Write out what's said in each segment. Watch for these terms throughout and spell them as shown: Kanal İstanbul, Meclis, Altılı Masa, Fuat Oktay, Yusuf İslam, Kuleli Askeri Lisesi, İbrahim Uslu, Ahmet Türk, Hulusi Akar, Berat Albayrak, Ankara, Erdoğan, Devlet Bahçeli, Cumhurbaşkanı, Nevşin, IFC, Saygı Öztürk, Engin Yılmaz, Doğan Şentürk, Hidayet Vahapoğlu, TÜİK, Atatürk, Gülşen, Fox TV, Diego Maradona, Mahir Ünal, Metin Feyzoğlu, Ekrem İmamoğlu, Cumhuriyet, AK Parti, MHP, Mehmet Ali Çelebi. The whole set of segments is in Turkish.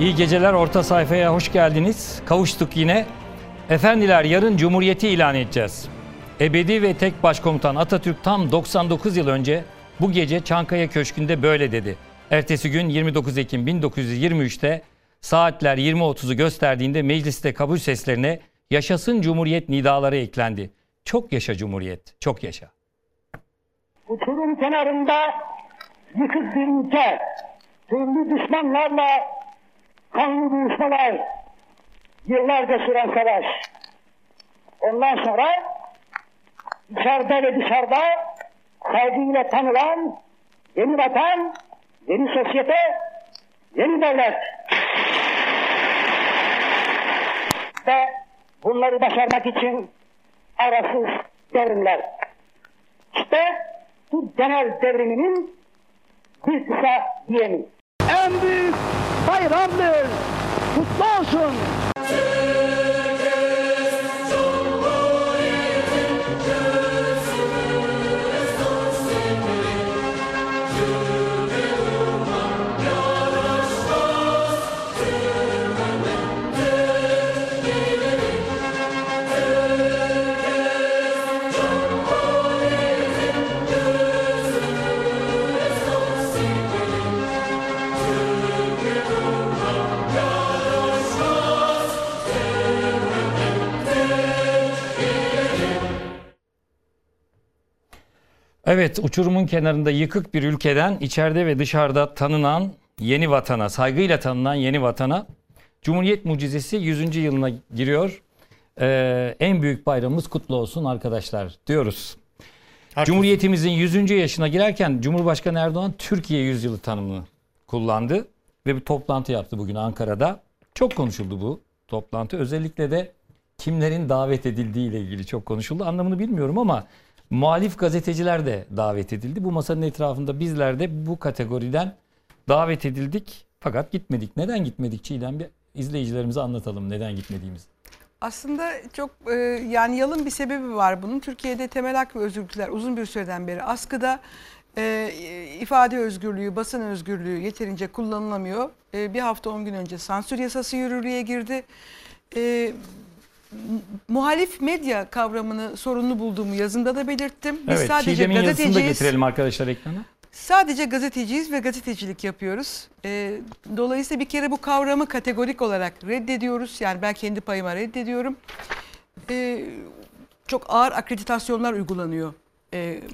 İyi geceler, orta sayfaya hoş geldiniz. Kavuştuk yine. Efendiler, yarın Cumhuriyeti ilan edeceğiz. Ebedi ve tek başkomutan Atatürk tam 99 yıl önce bu gece Çankaya Köşkü'nde böyle dedi. Ertesi gün 29 Ekim 1923'te saatler 20.30'u gösterdiğinde mecliste kabul seslerine "Yaşasın Cumhuriyet" nidaları eklendi. Çok yaşa Cumhuriyet, çok yaşa. Uçurum kenarında yıkık bir ülke, tümlü düşmanlarla kanlı buluşmalar, yıllarca süren savaş. Ondan sonra içeride ve dışarıda saygıyla tanılan yeni vatan, yeni sosyete, yeni devlet. Ve bunları başarmak için arasız devrimler. İşte bu genel devriminin bir kısa diyemi. En büyük bayramdır. Kutlu olsun. Evet, uçurumun kenarında yıkık bir ülkeden içeride ve dışarıda tanınan yeni vatana, saygıyla tanınan yeni vatana Cumhuriyet mucizesi 100. yılına giriyor. En büyük bayramımız kutlu olsun arkadaşlar diyoruz. Herkes. Cumhuriyetimizin 100. yaşına girerken Cumhurbaşkanı Erdoğan Türkiye yüzyılı tanımını kullandı ve bir toplantı yaptı bugün Ankara'da. Çok konuşuldu bu toplantı. Özellikle de kimlerin davet edildiği ile ilgili çok konuşuldu. Anlamını bilmiyorum ama muhalif gazeteciler de davet edildi. Bu masanın etrafında bizler de bu kategoriden davet edildik. Fakat gitmedik. Neden gitmedik Çiğdem? Bir izleyicilerimize anlatalım neden gitmediğimizi. Aslında çok yani yalın bir sebebi var bunun. Türkiye'de temel hak ve özgürlükler uzun bir süreden beri askıda. İfade özgürlüğü, basın özgürlüğü yeterince kullanılamıyor. Bir hafta 10 gün önce sansür yasası yürürlüğe girdi. Muhalif medya kavramını sorunlu bulduğumu yazımda da belirttim. Biz evet, sadece Çiğdem'in gazeteciyiz. Yazısını da getirelim arkadaşlar ekrana. Sadece gazeteciyiz ve gazetecilik yapıyoruz. Dolayısıyla bir kere bu kavramı kategorik olarak reddediyoruz. Yani ben kendi payıma reddediyorum. Çok ağır akreditasyonlar uygulanıyor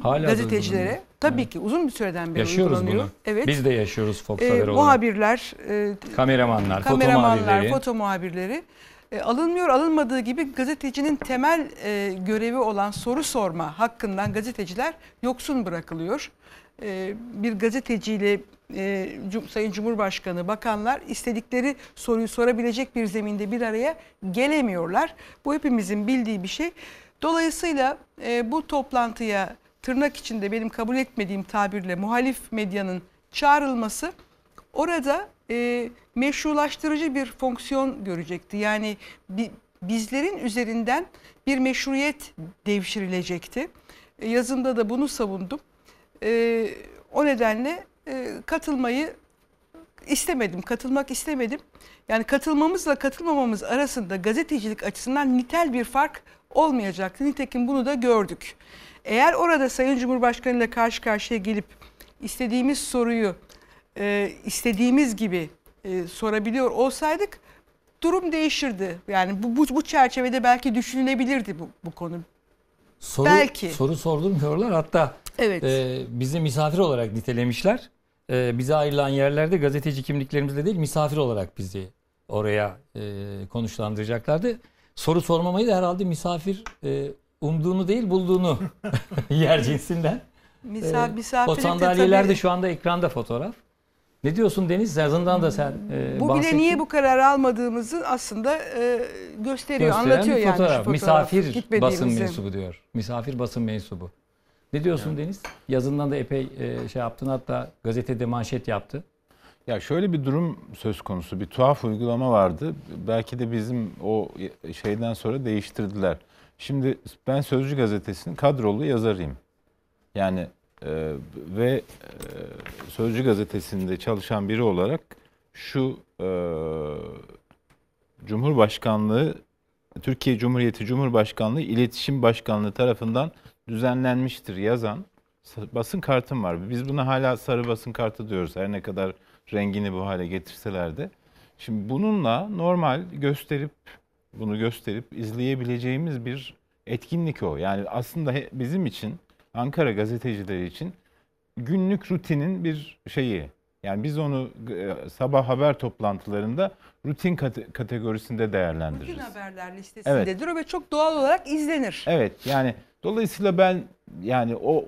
gazetecilere. Tabii evet. Ki uzun bir süreden beri yaşıyoruz uygulanıyor. Bunu. Evet. Biz de yaşıyoruz Fox TV olarak. Muhabirler, kameramanlar, foto muhabirleri. Alınmıyor, alınmadığı gibi gazetecinin temel görevi olan soru sorma hakkından gazeteciler yoksun bırakılıyor. Bir gazeteciyle Sayın Cumhurbaşkanı, bakanlar istedikleri soruyu sorabilecek bir zeminde bir araya gelemiyorlar. Bu hepimizin bildiği bir şey. Dolayısıyla bu toplantıya tırnak içinde benim kabul etmediğim tabirle muhalif medyanın çağrılması orada meşrulaştırıcı bir fonksiyon görecekti. Yani bizlerin üzerinden bir meşruiyet devşirilecekti. Yazımda da bunu savundum. O nedenle katılmayı istemedim, katılmak istemedim. Yani katılmamızla katılmamamız arasında gazetecilik açısından nitel bir fark olmayacaktı. Nitekim bunu da gördük. Eğer orada Sayın Cumhurbaşkanı ile karşı karşıya gelip istediğimiz soruyu istediğimiz gibi sorabiliyor olsaydık durum değişirdi. Yani bu çerçevede belki düşünülebilirdi bu konu. Soru sordurmuyorlar. Hatta evet. Bizi misafir olarak nitelemişler. Bize ayrılan yerlerde gazeteci kimliklerimizle değil misafir olarak bizi oraya konuşlandıracaklardı. Soru sormamayı da herhalde misafir umduğunu değil bulduğunu yer cinsinden. O sandalyeler de şu anda ekranda fotoğraf. Ne diyorsun Deniz? Yazından da sen bu bile niye bu kararı almadığımızı aslında gösteriyor, anlatıyor yani. Fotoğraf. Misafir basın mensubu diyor. Misafir basın mensubu. Ne diyorsun yani. Deniz? Yazından da epey şey yaptın, hatta gazetede manşet yaptı. Ya şöyle bir durum söz konusu, bir tuhaf uygulama vardı. Belki de bizim o şeyden sonra değiştirdiler. Şimdi ben Sözcü Gazetesi'nin kadrolu yazarıyım. Yani ve Sözcü Gazetesi'nde çalışan biri olarak şu Cumhurbaşkanlığı, Türkiye Cumhuriyeti Cumhurbaşkanlığı İletişim Başkanlığı tarafından düzenlenmiştir yazan basın kartım var. Biz buna hala sarı basın kartı diyoruz. Her ne kadar rengini bu hale getirseler de. Şimdi bununla normal gösterip, bunu gösterip izleyebileceğimiz bir etkinlik o. Yani aslında bizim için, Ankara gazetecileri için günlük rutinin bir şeyi. Yani biz onu sabah haber toplantılarında rutin kategorisinde değerlendiririz. Rutin haberler listesindedir, evet. Ve çok doğal olarak izlenir. Evet, yani dolayısıyla ben yani o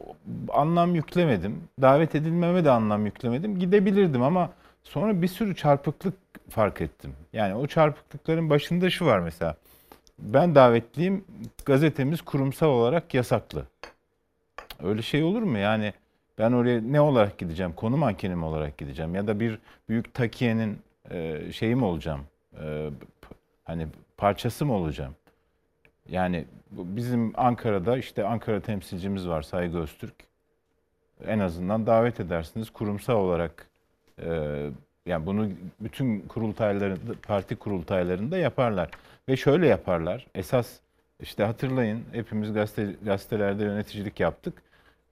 anlam yüklemedim. Davet edilmeme de anlam yüklemedim. Gidebilirdim ama sonra bir sürü çarpıklık fark ettim. Yani o çarpıklıkların başında şu var mesela. Ben davetliyim, gazetemiz kurumsal olarak yasaklı. Öyle şey olur mu? Yani ben oraya ne olarak gideceğim? Konu mankenim olarak gideceğim. Ya da bir büyük takiyenin şeyim olacağım. Hani parçası mı olacağım? Yani bizim Ankara'da işte Ankara temsilcimiz var, Saygı Öztürk. En azından davet edersiniz. Kurumsal olarak yani bunu bütün kurultaylarında, parti kurultaylarında yaparlar. Ve şöyle yaparlar. Esas işte hatırlayın, hepimiz gazetelerde yöneticilik yaptık.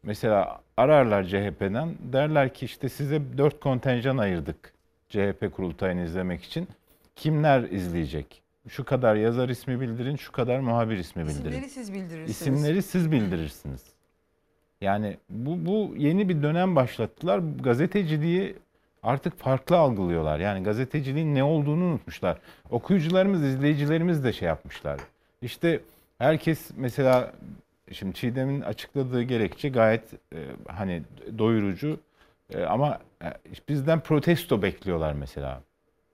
Mesela ararlar CHP'den, derler ki işte size 4 kontenjan ayırdık CHP kurultayını izlemek için. Kimler izleyecek? Şu kadar yazar ismi bildirin, şu kadar muhabir ismi bildirin. İsimleri siz bildirirsiniz. İsimleri siz bildirirsiniz. Yani bu yeni bir dönem başlattılar. Gazeteciliği artık farklı algılıyorlar. Yani gazeteciliğin ne olduğunu unutmuşlar. Okuyucularımız, izleyicilerimiz de şey yapmışlar. İşte herkes mesela... Şimdi Çiğdem'in açıkladığı gerekçe gayet hani doyurucu ama bizden protesto bekliyorlar mesela.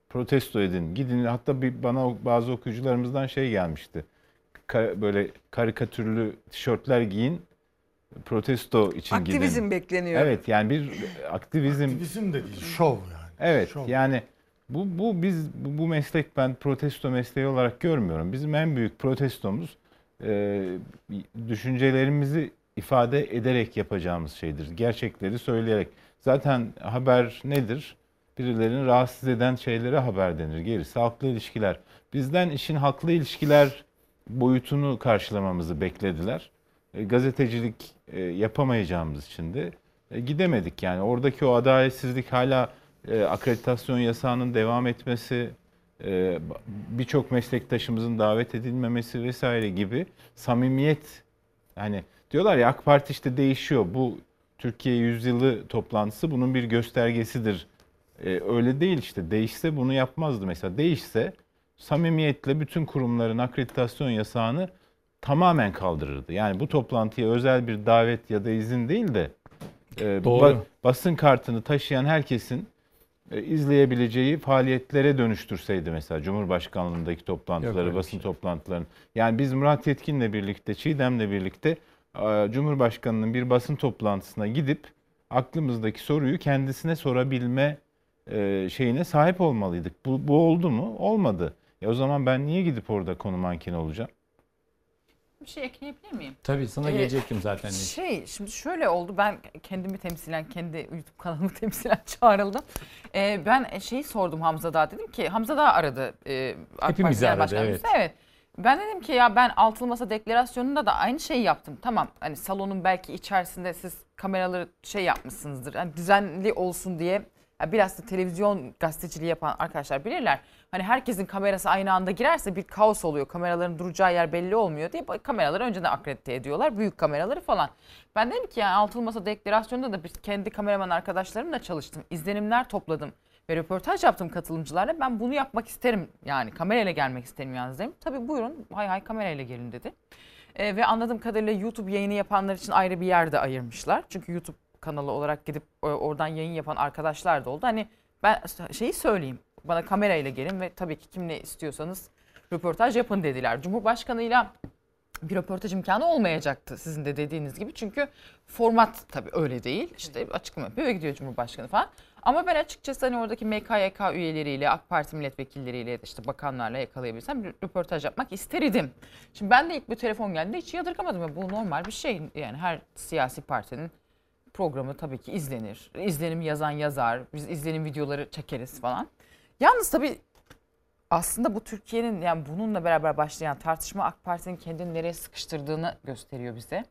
Protesto edin, gidin. Hatta bana bazı okuyucularımızdan şey gelmişti. Böyle karikatürlü tişörtler giyin, protesto için aktivizm gidin. Aktivizm bekleniyor. Evet, yani bir aktivizm. Aktivizm de değil, şov yani. Evet, şov. Yani bu meslek, ben protesto mesleği olarak görmüyorum. Bizim en büyük protestomuz düşüncelerimizi ifade ederek yapacağımız şeydir. Gerçekleri söyleyerek. Zaten haber nedir? Birilerini rahatsız eden şeylere haber denir. Gerisi halkla ilişkiler. Bizden işin halkla ilişkiler boyutunu karşılamamızı beklediler. Gazetecilik yapamayacağımız için de gidemedik. Yani oradaki o adaletsizlik, hala akreditasyon yasağının devam etmesi, birçok meslektaşımızın davet edilmemesi vesaire gibi samimiyet, hani diyorlar ya AK Parti işte değişiyor, bu Türkiye Yüzyılı toplantısı bunun bir göstergesidir. Öyle değil işte, değişse bunu yapmazdı mesela. Değişse samimiyetle bütün kurumların akreditasyon yasağını tamamen kaldırırdı. Yani bu toplantıya özel bir davet ya da izin değil de basın kartını taşıyan herkesin izleyebileceği faaliyetlere dönüştürseydi mesela Cumhurbaşkanlığındaki toplantıları, yok, basın şey, toplantılarını. Yani biz Murat Yetkin'le birlikte, Çiğdem'le birlikte Cumhurbaşkanı'nın bir basın toplantısına gidip aklımızdaki soruyu kendisine sorabilme şeyine sahip olmalıydık. Bu oldu mu? Olmadı. O zaman ben niye gidip orada konu mankeni olacağım? Bir şey ekleyebilir miyim? Tabii, sana gelecektim zaten. Şimdi şöyle oldu, ben kendimi temsilen, kendi YouTube kanalımı temsilen çağrıldım. Ben şeyi sordum Hamza Dağ, dedim ki Hamza Dağ aradı. Hepimiz aradı, evet. Evet. Ben dedim ki ya ben Altılı Masa Deklarasyonu'nda da aynı şeyi yaptım. Tamam, hani salonun belki içerisinde siz kameraları şey yapmışsınızdır, hani düzenli olsun diye. Yani biraz da televizyon gazeteciliği yapan arkadaşlar bilirler. Hani herkesin kamerası aynı anda girerse bir kaos oluyor. Kameraların duracağı yer belli olmuyor diye kameraları önceden akredite ediyorlar. Büyük kameraları falan. Ben dedim ki yani Altılı Masa Deklarasyonu'nda da kendi kameraman arkadaşlarımla çalıştım. İzlenimler topladım ve röportaj yaptım katılımcılarla. Ben bunu yapmak isterim yani, kamerayla gelmek isterim yalnız dedim. Tabii buyurun, hay hay kamerayla gelin dedi. Ve anladığım kadarıyla YouTube yayını yapanlar için ayrı bir yer de ayırmışlar. Çünkü YouTube kanalı olarak gidip oradan yayın yapan arkadaşlar da oldu. Hani ben şeyi söyleyeyim, bana kamerayla gelin ve tabii ki kimle istiyorsanız röportaj yapın dediler. Cumhurbaşkanıyla bir röportaj imkanı olmayacaktı sizin de dediğiniz gibi. Çünkü format tabii öyle değil. İşte açıklama yapıyor ve gidiyor Cumhurbaşkanı falan. Ama ben açıkçası hani oradaki MKYK üyeleriyle, AK Parti milletvekilleriyle, işte bakanlarla yakalayabilsem bir röportaj yapmak isterdim. Şimdi ben de ilk bu telefon geldiğinde hiç yadırgamadım. Bu normal bir şey yani, her siyasi partinin programı tabii ki izlenir. İzlenim yazan yazar, biz izlenim videoları çekeriz falan. Yalnız tabii aslında bu Türkiye'nin, yani bununla beraber başlayan tartışma AK Parti'nin kendini nereye sıkıştırdığını gösteriyor bize.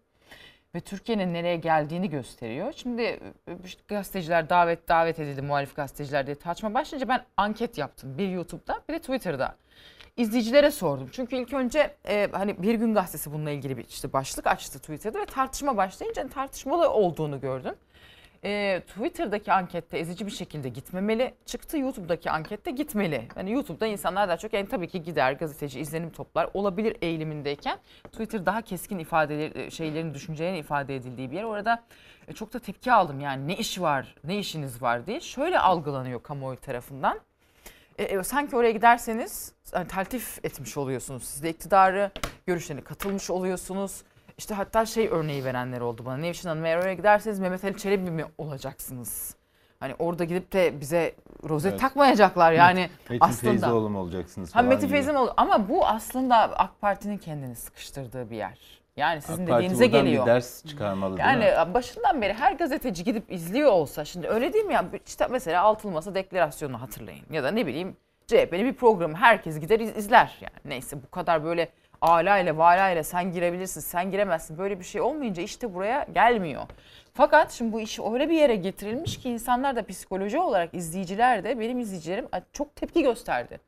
Ve Türkiye'nin nereye geldiğini gösteriyor. Şimdi gazeteciler davet edildi, muhalif gazeteciler diye tartışma başlayınca ben anket yaptım. Bir YouTube'da, bir de Twitter'da. İzleyicilere sordum. Çünkü ilk önce hani Bir Gün Gazetesi bununla ilgili bir işte başlık açtı Twitter'da ve tartışma başlayınca tartışmalı olduğunu gördüm. Twitter'daki ankette ezici bir şekilde gitmemeli çıktı. YouTube'daki ankette gitmeli. Yani YouTube'da insanlar daha çok, yani tabii ki gider gazeteci izlenim toplar olabilir eğilimindeyken, Twitter daha keskin ifadeleri, şeylerin, düşüncelerin ifade edildiği bir yer. Orada çok da tepki aldım, yani ne iş var, ne işiniz var diye. Şöyle algılanıyor kamuoyu tarafından. Sanki oraya giderseniz hani teltif etmiş oluyorsunuz. Siz de iktidarı, görüşlerine katılmış oluyorsunuz. İşte hatta şey örneği verenler oldu bana. Nevşin Hanım, eğer oraya giderseniz Mehmet Ali Çelebi mi olacaksınız? Hani orada gidip de bize rozet takmayacaklar yani aslında. Metin Feyzoğlu mu olacaksınız? Ha, Metin Feyzoğlu mu? Ama bu aslında AK Parti'nin kendini sıkıştırdığı bir yer. Yani sizin dediğinize geliyor. Bir ders çıkarmalı yani değil mi? Başından beri her gazeteci gidip izliyor olsa, şimdi öyle değil mi ya? İşte mesela Altılı Masa deklarasyonunu hatırlayın ya da ne bileyim CHP'li bir programı herkes gider izler. Yani neyse, bu kadar böyle alayla valayla sen girebilirsin, sen giremezsin, böyle bir şey olmayınca işte buraya gelmiyor. Fakat şimdi bu iş öyle bir yere getirilmiş ki insanlar da, psikoloji olarak izleyiciler de, benim izleyicilerim çok tepki gösterdi.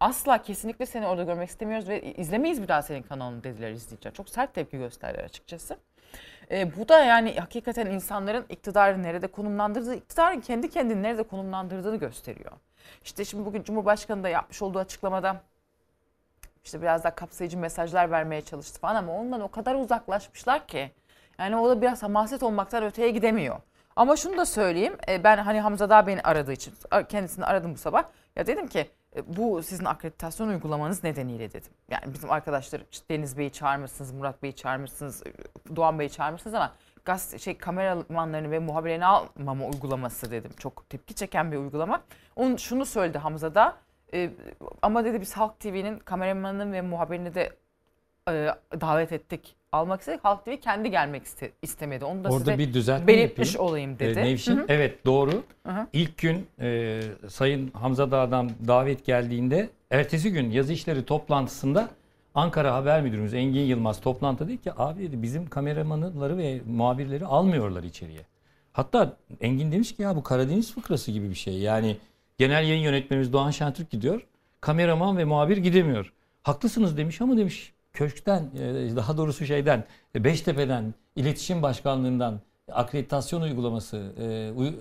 Asla, kesinlikle seni orada görmek istemiyoruz ve izlemeyiz bir daha senin kanalını dediler izleyiciler. Çok sert tepki gösterdiler açıkçası. Bu da yani hakikaten insanların iktidarı nerede konumlandırdığı, iktidarın kendi kendini nerede konumlandırdığını gösteriyor. İşte şimdi bugün Cumhurbaşkanı da yapmış olduğu açıklamada işte biraz daha kapsayıcı mesajlar vermeye çalıştı falan, ama ondan o kadar uzaklaşmışlar ki. Yani o da biraz hamaset olmaktan öteye gidemiyor. Ama şunu da söyleyeyim, ben hani Hamza Dağ beni aradığı için, kendisini aradım bu sabah. Ya dedim ki bu sizin akreditasyon uygulamanız nedeniyle dedim. Yani bizim arkadaşlar işte Deniz Bey'i çağırmışsınız, Murat Bey'i çağırmışsınız, Doğan Bey'i çağırmışsınız ama kameramanlarını ve muhabirlerini almama uygulaması dedim. Çok tepki çeken bir uygulama. Onun şunu söyledi Hamza Dağ. Ama dedi biz Halk TV'nin kameramanını ve muhabirini de davet ettik. Almak istedik. Halk TV kendi gelmek istemedi. Onu da orada size belirtmiş olayım dedi. Nevşin, hı-hı, evet doğru. Hı-hı. İlk gün Sayın Hamza Dağ'dan davet geldiğinde, ertesi gün yazı işleri toplantısında Ankara Haber Müdürümüz Engin Yılmaz toplantıda dedi ki, abi dedi bizim kameramanları ve muhabirleri almıyorlar içeriye. Hatta Engin demiş ki ya bu Karadeniz fıkrası gibi bir şey. Yani genel yayın yönetmenimiz Doğan Şentürk gidiyor, kameraman ve muhabir gidemiyor. Haklısınız demiş ama demiş köşkten, daha doğrusu şeyden, Beştepe'den, İletişim Başkanlığı'ndan akreditasyon uygulaması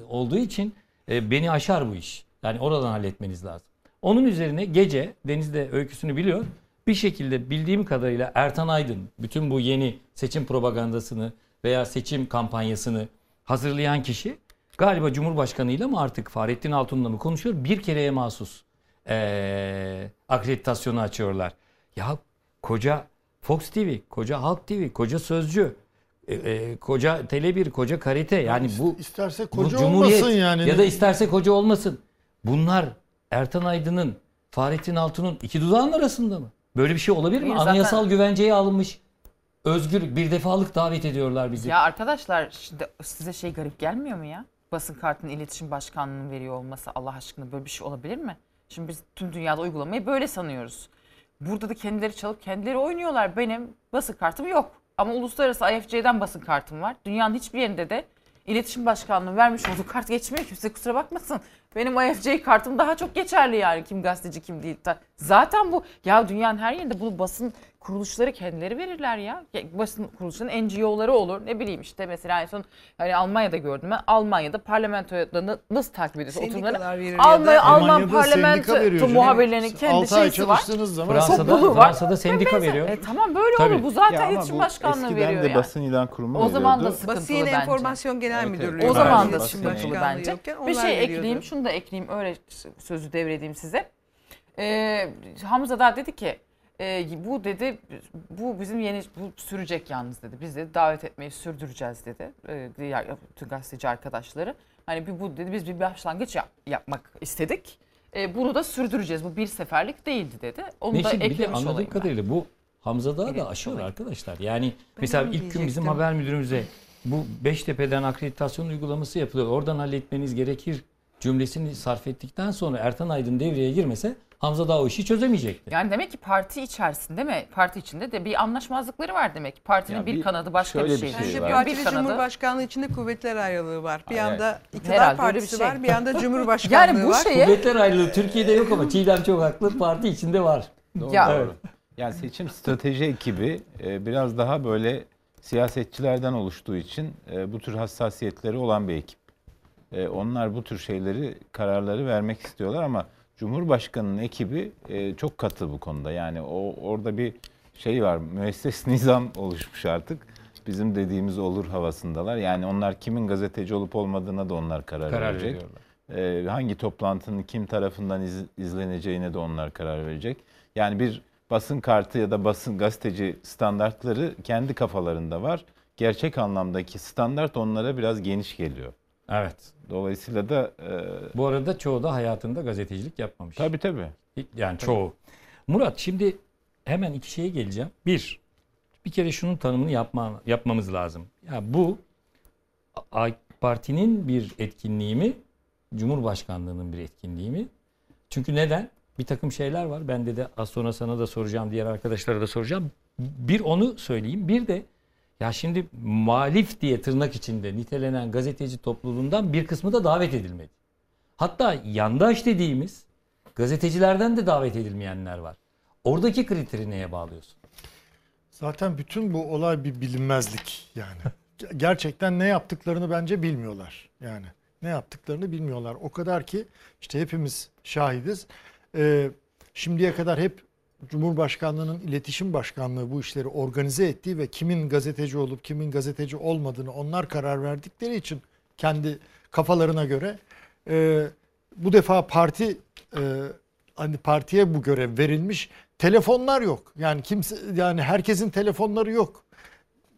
olduğu için beni aşar bu iş. Yani oradan halletmeniz lazım. Onun üzerine gece, Deniz de öyküsünü biliyor, bir şekilde bildiğim kadarıyla Ertan Aydın, bütün bu yeni seçim propagandasını veya seçim kampanyasını hazırlayan kişi, galiba Cumhurbaşkanı'yla mı artık Fahrettin Altun'la mı konuşuyor? Bir kereye mahsus akreditasyonu açıyorlar. Ya koca Fox TV, koca Halk TV, koca Sözcü, koca Tele1, koca Karate. Yani bu isterse koca bu Cumhuriyet olmasın yani. Ya da isterse koca olmasın. Bunlar Ertan Aydın'ın, Fahrettin Altun'un iki dudağının arasında mı? Böyle bir şey olabilir mi? Zaten anayasal güvenceye alınmış. Özgür bir defalık davet ediyorlar bizi. Ya arkadaşlar size şey garip gelmiyor mu ya? Basın kartını İletişim Başkanlığı'nın veriyor olması, Allah aşkına böyle bir şey olabilir mi? Şimdi biz tüm dünyada uygulamayı böyle sanıyoruz. Burada da kendileri çalıp kendileri oynuyorlar. Benim basın kartım yok. Ama uluslararası IFC'den basın kartım var. Dünyanın hiçbir yerinde de İletişim Başkanlığı'nın vermiş olduğu kart geçmiyor. Kimse kusura bakmasın. Benim IFC kartım daha çok geçerli yani, kim gazeteci kim değil. Zaten bu ya dünyanın her yerinde bunu basın kuruluşları kendileri verirler ya. Basın kuruluşlarının NGO'ları olur. Ne bileyim işte mesela en son hani Almanya'da gördüm ben. Almanya'da parlamentoda nasıl takip ediyorsun oturumları? Alman parlamento muhabirlerinin kendi şeysi var. Fransa'da sendika veriyor. Tamam böyle olur. Bu zaten İletişim Başkanlığı veriyor yani. Eskiden de basın ilan kurumu veriyordu. O zaman da sıkıntılı bence. Basın Enformasyon Genel Müdürlüğü. O zaman da sıkıntılı bence. Bir şey ekleyeyim. Şunu da ekleyeyim. Öyle sözü devredeyim size. Hamza da dedi ki bu dedi, bu bizim yeni, bu sürecek yalnız dedi. Biz dedi davet etmeyi sürdüreceğiz dedi. Diğer tüm gazeteci arkadaşları. Hani bir bu dedi, biz bir başlangıç yapmak istedik. Bunu da sürdüreceğiz. Bu bir seferlik değildi dedi. Onu da eklemiş olayım. Anladığım kadarıyla bu Hamza Dağ da aşıyor arkadaşlar. Yani mesela ilk gün bizim haber müdürümüze bu Beştepe'den akreditasyon uygulaması yapılıyor, oradan halletmeniz gerekir cümlesini sarf ettikten sonra Ertan Aydın devreye girmese Hamza Dağ o işi çözemeyecekti. Yani demek ki parti içerisinde mi? Parti içinde de bir anlaşmazlıkları var demek ki. Partinin bir kanadı başka bir şey. Parti Cumhurbaşkanlığı içinde kuvvetler ayrılığı var. Bir yanda iktidar partisi var, bir yanda Cumhurbaşkanlığı yani bu var. Kuvvetler ayrılığı Türkiye'de yok ama Çiğdem çok haklı, parti içinde var. Doğru. Ya. Evet. Yani seçim strateji ekibi biraz daha böyle siyasetçilerden oluştuğu için bu tür hassasiyetleri olan bir ekip. Onlar bu tür şeyleri, kararları vermek istiyorlar ama Cumhurbaşkanı'nın ekibi çok katı bu konuda. Yani orada bir şey var, müesses nizam oluşmuş artık. Bizim dediğimiz olur havasındalar. Yani onlar kimin gazeteci olup olmadığına da onlar karar verecek. Hangi toplantının kim tarafından izleneceğine de onlar karar verecek. Yani bir basın kartı ya da basın gazeteci standartları kendi kafalarında var. Gerçek anlamdaki standart onlara biraz geniş geliyor. Evet. Dolayısıyla da... Bu arada çoğu da hayatında gazetecilik yapmamış. Tabii tabii. Yani çoğu. Murat, şimdi hemen iki şeye geleceğim. Bir kere şunun tanımını yapmamız lazım. Ya bu partinin bir etkinliği mi? Cumhurbaşkanlığının bir etkinliği mi? Çünkü neden? Bir takım şeyler var. Bende de az sonra sana da soracağım, diğer arkadaşlara da soracağım. Bir onu söyleyeyim. Bir de ya şimdi muhalif diye tırnak içinde nitelenen gazeteci topluluğundan bir kısmı da davet edilmedi. Hatta yandaş dediğimiz gazetecilerden de davet edilmeyenler var. Oradaki kriteri neye bağlıyorsun? Zaten bütün bu olay bir bilinmezlik yani. Gerçekten ne yaptıklarını bence bilmiyorlar. Yani ne yaptıklarını bilmiyorlar. O kadar ki işte hepimiz şahidiz. Şimdiye kadar hep Cumhurbaşkanlığı'nın iletişim başkanlığı bu işleri organize ettiği ve kimin gazeteci olup kimin gazeteci olmadığını onlar karar verdikleri için kendi kafalarına göre bu defa partiye bu görev verilmiş. Telefonlar yok. Yani kimse, yani herkesin telefonları yok.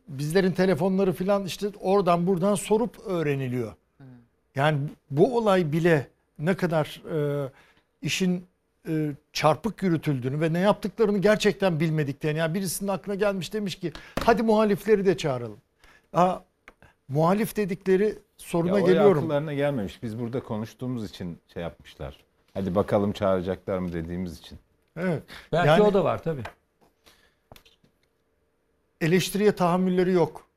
Bizlerin telefonları falan işte oradan buradan sorup öğreniliyor. Yani bu olay bile ne kadar işin çarpık yürütüldüğünü ve ne yaptıklarını gerçekten bilmediklerini. Yani birisinin aklına gelmiş demiş ki hadi muhalifleri de çağıralım. Muhalif dedikleri soruna geliyorum. Akıllarına gelmemiş. Biz burada konuştuğumuz için şey yapmışlar. Hadi bakalım çağıracaklar mı dediğimiz için. Evet. Belki yani, o da var tabii. Eleştiriye tahammülleri yok.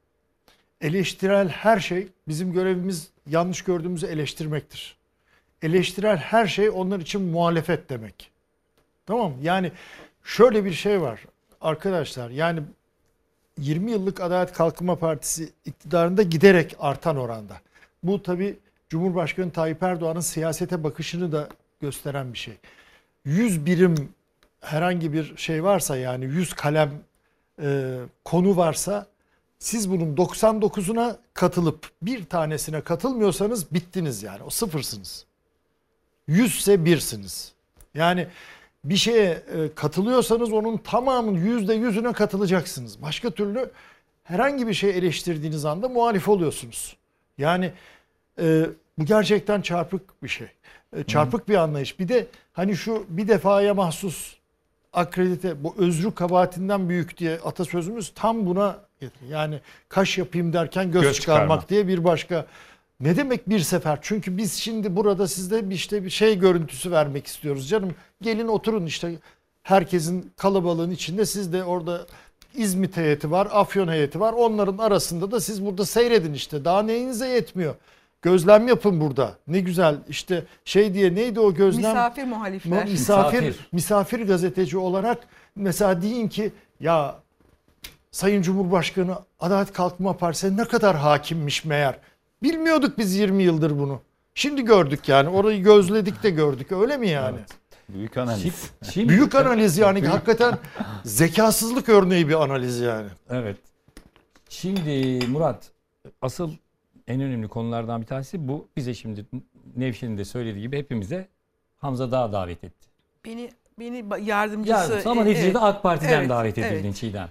Eleştirel her şey, bizim görevimiz yanlış gördüğümüzü eleştirmektir. Eleştirel her şey onlar için muhalefet demek. Tamam mı? Yani şöyle bir şey var arkadaşlar. Yani 20 yıllık Adalet Kalkınma Partisi iktidarında giderek artan oranda. Bu tabii Cumhurbaşkanı Tayyip Erdoğan'ın siyasete bakışını da gösteren bir şey. 100 birim herhangi bir şey varsa, yani 100 kalem konu varsa, siz bunun 99'una katılıp bir tanesine katılmıyorsanız bittiniz yani. O sıfırsınız. 100'se 1'siniz. Yani bir şeye katılıyorsanız onun tamamının %100'üne katılacaksınız. Başka türlü herhangi bir şey eleştirdiğiniz anda muhalif oluyorsunuz. Yani bu gerçekten çarpık bir şey. Çarpık bir anlayış. Bir de hani şu bir defaya mahsus akredite, bu özrü kabahatinden büyük diye atasözümüz tam buna getir. Yani kaş yapayım derken göz çıkarmak diye bir başka... Ne demek bir sefer? Çünkü biz şimdi burada sizde işte bir şey görüntüsü vermek istiyoruz canım. Gelin oturun işte herkesin kalabalığın içinde, siz de orada İzmit heyeti var, Afyon heyeti var. Onların arasında da siz burada seyredin işte. Daha neyinize yetmiyor? Gözlem yapın burada. Ne güzel işte şey diye, neydi o gözlem? Misafir muhalifler. Misafir gazeteci olarak mesela deyin ki ya Sayın Cumhurbaşkanı Adalet Kalkınma Partisi'ne ne kadar hakimmiş meğer. Bilmiyorduk biz 20 yıldır bunu. Şimdi gördük yani. Orayı gözledik de gördük. Öyle mi yani? Evet. Büyük analiz. Büyük analiz yani. Hakikaten zekasızlık örneği bir analiz yani. Evet. Şimdi Murat, asıl en önemli konulardan bir tanesi bu. Bize şimdi Nevşin'in de söylediği gibi hepimize Hamza Dağ davet etti. Beni yardımcısı. Ama neticede evet, AK Parti'den evet, davet edildin evet. Çiğdem.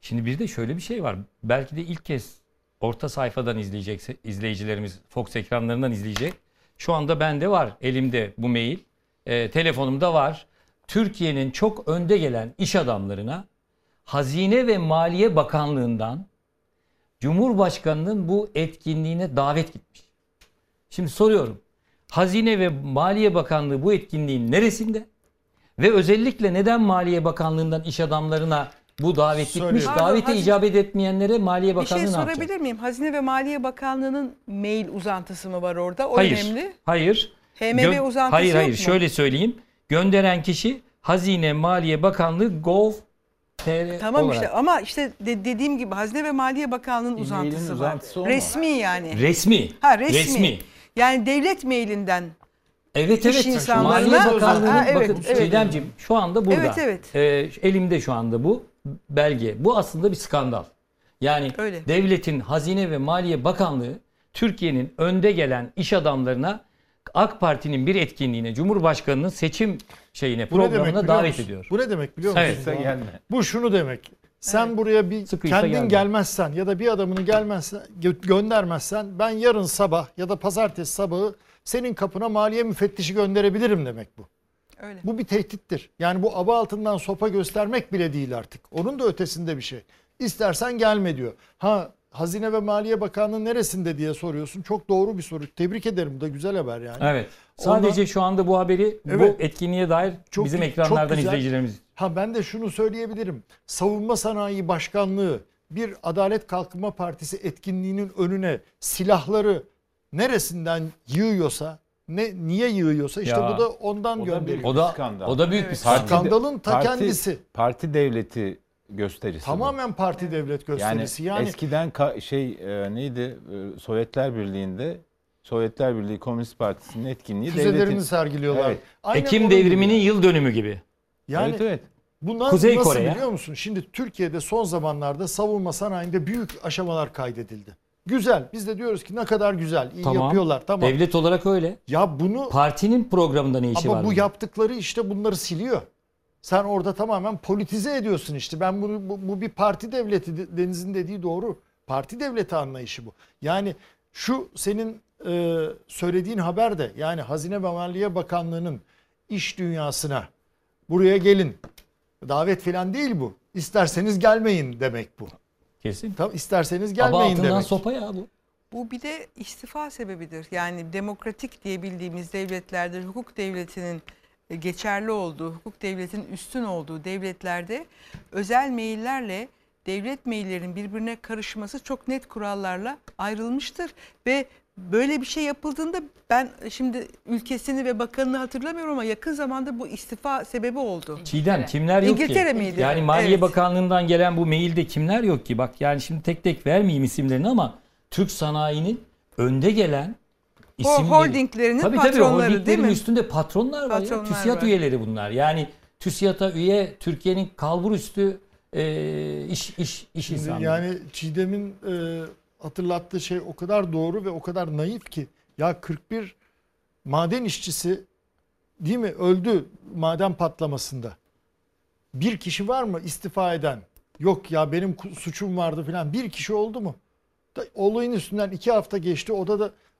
Şimdi bir de şöyle bir şey var. Belki de ilk kez orta sayfadan izleyecekse izleyicilerimiz Fox ekranlarından izleyecek. Şu anda bende var, elimde bu mail. Telefonumda var. Türkiye'nin çok önde gelen iş adamlarına Hazine ve Maliye Bakanlığı'ndan Cumhurbaşkanının bu etkinliğine davet gitmiş. Şimdi soruyorum. Hazine ve Maliye Bakanlığı bu etkinliğin neresinde? Ve özellikle neden Maliye Bakanlığı'ndan iş adamlarına bu davet gitmiş? Davete icabet etmeyenlere Maliye Bakanlığı ne yapacak? Bir şey sorabilir miyim? Hazine ve Maliye Bakanlığı'nın mail uzantısı mı var orada? O hayır, önemli. Hayır. HMB uzantısı hayır, mu? Şöyle söyleyeyim. Gönderen kişi Hazine Maliye Bakanlığı gov.tr tamam olarak. İşte ama işte dediğim gibi Hazine ve Maliye Bakanlığı'nın uzantısı var. Resmi yani. Resmi. Ha resmi. Yani devlet mailinden. Evet. Maliye Bakanlığı'nın bakın Çiğdemciğim şu anda burada. Evet. Elimde şu anda bu belge. Bu aslında bir skandal. Yani öyle. Devletin Hazine ve Maliye Bakanlığı Türkiye'nin önde gelen iş adamlarına AK Parti'nin bir etkinliğine, Cumhurbaşkanı'nın seçim şeyine, programına davet ediyor. Bu ne demek biliyor musun? Evet. Bu şunu demek. Sen buraya bir sıkıysa kendin gelmezsen ya da bir adamını göndermezsen ben yarın sabah ya da pazartesi sabahı senin kapına maliye müfettişi gönderebilirim demek bu. Öyle. Bu bir tehdittir. Yani bu aba altından sopa göstermek bile değil artık. Onun da ötesinde bir şey. İstersen gelme diyor. Ha Hazine ve Maliye Bakanlığı neresinde diye soruyorsun. Çok doğru bir soru. Tebrik ederim. Bu da güzel haber yani. Evet. Sadece şu anda bu haberi bu etkinliğe dair bizim ekranlardan izleyicilerimiz. Ha ben de şunu söyleyebilirim. Savunma Sanayi Başkanlığı bir Adalet Kalkınma Partisi etkinliğinin önüne silahları neresinden yığıyorsa, niye yığıyorsa işte ya, bu da ondan gönderiyor. O da büyük bir skandal. Skandalın ta kendisi. Parti devleti gösterisi. Tamamen parti devlet gösterisi. Yani eskiden neydi? Sovyetler Birliği'nde Sovyetler Birliği Komünist Partisi'nin etkinliği füzelerini sergiliyorlar. Evet. Ekim devriminin yıl dönümü gibi. Yani evet. Bunlar Kuzey nasıl Kore biliyor musun? Şimdi Türkiye'de son zamanlarda savunma sanayinde büyük aşamalar kaydedildi. Güzel. Biz de diyoruz ki ne kadar güzel. İyi yapıyorlar. Tamam. Devlet olarak öyle. Ya bunu partinin programında ne işi var? Ama bu yaptıkları işte bunları siliyor. Sen orada tamamen politize ediyorsun işte. Ben bunu bu bir parti devleti, Deniz'in dediği doğru. Parti devleti anlayışı bu. Yani şu senin söylediğin haber de yani Hazine ve Maliye Bakanlığı'nın iş dünyasına buraya gelin. Davet falan değil bu. İsterseniz gelmeyin demek bu. Kesin. Tam isterseniz gelmeyin demek. Ama altından sopa ya bu. Bu bir de istifa sebebidir. Yani demokratik diye bildiğimiz devletlerde hukuk devletinin geçerli olduğu, hukuk devletinin üstün olduğu devletlerde özel maillerle devlet maillerinin birbirine karışması çok net kurallarla ayrılmıştır. Ve böyle bir şey yapıldığında ben şimdi ülkesini ve bakanını hatırlamıyorum ama yakın zamanda bu istifa sebebi oldu. Çiğdem kimler yok İngiltere ki? Miydi? Yani Maliye Bakanlığı'ndan gelen bu mailde kimler yok ki? Bak yani şimdi tek tek vermeyeyim isimlerini ama Türk sanayinin önde gelen isimleri. Holdinglerinin patronları değil mi? Tabii holdinglerin üstünde patronlar var. Ya. TÜSİAD üyeleri bunlar. Yani TÜSİAD'a üye Türkiye'nin kalbur üstü iş insanları. Yani Çiğdem'in hatırlattığı şey o kadar doğru ve o kadar naif ki. Ya 41 maden işçisi değil mi öldü maden patlamasında. Bir kişi var mı istifa eden? Yok ya benim suçum vardı falan. Bir kişi oldu mu? Olayın üstünden 2 hafta geçti.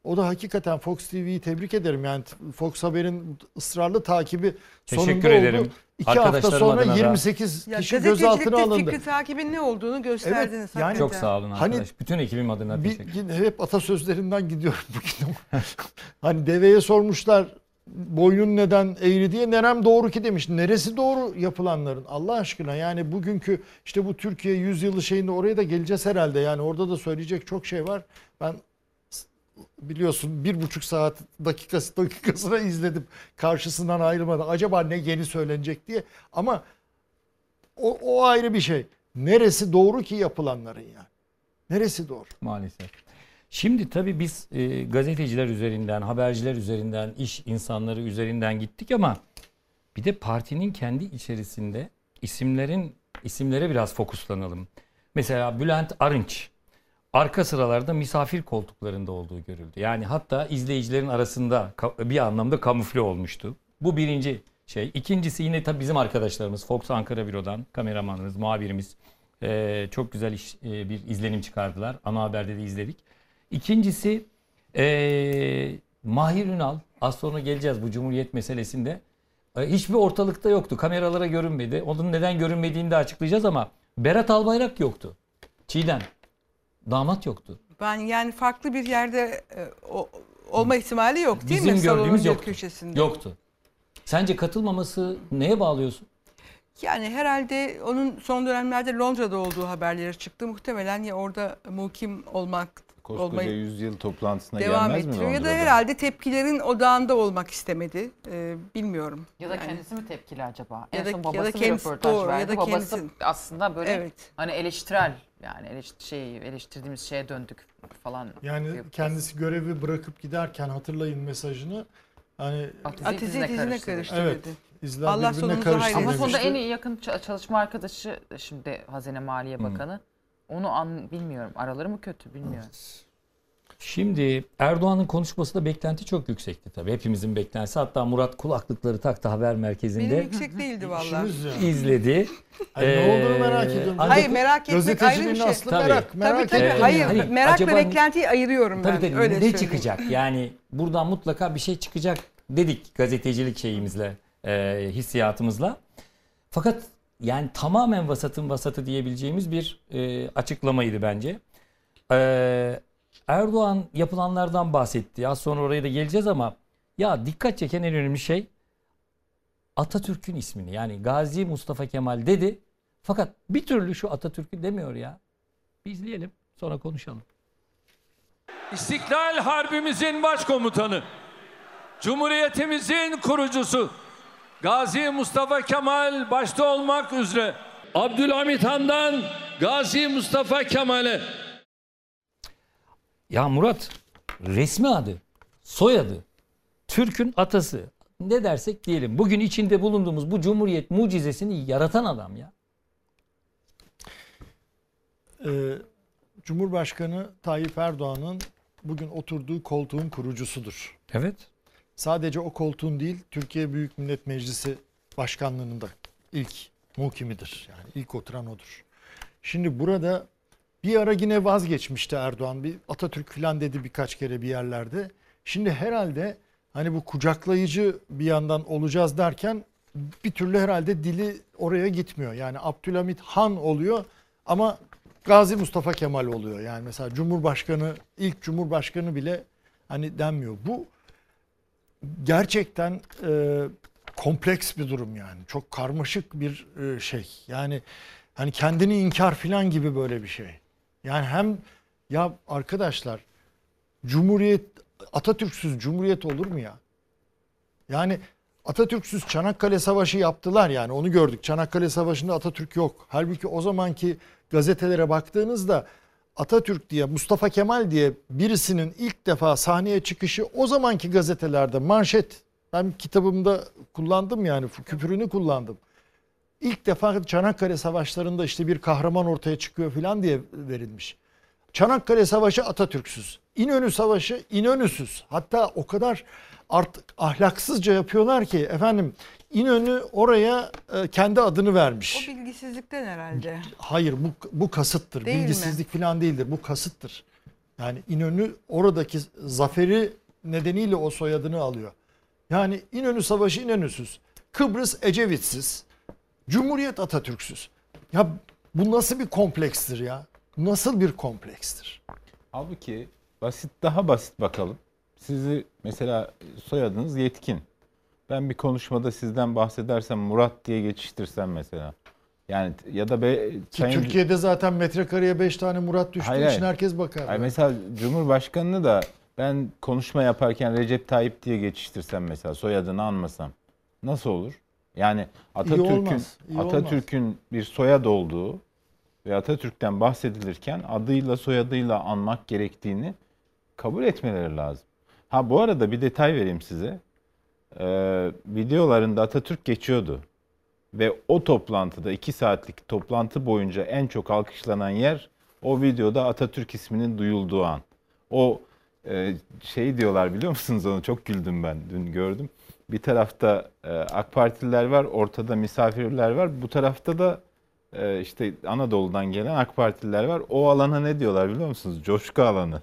O da hakikaten Fox TV'yi tebrik ederim. Yani Fox Haber'in ısrarlı takibi sonunda oldu. Teşekkür ederim. 2 hafta sonra 28 kişi gözaltına alındı. Fikri takibin ne olduğunu gösterdiniz. Evet, yani çok sağ olun arkadaş. Hani, bütün ekibim adına teşekkür ederim. Hep atasözlerinden gidiyorum bugün. Hani deveye sormuşlar boynun neden eğri diye. Nerem doğru ki demiş. Neresi doğru yapılanların? Allah aşkına yani bugünkü işte bu Türkiye yüzyılı şeyinde oraya da geleceğiz herhalde. Yani orada da söyleyecek çok şey var. Ben biliyorsun 1,5 saat dakikasına izledim karşısından ayrılmadan acaba ne yeni söylenecek diye ama o ayrı bir şey. Neresi doğru ki yapılanların yani? Neresi doğru? Maalesef. Şimdi tabii biz gazeteciler üzerinden, haberciler üzerinden, iş insanları üzerinden gittik ama bir de partinin kendi içerisinde isimlere biraz fokuslanalım. Mesela Bülent Arınç arka sıralarda misafir koltuklarında olduğu görüldü. Yani hatta izleyicilerin arasında bir anlamda kamufle olmuştu. Bu birinci şey. İkincisi yine tabii bizim arkadaşlarımız Fox Ankara Büro'dan kameramanımız, muhabirimiz çok güzel bir izlenim çıkardılar. Ana Haber'de de izledik. İkincisi Mahir Ünal. Az sonra geleceğiz bu Cumhuriyet meselesinde. Hiçbir ortalıkta yoktu. Kameralara görünmedi. Onun neden görünmediğini de açıklayacağız ama Berat Albayrak yoktu. Çiğdem. damat yoktu. Ben yani farklı bir yerde olma ihtimali yok değil mi? Bizim gördüğümüz yoktu. Yoktu. Sence katılmaması neye bağlıyorsun? Yani herhalde onun son dönemlerde Londra'da olduğu haberleri çıktı. Muhtemelen ya orada mukim olmayı yüzyıl toplantısına devam gelmez ettiriyor mi Londra'da? Ya da herhalde tepkilerin odağında olmak istemedi. Bilmiyorum. Ya da yani kendisi mi tepkili acaba? En son babası bir röportaj verdi. Ya da babası aslında böyle hani eleştirel yani eleştirdiğimiz şeye döndük falan. Yani kendisi görevi bırakıp giderken hatırlayın mesajını. Hani Atiz'i dizine karıştırdı. Evet. Allah sonumuza hayır. Ama sonunda en iyi yakın çalışma arkadaşı şimdi Hazine Maliye Bakanı. Onu bilmiyorum. Araları mı kötü bilmiyorum. Şimdi Erdoğan'ın konuşması da beklenti çok yüksekti tabii. Hepimizin beklentisi. Hatta Murat kulaklıkları taktı haber merkezinde. Benim yüksek değildi vallahi. İzledi. Ne olduğunu merak ediyorum. Hayır merak etmek ayrı bir şey. Tabii. Hayır merakla beklentiyi ayırıyorum ben. Öyle ne söyleyeyim. Çıkacak? Yani buradan mutlaka bir şey çıkacak dedik gazetecilik şeyimizle. Hissiyatımızla. Fakat yani tamamen vasatın vasatı diyebileceğimiz bir açıklamaydı bence. Erdoğan yapılanlardan bahsetti. Az sonra oraya da geleceğiz ama ya dikkat çeken en önemli şey Atatürk'ün ismini yani Gazi Mustafa Kemal dedi. Fakat bir türlü şu Atatürk'ü demiyor ya. Bir izleyelim sonra konuşalım. İstiklal Harbimizin başkomutanı, Cumhuriyetimizin kurucusu Gazi Mustafa Kemal başta olmak üzere Abdülhamit Han'dan Gazi Mustafa Kemal'e. Ya Murat, resmi adı, soyadı, Türk'ün atası, ne dersek diyelim. Bugün içinde bulunduğumuz bu Cumhuriyet mucizesini yaratan adam ya. Cumhurbaşkanı Tayyip Erdoğan'ın bugün oturduğu koltuğun kurucusudur. Evet. Sadece o koltuğun değil, Türkiye Büyük Millet Meclisi Başkanlığı'nın da ilk muhkimidir. Yani ilk oturan odur. Şimdi burada bir ara yine vazgeçmişti Erdoğan. Bir Atatürk falan dedi birkaç kere bir yerlerde. Şimdi herhalde hani bu kucaklayıcı bir yandan olacağız derken bir türlü herhalde dili oraya gitmiyor. Yani Abdülhamit Han oluyor ama Gazi Mustafa Kemal oluyor. Yani mesela Cumhurbaşkanı, ilk Cumhurbaşkanı bile hani denmiyor. Bu gerçekten kompleks bir durum yani. Çok karmaşık bir şey. Yani hani kendini inkar falan gibi böyle bir şey. Yani hem ya arkadaşlar Cumhuriyet, Atatürk'süz Cumhuriyet olur mu ya? Yani Atatürk'süz Çanakkale Savaşı yaptılar yani onu gördük. Çanakkale Savaşı'nda Atatürk yok. Halbuki o zamanki gazetelere baktığınızda Atatürk diye, Mustafa Kemal diye birisinin ilk defa sahneye çıkışı o zamanki gazetelerde manşet. Ben kitabımda kullandım yani küpürünü kullandım. İlk defa Çanakkale Savaşları'nda işte bir kahraman ortaya çıkıyor falan diye verilmiş. Çanakkale Savaşı Atatürk'süz. İnönü Savaşı İnönü'süz. Hatta o kadar artık ahlaksızca yapıyorlar ki efendim İnönü oraya kendi adını vermiş. O bilgisizlikten herhalde. Hayır bu kasıttır. Değil bilgisizlik mi? Falan değildir. Bu kasıttır. Yani İnönü oradaki zaferi nedeniyle o soyadını alıyor. Yani İnönü Savaşı İnönü'süz. Kıbrıs Ecevit'siz. Cumhuriyet Atatürk'süz. Ya bu nasıl bir komplekstir ya? Nasıl bir komplekstir? Halbuki basit daha basit bakalım. Sizi mesela soyadınız Yetkin. Ben bir konuşmada sizden bahsedersem Murat diye geçiştirsem mesela. Yani ya da Türkiye'de zaten metrekareye 5 tane Murat düştüğü için herkes bakar. Hayır, mesela Cumhurbaşkanı'nı da ben konuşma yaparken Recep Tayyip diye geçiştirsem mesela soyadını anmasam nasıl olur? Yani Atatürk'ün bir soyad olduğu ve Atatürk'ten bahsedilirken adıyla soyadıyla anmak gerektiğini kabul etmeleri lazım. Ha bu arada bir detay vereyim size. Videolarında Atatürk geçiyordu. Ve o toplantıda 2 saatlik toplantı boyunca en çok alkışlanan yer o videoda Atatürk isminin duyulduğu an. O şey diyorlar biliyor musunuz onu? Çok güldüm ben dün gördüm. Bir tarafta AK Partililer var, ortada misafirler var. Bu tarafta da işte Anadolu'dan gelen AK Partililer var. O alana ne diyorlar biliyor musunuz? Coşku alanı.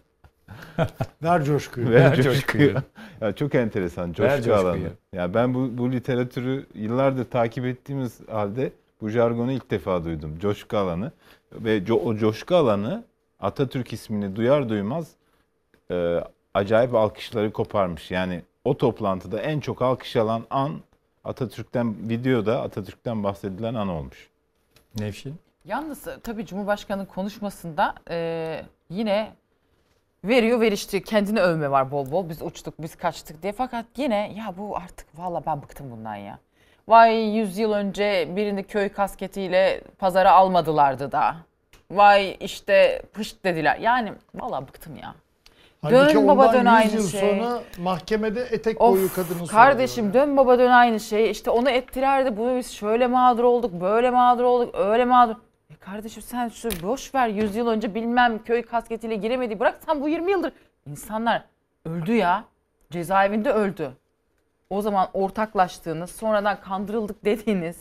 Ver coşkuyu. Ver coşkuyu. Ya çok enteresan coşku alanı. Ya ben bu literatürü yıllardır takip ettiğimiz halde bu jargonu ilk defa duydum. Coşku alanı ve o coşku alanı Atatürk ismini duyar duymaz acayip alkışları koparmış. Yani o toplantıda en çok alkış alan an Atatürk'ten, videoda Atatürk'ten bahsedilen an olmuş. Nevşin? Yalnız tabii Cumhurbaşkanı'nın konuşmasında yine veriyor veriştiriyor. Kendini övme var bol bol. Biz uçtuk, biz kaçtık diye. Fakat yine ya bu artık valla ben bıktım bundan ya. Vay 100 yıl önce birini köy kasketiyle pazara almadılardı da. Vay işte pışt dediler. Yani valla bıktım ya. Halbuki dön baba dön aynı şey. Sonra mahkemede etek boyu kadının kardeşim soruyor. Dön baba dön aynı şey. İşte onu ettilerdi. Bunu biz şöyle mağdur olduk, böyle mağdur olduk, öyle mağdur. Kardeşim sen şu boş ver 100 yıl önce bilmem köy kasketiyle giremedi. Bırak sen bu 20 yıldır. İnsanlar öldü ya. Cezaevinde öldü. O zaman ortaklaştığınız, sonradan kandırıldık dediğiniz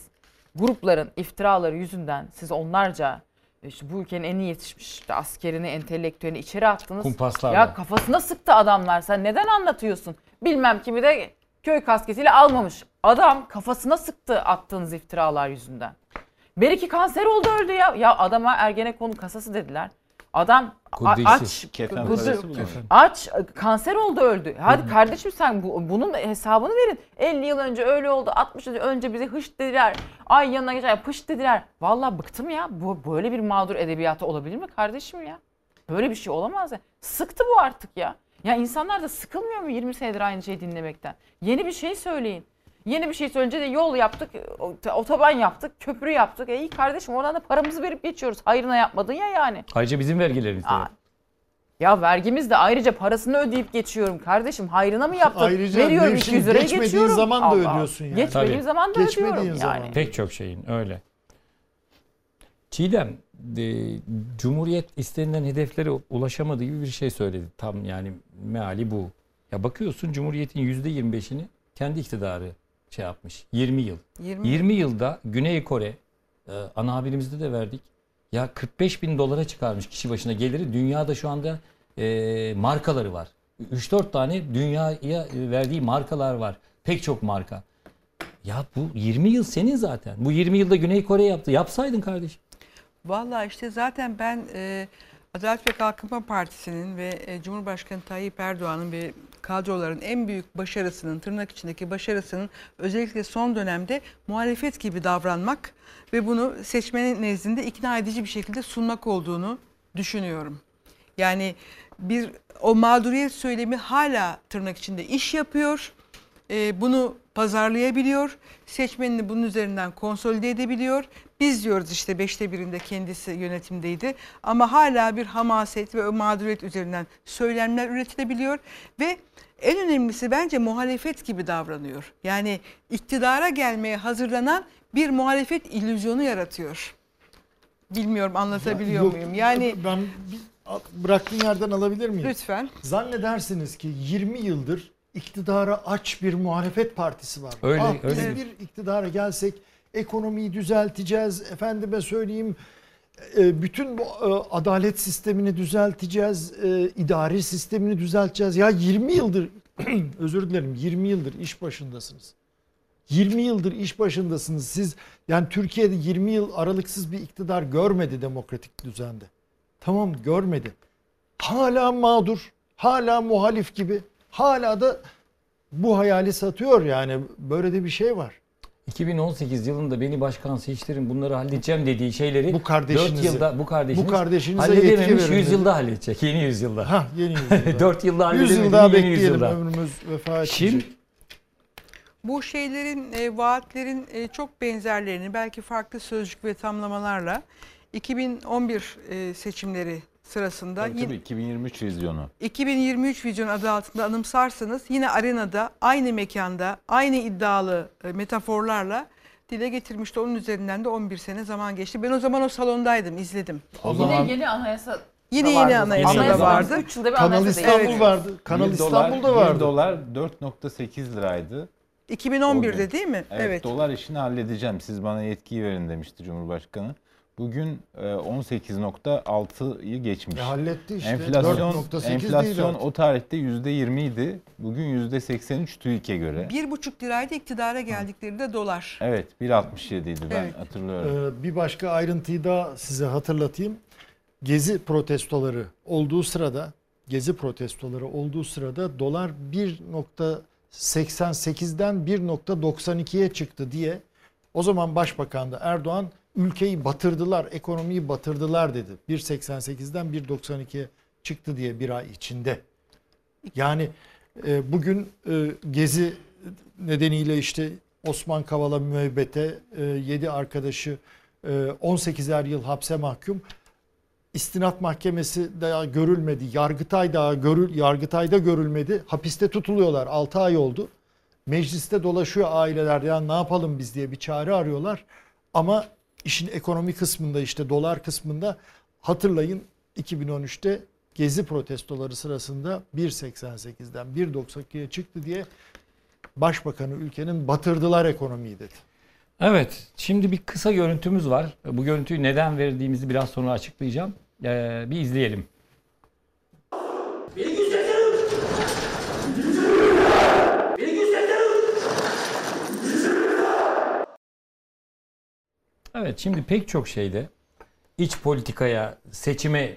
grupların iftiraları yüzünden siz onlarca işte bu ülkenin en iyi yetişmiş işte askerini, entelektüelini içeri attınız. Kumpaslarla. Ya kafasına sıktı adamlar. Sen neden anlatıyorsun? Bilmem kimi de köy kasketiyle almamış. Adam kafasına sıktı attığınız iftiralar yüzünden. Beriki kanser oldu öldü ya. Ya adama Ergenekon kasası dediler. Adam aç, aç kanser oldu öldü. Hadi kardeşim sen bunun hesabını verin. 50 yıl önce öyle oldu. 60 yıl önce bizi hış dediler. Ay yanına geçer pış dediler. Vallahi bıktım ya. Bu böyle bir mağdur edebiyatı olabilir mi kardeşim ya? Böyle bir şey olamaz ya. Sıktı bu artık ya. Ya insanlar da sıkılmıyor mu 20 senedir aynı şeyi dinlemekten? Yeni bir şey söyleyin. Yeni bir şey söyleyince de yol yaptık, otoban yaptık, köprü yaptık. İyi kardeşim oradan da paramızı verip geçiyoruz. Hayrına yapmadın ya yani. Ayrıca bizim vergilerimiz de. Ya vergimiz de ayrıca parasını ödeyip geçiyorum kardeşim. Hayrına mı yaptın? Ayrıca veriyorum 200 liraya geçmediğin geçiyorum. Zaman da ödüyorsun yani. Geçmediğim tabii. Zaman da geçmediğin ödüyorum zaman. Yani. Pek çok şeyin öyle. Çiğdem, Cumhuriyet istenilen hedeflere ulaşamadığı gibi bir şey söyledi. Tam yani meali bu. Ya bakıyorsun Cumhuriyet'in %25'ini kendi iktidarı şey yapmış. 20 yıl. 20 yılda Güney Kore, ana haberimizde de verdik. Ya 45.000 dolara çıkarmış kişi başına geliri. Dünyada şu anda markaları var. 3-4 tane dünyaya verdiği markalar var. Pek çok marka. Ya bu 20 yıl senin zaten. Bu 20 yılda Güney Kore yaptı. Yapsaydın kardeşim. Vallahi işte zaten ben Adalet ve Kalkınma Partisi'nin ve Cumhurbaşkanı Tayyip Erdoğan'ın ve Kavcıoğlu'nun en büyük başarısının, tırnak içindeki başarısının özellikle son dönemde muhalefet gibi davranmak ve bunu seçmenin nezdinde ikna edici bir şekilde sunmak olduğunu düşünüyorum. Yani o mağduriyet söylemi hala tırnak içinde iş yapıyor, bunu pazarlayabiliyor, seçmenini bunun üzerinden konsolide edebiliyor. Biz diyoruz işte 1/5'inde kendisi yönetimdeydi ama hala bir hamaset ve mağduriyet üzerinden söylemler üretilebiliyor ve en önemlisi bence muhalefet gibi davranıyor. Yani iktidara gelmeye hazırlanan bir muhalefet illüzyonu yaratıyor. Bilmiyorum anlatabiliyor muyum? Yani ben bıraktığım yerden alabilir miyim? Lütfen. Zannedersiniz ki 20 yıldır iktidara aç bir muhalefet partisi var. Öyle, öyle. Bir iktidara gelsek ekonomiyi düzelteceğiz, efendime söyleyeyim bütün bu adalet sistemini düzelteceğiz, idari sistemini düzelteceğiz. Ya 20 yıldır, özür dilerim, 20 yıldır iş başındasınız. 20 yıldır iş başındasınız. Siz yani Türkiye'de 20 yıl aralıksız bir iktidar görmedi demokratik düzende. Tamam görmedi. Hala mağdur, hala muhalif gibi, hala da bu hayali satıyor yani böyle de bir şey var. 2018 yılında beni başkan seçtirin bunları halledeceğim dediği şeyleri bu 4 yılda bu kardeşiniz halledememiş 100 yılda halledecek. Yeni yüzyılda. Ha, yeni yüzyılda. 4 yılda halledemedi yeni yüzyılda. Ömrümüz vefa edecek. Şimdi bu şeylerin, vaatlerin çok benzerlerini belki farklı sözcük ve tamlamalarla 2011 seçimleri sırasında tabii, 2023 vizyonu. 2023 vizyonu adı altında anımsarsanız yine arenada, aynı mekanda, aynı iddialı metaforlarla dile getirmişti. Onun üzerinden de 11 sene zaman geçti. Ben o zaman o salondaydım, izledim. O zaman yine anayasa yeni anayasa vardı. 3 yılda bir Kanal İstanbul evet. vardı. Kanal İstanbul'da vardı. Dolar 4.8 liraydı. 2011'de değil mi? Evet. Dolar işini halledeceğim. Siz bana yetkiyi verin demişti Cumhurbaşkanı. Bugün 18.6'yı geçmiş. Halletti işte. Enflasyon o tarihte %20 idi. Bugün %83 TÜİK'e göre. 1,5 liraydı iktidara geldiklerinde dolar. Evet 1.67 idi ben hatırlıyorum. Bir başka ayrıntıyı da size hatırlatayım. Gezi protestoları olduğu sırada dolar 1.88'den 1.92'ye çıktı diye o zaman Başbakan da Erdoğan ülkeyi batırdılar, ekonomiyi batırdılar dedi. 1.88'den 1.92'ye çıktı diye bir ay içinde. Yani bugün Gezi nedeniyle işte Osman Kavala müebbete, 7 arkadaşı 18'er yıl hapse mahkum. İstinaf mahkemesi daha görülmedi. Yargıtay'da görülmedi. Hapiste tutuluyorlar. 6 ay oldu. Mecliste dolaşıyor aileler. Yani ne yapalım biz diye bir çare arıyorlar. Ama işin ekonomi kısmında, işte dolar kısmında, hatırlayın 2013'te Gezi protestoları sırasında 1.88'den 1.92'ye çıktı diye Başbakanı ülkenin batırdılar ekonomiyi dedi. Evet, şimdi bir kısa görüntümüz var. Bu görüntüyü neden verdiğimizi biraz sonra açıklayacağım. Bir izleyelim. Evet, şimdi pek çok şeyde iç politikaya, seçime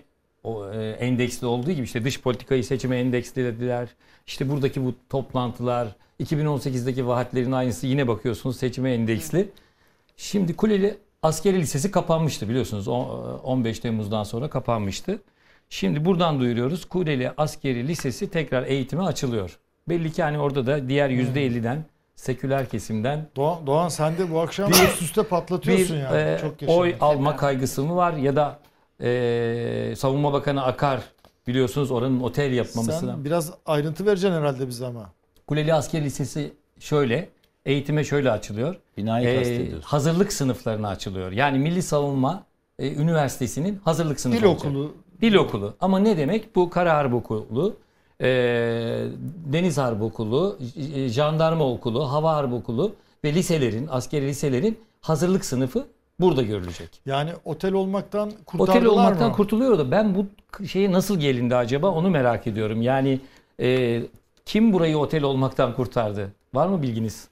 endeksli olduğu gibi işte dış politikayı seçime endekslediler. İşte buradaki bu toplantılar, 2018'deki vaatlerin aynısı, yine bakıyorsunuz seçime endeksli. Şimdi Kuleli Askeri Lisesi kapanmıştı biliyorsunuz. 15 Temmuz'dan sonra kapanmıştı. Şimdi buradan duyuruyoruz. Kuleli Askeri Lisesi tekrar eğitime açılıyor. Belli ki hani orada da diğer %50'den seküler kesimden. Doğan sen de bu akşam üst üste patlatıyorsun yani. Çok yaşanıyor. Oy alma kaygısı mı var ya da Savunma Bakanı Akar biliyorsunuz oranın otel yapmamasına. Sen biraz ayrıntı vereceksin herhalde bize ama. Kuleli Askeri Lisesi şöyle, eğitime şöyle açılıyor. Binayı kastediyorsun. Hazırlık sınıflarına açılıyor. Yani Milli Savunma Üniversitesi'nin hazırlık sınıfı. Dil okulu. Ama ne demek? Bu Kara Harp Okulu, Deniz Harp Okulu, Jandarma Okulu, Hava Harp Okulu ve liselerin, askeri liselerin hazırlık sınıfı burada görülecek. Yani otel olmaktan kurtardılar mı? Otel olmaktan kurtuluyordu. Ben bu şeye nasıl gelindi acaba onu merak ediyorum. Yani kim burayı otel olmaktan kurtardı? Var mı bilginiz?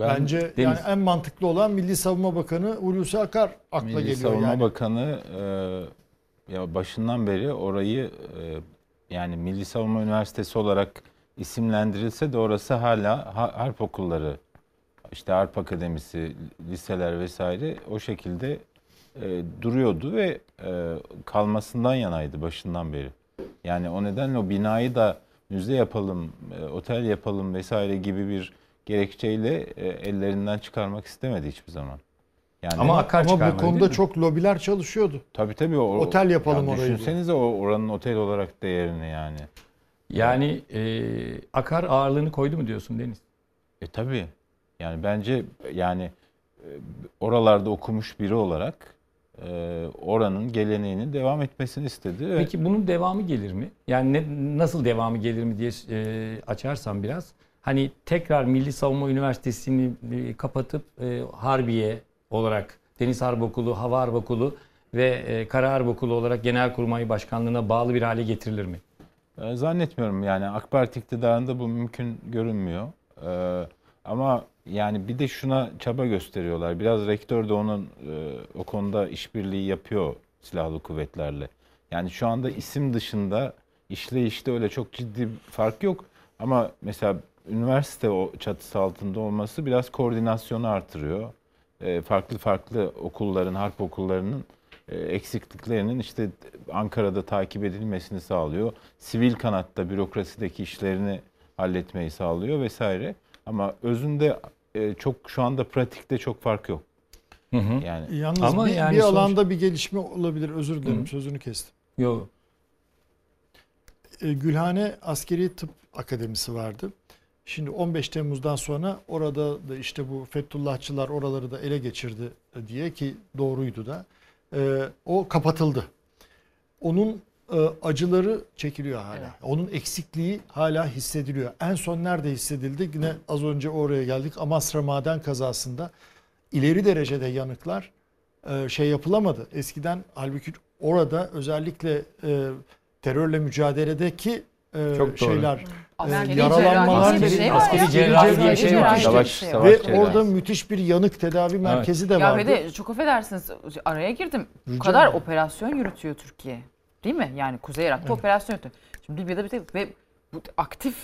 Bence Deniz. Yani en mantıklı olan Milli Savunma Bakanı Hulusi Akar akla geliyor. Milli Savunma Bakanı ya başından beri orayı yani Milli Savunma Üniversitesi olarak isimlendirilse de orası hala harp okulları, işte harp akademisi, liseler vesaire o şekilde duruyordu ve kalmasından yanaydı başından beri. Yani o nedenle o binayı da müze yapalım, otel yapalım vesaire gibi bir gerekçeyle ellerinden çıkarmak istemedi hiçbir zaman. Yani ama bu konuda çok lobiler çalışıyordu. Tabii otel yapalım yani orayı. Düşünsenize oranın otel olarak değerini yani. Yani Akar ağırlığını koydu mu diyorsun Deniz? Tabii. Yani bence yani oralarda okumuş biri olarak oranın geleneğinin devam etmesini istedi. Evet. Peki bunun devamı gelir mi? Yani nasıl devamı gelir mi diye açarsam biraz. Hani tekrar Milli Savunma Üniversitesi'ni kapatıp Harbiye olarak Deniz Harp Okulu, Hava Harp Okulu ve Kara Harp Okulu olarak Genelkurmay Başkanlığı'na bağlı bir hale getirilir mi? Zannetmiyorum yani. AK Parti iktidarında bu mümkün görünmüyor. Ama yani bir de şuna çaba gösteriyorlar. Biraz rektör de onun o konuda işbirliği yapıyor silahlı kuvvetlerle. Yani şu anda isim dışında işleyişte öyle çok ciddi fark yok. Ama mesela üniversite o çatısı altında olması biraz koordinasyonu artırıyor. Farklı okulların, harp okullarının eksikliklerinin işte Ankara'da takip edilmesini sağlıyor. Sivil kanatta bürokrasideki işlerini halletmeyi sağlıyor vesaire. Ama özünde çok şu anda pratikte çok fark yok. Hı. Yani yalnız ama bir alanda bir gelişme olabilir. Özür dilerim, sözünü kestim. Yok. Gülhane Askeri Tıp Akademisi vardı. Şimdi 15 Temmuz'dan sonra orada da işte bu Fethullahçılar oraları da ele geçirdi diye, ki doğruydu da. O kapatıldı. Onun acıları çekiliyor hala. Evet. Onun eksikliği hala hissediliyor. En son nerede hissedildi? Yine az önce oraya geldik. Amasra maden kazasında ileri derecede yanıklar yapılamadı. Eskiden halbuki orada özellikle terörle mücadeledeki şeyler, yaralanmalar, askeri cerrahi diye şey var. Savaş cerrahi. Orada müthiş bir yanık tedavi merkezi de vardı. Ya de çok affedersiniz araya girdim. Bu kadar operasyon yürütüyor Türkiye. Değil mi? Yani Kuzey Irak'ta operasyon yürütüyor. Şimdi Libya'da ve bu aktif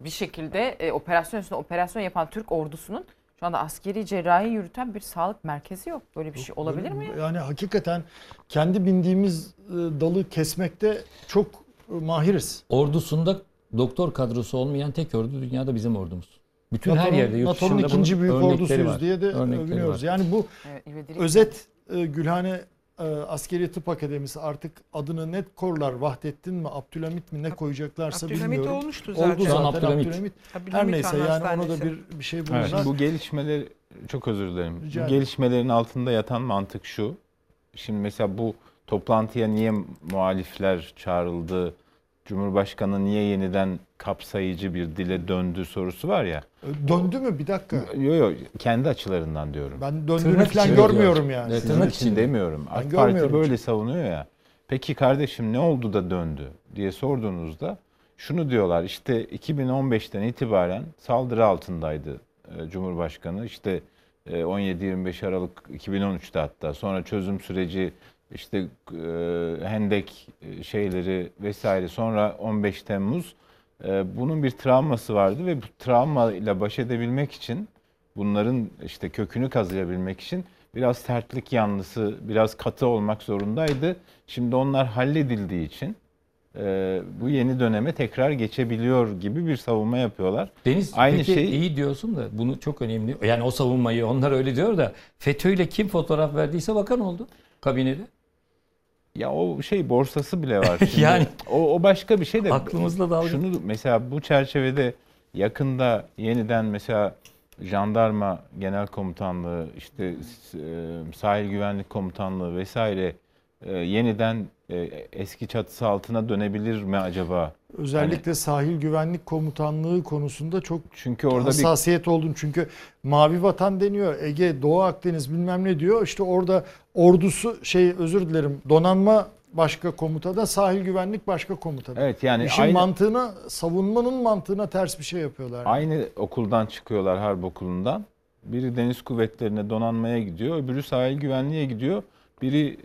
bir şekilde operasyon üstüne operasyon yapan Türk ordusunun şu anda askeri cerrahi yürüten bir sağlık merkezi yok. Böyle bir şey olabilir mi? Yani hakikaten kendi bindiğimiz dalı kesmekte çok mahiriz. Ordusunda doktor kadrosu olmayan tek ordu dünyada bizim ordumuz. Bütün her yerde yurt dışında NATO'nun ikinci bunun büyük ordusuyuz diye de övünüyoruz. Yani bu özet Gülhane Askeri Tıp Akademisi artık adını net korlar. Vahdettin mi, Abdülhamit mi ne koyacaklarsa bilmiyorum. Abdülhamit olmuştu zaten. Oldu zaten Abdülhamit. Her neyse yani ona da bir şey bulurlar. Evet. Bu gelişmeler, çok özür dilerim. Bu gelişmelerin altında yatan mantık şu. Şimdi mesela bu toplantıya niye muhalifler çağrıldı? Cumhurbaşkanı niye yeniden kapsayıcı bir dile döndü sorusu var ya. Döndü mü? Bir dakika. Yok yok. Kendi açılarından diyorum. Ben döndüğünü falan görmüyorum yani. Tırnak için demiyorum. AK Parti böyle savunuyor ya. Peki kardeşim ne oldu da döndü diye sorduğunuzda şunu diyorlar. İşte 2015'ten itibaren saldırı altındaydı Cumhurbaşkanı. İşte 17-25 Aralık 2013'te hatta. Sonra çözüm süreci, İşte Hendek şeyleri vesaire, sonra 15 Temmuz bunun bir travması vardı ve bu travma ile baş edebilmek için, bunların işte kökünü kazıyabilmek için biraz sertlik yanlısı, biraz katı olmak zorundaydı. Şimdi onlar halledildiği için bu yeni döneme tekrar geçebiliyor gibi bir savunma yapıyorlar. Deniz, aynı peki şey iyi diyorsun da bunu çok önemli. Yani o savunmayı onlar öyle diyor da FETÖ'yle kim fotoğraf verdiyse bakan oldu kabinede. Ya o şey borsası bile var. Şimdi. Yani o başka bir şey de. Aklımızla dalga. Şunu mesela bu çerçevede yakında yeniden mesela Jandarma Genel Komutanlığı, işte Sahil Güvenlik Komutanlığı vesaire yeniden eski çatısı altına dönebilir mi acaba? Özellikle hani, Sahil Güvenlik Komutanlığı konusunda çok çünkü orada hassasiyet oldum. Çünkü Mavi Vatan deniyor, Ege, Doğu Akdeniz bilmem ne diyor. İşte orada ordusu donanma başka komutada, sahil güvenlik başka komutada. Evet yani işin mantığına, savunmanın mantığına ters bir şey yapıyorlar. Aynı okuldan çıkıyorlar, harp okulundan. Biri Deniz Kuvvetleri'ne, donanmaya gidiyor, öbürü sahil güvenliğe gidiyor. Biri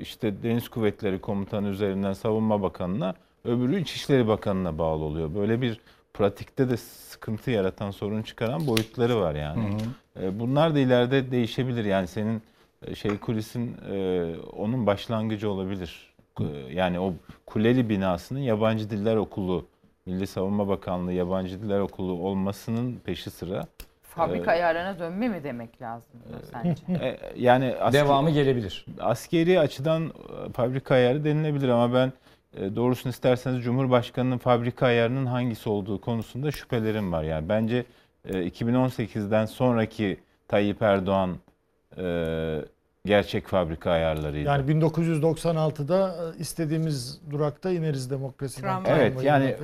işte Deniz Kuvvetleri Komutanı üzerinden Savunma Bakanı'na, öbürü İçişleri Bakanı'na bağlı oluyor. Böyle bir pratikte de sıkıntı yaratan, sorun çıkaran boyutları var yani. Hı hı. Bunlar da ileride değişebilir. Yani senin kulisin onun başlangıcı olabilir. Yani o Kuleli binasının Yabancı Diller Okulu, Milli Savunma Bakanlığı Yabancı Diller Okulu olmasının peşi sıra fabrika ayarına dönme mi demek lazım sence? Yani devamı gelebilir. Askeri açıdan fabrika ayarı denilebilir ama ben doğrusunu isterseniz Cumhurbaşkanı'nın fabrika ayarının hangisi olduğu konusunda şüphelerim var. Yani bence 2018'den sonraki Tayyip Erdoğan gerçek fabrika ayarlarıydı. Yani 1996'da istediğimiz durakta ineriz demokrasiden. Evet yani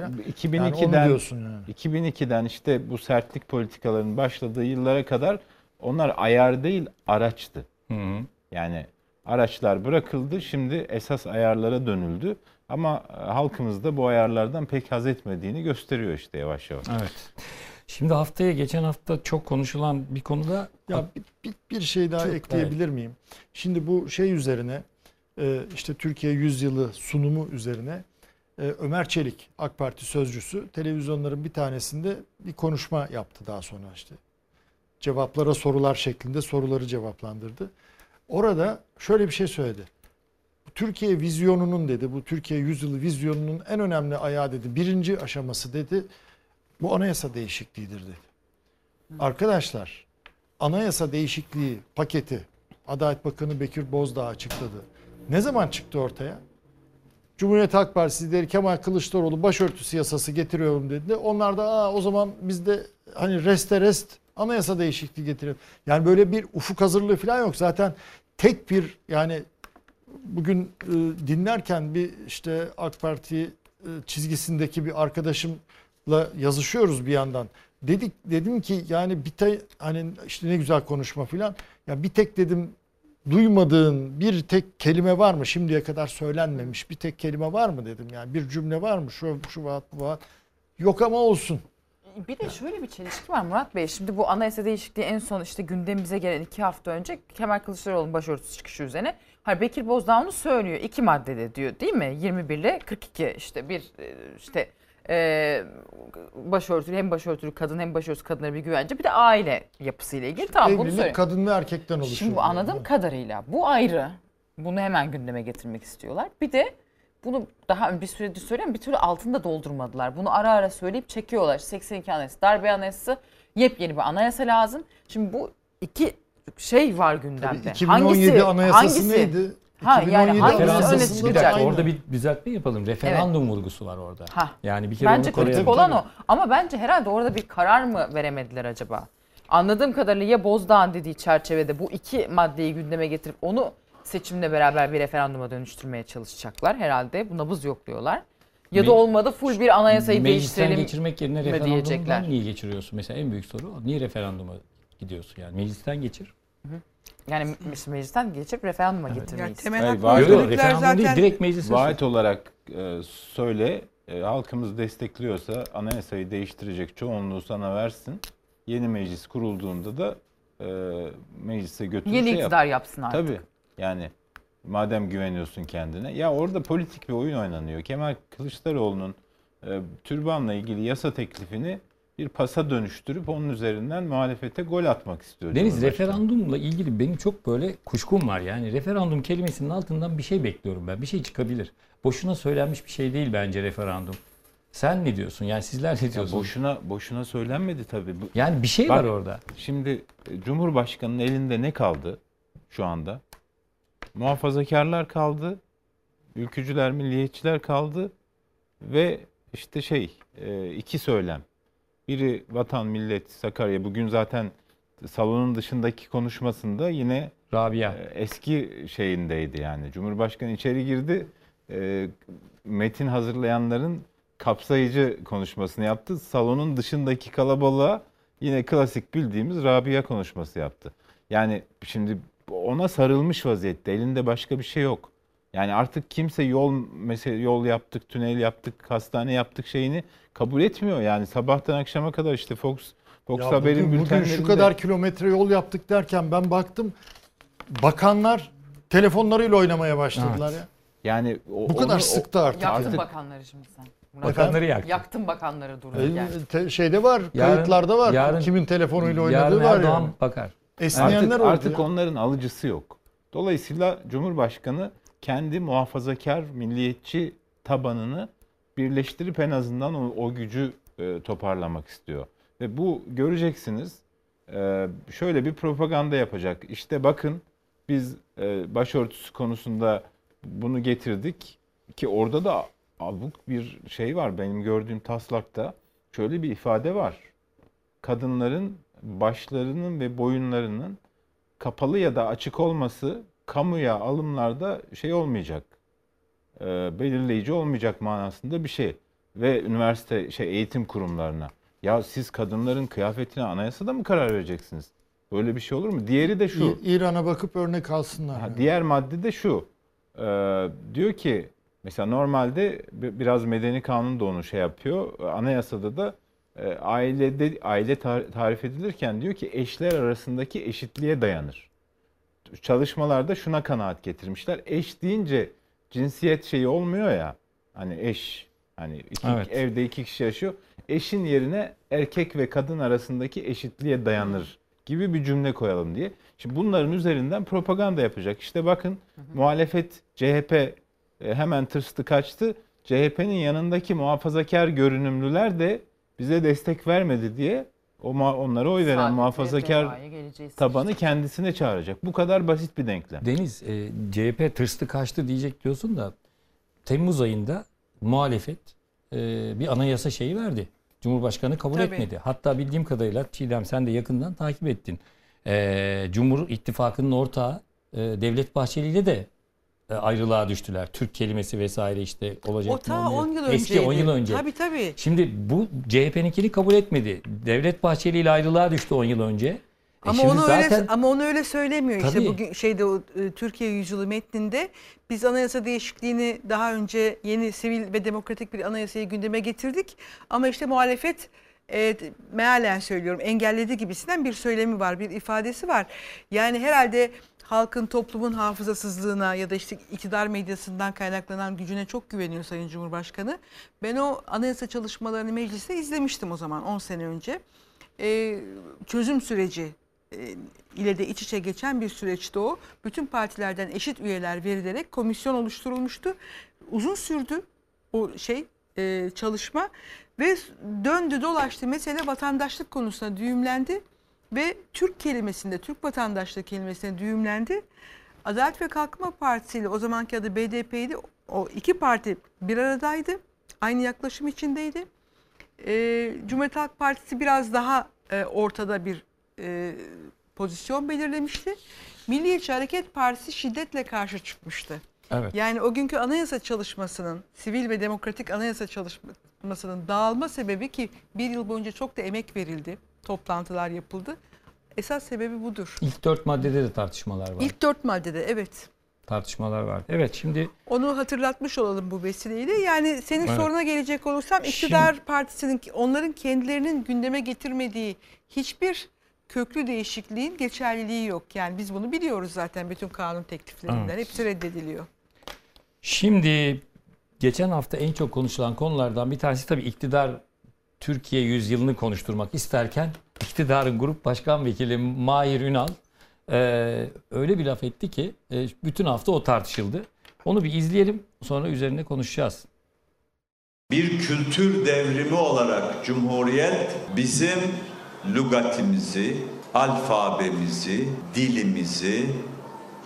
2002'den işte bu sertlik politikalarının başladığı yıllara kadar onlar ayar değil, araçtı. Hı hı. Yani araçlar bırakıldı, şimdi esas ayarlara dönüldü. Ama halkımız da bu ayarlardan pek haz etmediğini gösteriyor işte yavaş yavaş. Evet. Şimdi haftaya, geçen hafta çok konuşulan bir konuda bir şey daha ekleyebilir miyim? Şimdi bu üzerine işte Türkiye Yüzyılı sunumu üzerine Ömer Çelik, AK Parti sözcüsü, televizyonların bir tanesinde bir konuşma yaptı. Daha sonra işte cevaplara sorular şeklinde soruları cevaplandırdı. Orada şöyle bir şey söyledi. Türkiye vizyonunun dedi, bu Türkiye Yüzyılı vizyonunun en önemli ayağı dedi, birinci aşaması dedi, bu anayasa değişikliğidir dedi. Arkadaşlar, anayasa değişikliği paketi Adalet Bakanı Bekir Bozdağ açıkladı. Ne zaman çıktı ortaya? Cumhuriyet Halk Partisi lideri Kemal Kılıçdaroğlu başörtüsü yasası getiriyorum dedi. Onlar da o zaman biz de hani reste rest anayasa değişikliği getirelim. Yani böyle bir ufuk hazırlığı falan yok. Zaten tek bir bugün dinlerken bir AK Parti çizgisindeki bir arkadaşımla yazışıyoruz bir yandan. Dedim ki yani bir tek ne güzel konuşma filan. Ya bir tek dedim duymadığın bir tek kelime var mı? Şimdiye kadar söylenmemiş bir tek kelime var mı dedim. Yani bir cümle var mı? Şu vaat, bu vaat. Yok ama olsun. Bir de şöyle bir çelişki var Murat Bey. Şimdi bu anayasa değişikliği en son işte gündemimize gelen 2 hafta önce Kemal Kılıçdaroğlu'nun başörtüsü çıkışı üzerine. Hayır, Bekir Bozdağ onu söylüyor. 2 maddede diyor değil mi? 21 ile 42 işte bir işte başörtülü, hem başörtülü kadın hem başörtüsü kadınlara bir güvence, bir de aile yapısıyla ilgili. Tamam, evlilik bunu söyleyeyim. Kadın ve erkekten oluşuyor. Şimdi bu anladığım kadarıyla bu ayrı. Bunu hemen gündeme getirmek istiyorlar. Bir de bunu daha bir süredir söylüyorum, bir türlü altında doldurmadılar. Bunu ara ara söyleyip çekiyorlar. 82 anayasa, darbe anayasası, yepyeni bir anayasa lazım. Şimdi bu 2 şey var gündemde. Tabii, 2017 hangisi, anayasası hangisi? Neydi? Ha, yani hangisi öne çıkacak? Orada bir düzeltme yapalım. Referandum vurgusu var orada. Ha. Yani bir kere bence kritik olan o. Ama bence herhalde orada bir karar mı veremediler acaba? Anladığım kadarıyla ya Bozdağ'ın dediği çerçevede bu 2 maddeyi gündeme getirip onu seçimle beraber bir referanduma dönüştürmeye çalışacaklar herhalde. Buna buz yokluyorlar. Ya da olmadı full bir anayasayı değiştirelim. Meclisten geçirmek yerine referandumdan niye geçiriyorsun? Mesela en büyük soru o. Niye referanduma gidiyorsun? Yani meclisten geçir. Hı-hı. Yani meclisten geçip referanduma getirmeyiz. Temel haklar zaten direkt meclis vaat olarak söyle, halkımız destekliyorsa anayasayı değiştirecek çoğunluğu sana versin. Yeni meclis kurulduğunda da meclise götürürse yeni iktidar yapsın artık. Tabii. Yani madem güveniyorsun kendine. Ya orada politik bir oyun oynanıyor. Kemal Kılıçdaroğlu'nun türbanla ilgili yasa teklifini bir pasa dönüştürüp onun üzerinden muhalefete gol atmak istiyor. Deniz, referandumla ilgili benim çok böyle kuşkum var. Yani referandum kelimesinin altından bir şey bekliyorum ben. Bir şey çıkabilir. Boşuna söylenmiş bir şey değil bence referandum. Sen ne diyorsun? Yani sizler ne diyorsunuz? Boşuna söylenmedi tabii. Yani bir şey var orada. Şimdi Cumhurbaşkanı'nın elinde ne kaldı şu anda? Muhafazakarlar kaldı. Ülkücüler, milliyetçiler kaldı. Ve işte 2 söylem. Biri vatan, millet, Sakarya. Bugün zaten salonun dışındaki konuşmasında yine Rabia eski şeyindeydi yani. Cumhurbaşkanı içeri girdi. Metin hazırlayanların kapsayıcı konuşmasını yaptı. Salonun dışındaki kalabalığa yine klasik bildiğimiz Rabia konuşması yaptı. Yani şimdi ona sarılmış vaziyette. Elinde başka bir şey yok. Yani artık kimse yol yaptık, tünel yaptık, hastane yaptık şeyini kabul etmiyor. Yani sabahtan akşama kadar işte Fox Haber'in bültenlerinde. Bugün şu kadar kilometre yol yaptık derken ben baktım, bakanlar telefonlarıyla oynamaya başladılar ya. Yani bu kadar sıktı artık. Yaktın bakanları şimdi sen. Bakanları yaktın. Yaktın bakanları durun. Şeyde var, kayıtlarda var. Kimin telefonuyla oynadığı var ya. Yani. Bakar. Esneyenler artık onların alıcısı yok. Dolayısıyla Cumhurbaşkanı kendi muhafazakar, milliyetçi tabanını birleştirip en azından o gücü toparlamak istiyor. Ve bu göreceksiniz şöyle bir propaganda yapacak. İşte bakın biz başörtüsü konusunda bunu getirdik ki orada da abuk bir şey var. Benim gördüğüm taslakta şöyle bir ifade var. Kadınların başlarının ve boyunlarının kapalı ya da açık olması kamuya alımlarda şey olmayacak, belirleyici olmayacak manasında bir şey. Ve üniversite eğitim kurumlarına. Ya siz kadınların kıyafetine anayasada mı karar vereceksiniz? Böyle bir şey olur mu? Diğeri de şu. İran'a bakıp örnek alsınlar. Ha, yani. Diğer madde de şu. Diyor ki mesela normalde biraz medeni kanun da onu şey yapıyor. Anayasada da aile tarif edilirken diyor ki eşler arasındaki eşitliğe dayanır. Çalışmalarda şuna kanaat getirmişler. Eş deyince cinsiyet şeyi olmuyor ya. Hani eş. Hani evde 2 kişi yaşıyor. Eşin yerine erkek ve kadın arasındaki eşitliğe dayanır gibi bir cümle koyalım diye. Şimdi bunların üzerinden propaganda yapacak. İşte bakın muhalefet CHP hemen tırstı kaçtı. CHP'nin yanındaki muhafazakar görünümlüler de bize destek vermedi diye onlara oy veren muhafazakar tabanı kendisine çağıracak. Bu kadar basit bir denklem. Deniz, CHP tırstı kaçtı diyecek diyorsun da Temmuz ayında muhalefet bir anayasa şeyi verdi. Cumhurbaşkanı kabul etmedi. Hatta bildiğim kadarıyla Çiğdem sen de yakından takip ettin. Cumhur İttifakı'nın ortağı Devlet Bahçeli ile de ayrılığa düştüler. Türk kelimesi vesaire işte olacak. O ta 10 yıl önceydi. Eski 10 yıl önce. Tabii. Şimdi bu CHP'ninkini kabul etmedi. Devlet Bahçeli ile ayrılığa düştü 10 yıl önce. Ama onu öyle söylemiyor tabii. İşte bugün o Türkiye Yüzyılı metninde biz anayasa değişikliğini daha önce yeni sivil ve demokratik bir anayasayı gündeme getirdik ama işte muhalefet mealen söylüyorum engelledi gibisinden bir söylemi var, bir ifadesi var. Yani herhalde halkın, toplumun hafızasızlığına ya da işte iktidar medyasından kaynaklanan gücüne çok güveniyor Sayın Cumhurbaşkanı. Ben o anayasa çalışmalarını mecliste izlemiştim o zaman 10 sene önce. Çözüm süreci ile de iç içe geçen bir süreçti o. Bütün partilerden eşit üyeler verilerek komisyon oluşturulmuştu. Uzun sürdü o çalışma ve döndü dolaştı. Mesele vatandaşlık konusuna düğümlendi. Ve Türk kelimesinde, Türk vatandaşlığı kelimesine düğümlendi. Adalet ve Kalkınma Partisi ile o zamanki adı BDP'ydi. O iki parti bir aradaydı. Aynı yaklaşım içindeydi. Cumhuriyet Halk Partisi biraz daha ortada bir pozisyon belirlemişti. Milliyetçi Hareket Partisi şiddetle karşı çıkmıştı. Evet. Yani o günkü anayasa çalışmasının, sivil ve demokratik anayasa çalışmasının dağılma sebebi ki bir yıl boyunca çok da emek verildi. Toplantılar yapıldı. Esas sebebi budur. İlk 4 maddede de tartışmalar var. İlk 4 maddede evet. Tartışmalar var. Evet şimdi... Onu hatırlatmış olalım bu vesileyle. Yani senin evet. soruna gelecek olursam iktidar şimdi... partisinin, onların kendilerinin gündeme getirmediği hiçbir köklü değişikliğin geçerliliği yok. Yani biz bunu biliyoruz zaten bütün kanun tekliflerinden. Evet. Hepsi reddediliyor. Şimdi geçen hafta en çok konuşulan konulardan bir tanesi tabii iktidar Türkiye yüzyılını konuşturmak isterken iktidarın grup başkan vekili Mahir Ünal öyle bir laf etti ki bütün hafta o tartışıldı. Onu bir izleyelim, sonra üzerine konuşacağız. Bir kültür devrimi olarak Cumhuriyet bizim lügatimizi, alfabemizi, dilimizi,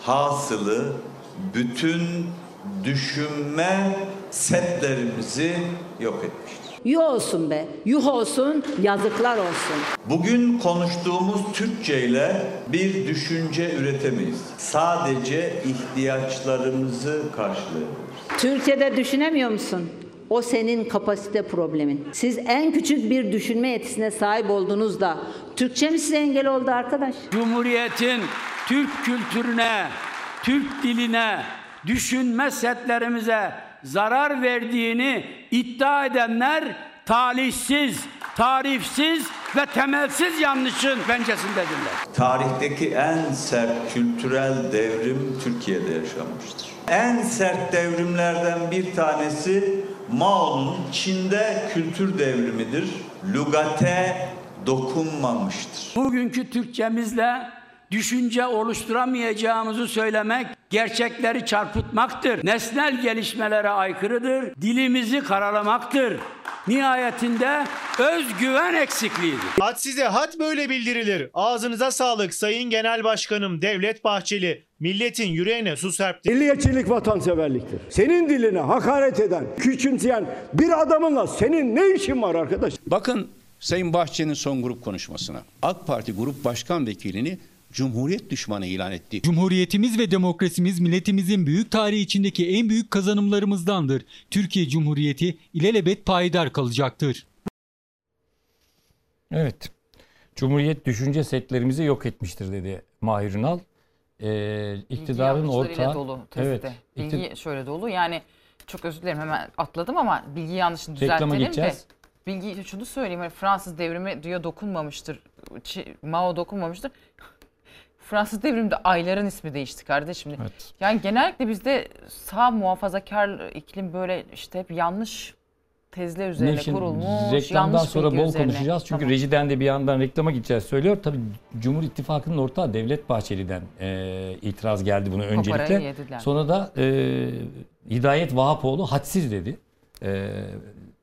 hasılı bütün düşünme setlerimizi yok etmiştir. Yuh olsun be, yuh olsun, yazıklar olsun. Bugün konuştuğumuz Türkçe ile bir düşünce üretemeyiz. Sadece ihtiyaçlarımızı karşılayabiliriz. Türkçe'de düşünemiyor musun? O senin kapasite problemin. Siz en küçük bir düşünme yetisine sahip olduğunuzda Türkçe mi size engel oldu arkadaş? Cumhuriyetin Türk kültürüne, Türk diline, düşünme setlerimize zarar verdiğini iddia edenler talihsiz, tarifsiz ve temelsiz yanlışın pençesindedirler. Tarihteki en sert kültürel devrim Türkiye'de yaşanmıştır. En sert devrimlerden bir tanesi Mao'nun Çin'de kültür devrimidir. Lügate dokunmamıştır. Bugünkü Türkçemizle düşünce oluşturamayacağımızı söylemek, gerçekleri çarpıtmaktır. Nesnel gelişmelere aykırıdır. Dilimizi karalamaktır. Nihayetinde özgüven eksikliğidir. Had size had böyle bildirilir. Ağzınıza sağlık Sayın Genel Başkanım Devlet Bahçeli. Milletin yüreğine su serpti. Milliyetçilik vatanseverliktir. Senin diline hakaret eden, küçümseyen bir adamınla senin ne işin var arkadaş? Bakın Sayın Bahçeli'nin son grup konuşmasına. AK Parti Grup Başkan Vekilini Cumhuriyet düşmanı ilan etti. Cumhuriyetimiz ve demokrasimiz milletimizin büyük tarihi içindeki en büyük kazanımlarımızdandır. Türkiye Cumhuriyeti ilelebet payidar kalacaktır. Evet, Cumhuriyet düşünce setlerimizi yok etmiştir dedi Mahir Ünal. İktidarın ortağı... dolu evet, bilgi şöyle dolu. Yani çok özür dilerim hemen atladım ama bilgi yanlışını düzeltelim de. Bilgi şunu söyleyeyim. Yani Fransız devrimi diyor dokunmamıştır. Mao dokunmamıştır. Fransız devrimde ayların ismi değişti kardeşim. Evet. Yani genellikle bizde sağ muhafazakar iklim böyle işte hep yanlış tezler üzerine Nevşin, kurulmuş. Reklamdan sonra bol üzerine konuşacağız çünkü tamam. Rejiden de bir yandan reklama gideceğiz söylüyor. Tabii Cumhur İttifakı'nın ortağı Devlet Bahçeli'den itiraz geldi bunu öncelikle. Sonra da Hidayet Vahapoğlu hadsiz dedi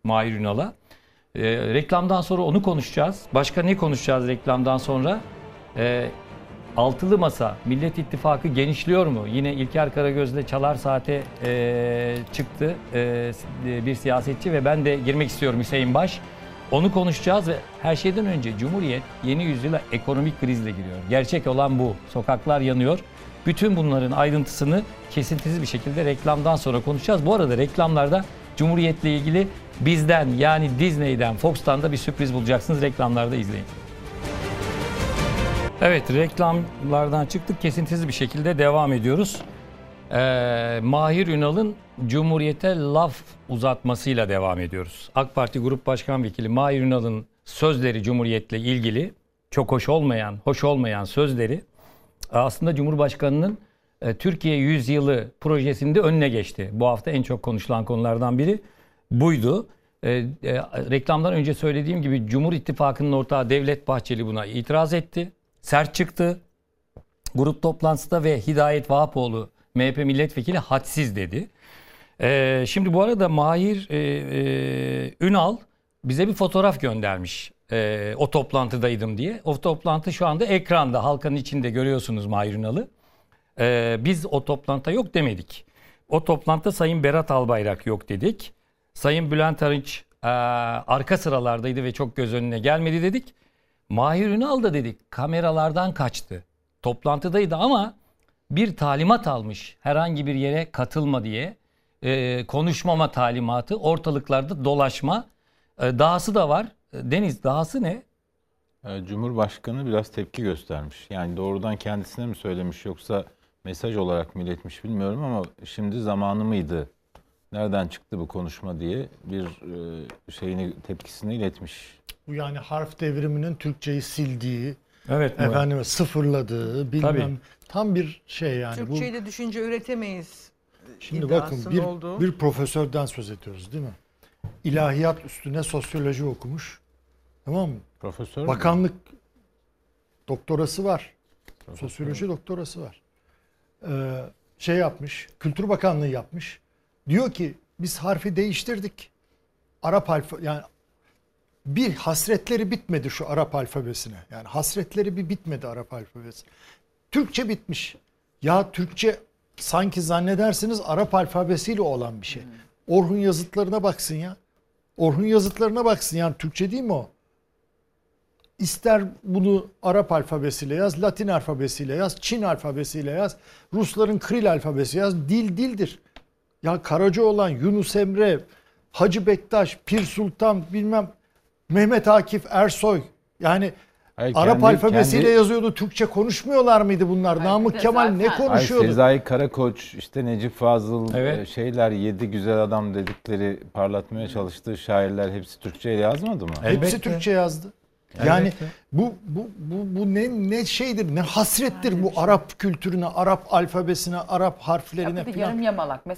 Mahir Ünal'a. Reklamdan sonra onu konuşacağız. Başka ne konuşacağız reklamdan sonra? Altılı Masa, Millet İttifakı genişliyor mu? Yine İlker Karagöz'le Çalar Saat'e çıktı bir siyasetçi ve ben de girmek istiyorum Hüseyin Baş. Onu konuşacağız ve her şeyden önce Cumhuriyet yeni yüzyıla ekonomik krizle giriyor. Gerçek olan bu. Sokaklar yanıyor. Bütün bunların ayrıntısını kesintisiz bir şekilde reklamdan sonra konuşacağız. Bu arada reklamlarda Cumhuriyet'le ilgili bizden yani Disney'den, Fox'tan da bir sürpriz bulacaksınız. Reklamlarda izleyin. Evet, reklamlardan çıktık, kesintisiz bir şekilde devam ediyoruz. Mahir Ünal'ın Cumhuriyet'e laf uzatmasıyla devam ediyoruz. AK Parti Grup Başkan Vekili Mahir Ünal'ın sözleri Cumhuriyet'le ilgili çok hoş olmayan sözleri aslında Cumhurbaşkanı'nın Türkiye Yüzyılı projesinde önüne geçti. Bu hafta en çok konuşulan konulardan biri buydu. Reklamdan önce söylediğim gibi Cumhur İttifakı'nın ortağı Devlet Bahçeli buna itiraz etti. Sert çıktı. Grup toplantısında ve Hidayet Vahapoğlu MHP milletvekili hadsiz dedi. Şimdi bu arada Mahir Ünal bize bir fotoğraf göndermiş. O toplantıdaydım diye. O toplantı şu anda ekranda, halkanın içinde görüyorsunuz Mahir Ünal'ı. Biz o toplantıda yok demedik. O toplantıda Sayın Berat Albayrak yok dedik. Sayın Bülent Arınç arka sıralardaydı ve çok göz önüne gelmedi dedik. Mahir Ünal da dedik kameralardan kaçtı. Toplantıdaydı ama bir talimat almış herhangi bir yere katılma diye. Konuşmama talimatı, ortalıklarda dolaşma. Dahası da var. Deniz, dahası ne? Cumhurbaşkanı biraz tepki göstermiş. Yani doğrudan kendisine mi söylemiş yoksa mesaj olarak mı iletmiş bilmiyorum ama şimdi zamanı mıydı? Nereden çıktı bu konuşma diye bir tepkisini iletmiş. Bu yani harf devriminin Türkçeyi sildiği, evet, efendim sıfırladığı, bilmem tabii. Tam bir şey yani. Türkçeyi de düşünce üretemeyiz. Şimdi bakın bir profesörden söz ediyoruz değil mi? İlahiyat üstüne sosyoloji okumuş. Tamam mı? Profesör bakanlık mi? Doktorası var. Profesör. Sosyoloji doktorası var. Yapmış, Kültür Bakanlığı yapmış. Diyor ki biz harfi değiştirdik. Arap alfabesi, yani bir hasretleri bitmedi şu Arap alfabesine. Yani hasretleri bir bitmedi Arap alfabesine. Türkçe bitmiş. Ya Türkçe sanki zannedersiniz Arap alfabesiyle olan bir şey. Orhun yazıtlarına baksın ya. Orhun yazıtlarına baksın, yani Türkçe değil mi o? İster bunu Arap alfabesiyle yaz, Latin alfabesiyle yaz, Çin alfabesiyle yaz, Rusların Kiril alfabesi yaz. Dil dildir. Ya Karacaoğlan, Yunus Emre, Hacı Bektaş, Pir Sultan, bilmem Mehmet Akif Ersoy. Yani hayır, Arap alfabesiyle yazıyordu. Türkçe konuşmuyorlar mıydı bunlar? Namık Kemal ne konuşuyordu? Hayır, Sezai Karakoç, işte Necip Fazıl, evet. Yedi güzel adam dedikleri, parlatmaya çalıştığı şairler hepsi Türkçe yazmadı mı? Elbette. Hepsi Türkçe yazdı. Yani bu ne şeydir, ne hasrettir yani bu şey. Arap kültürüne, Arap alfabesine, Arap harflerine falan.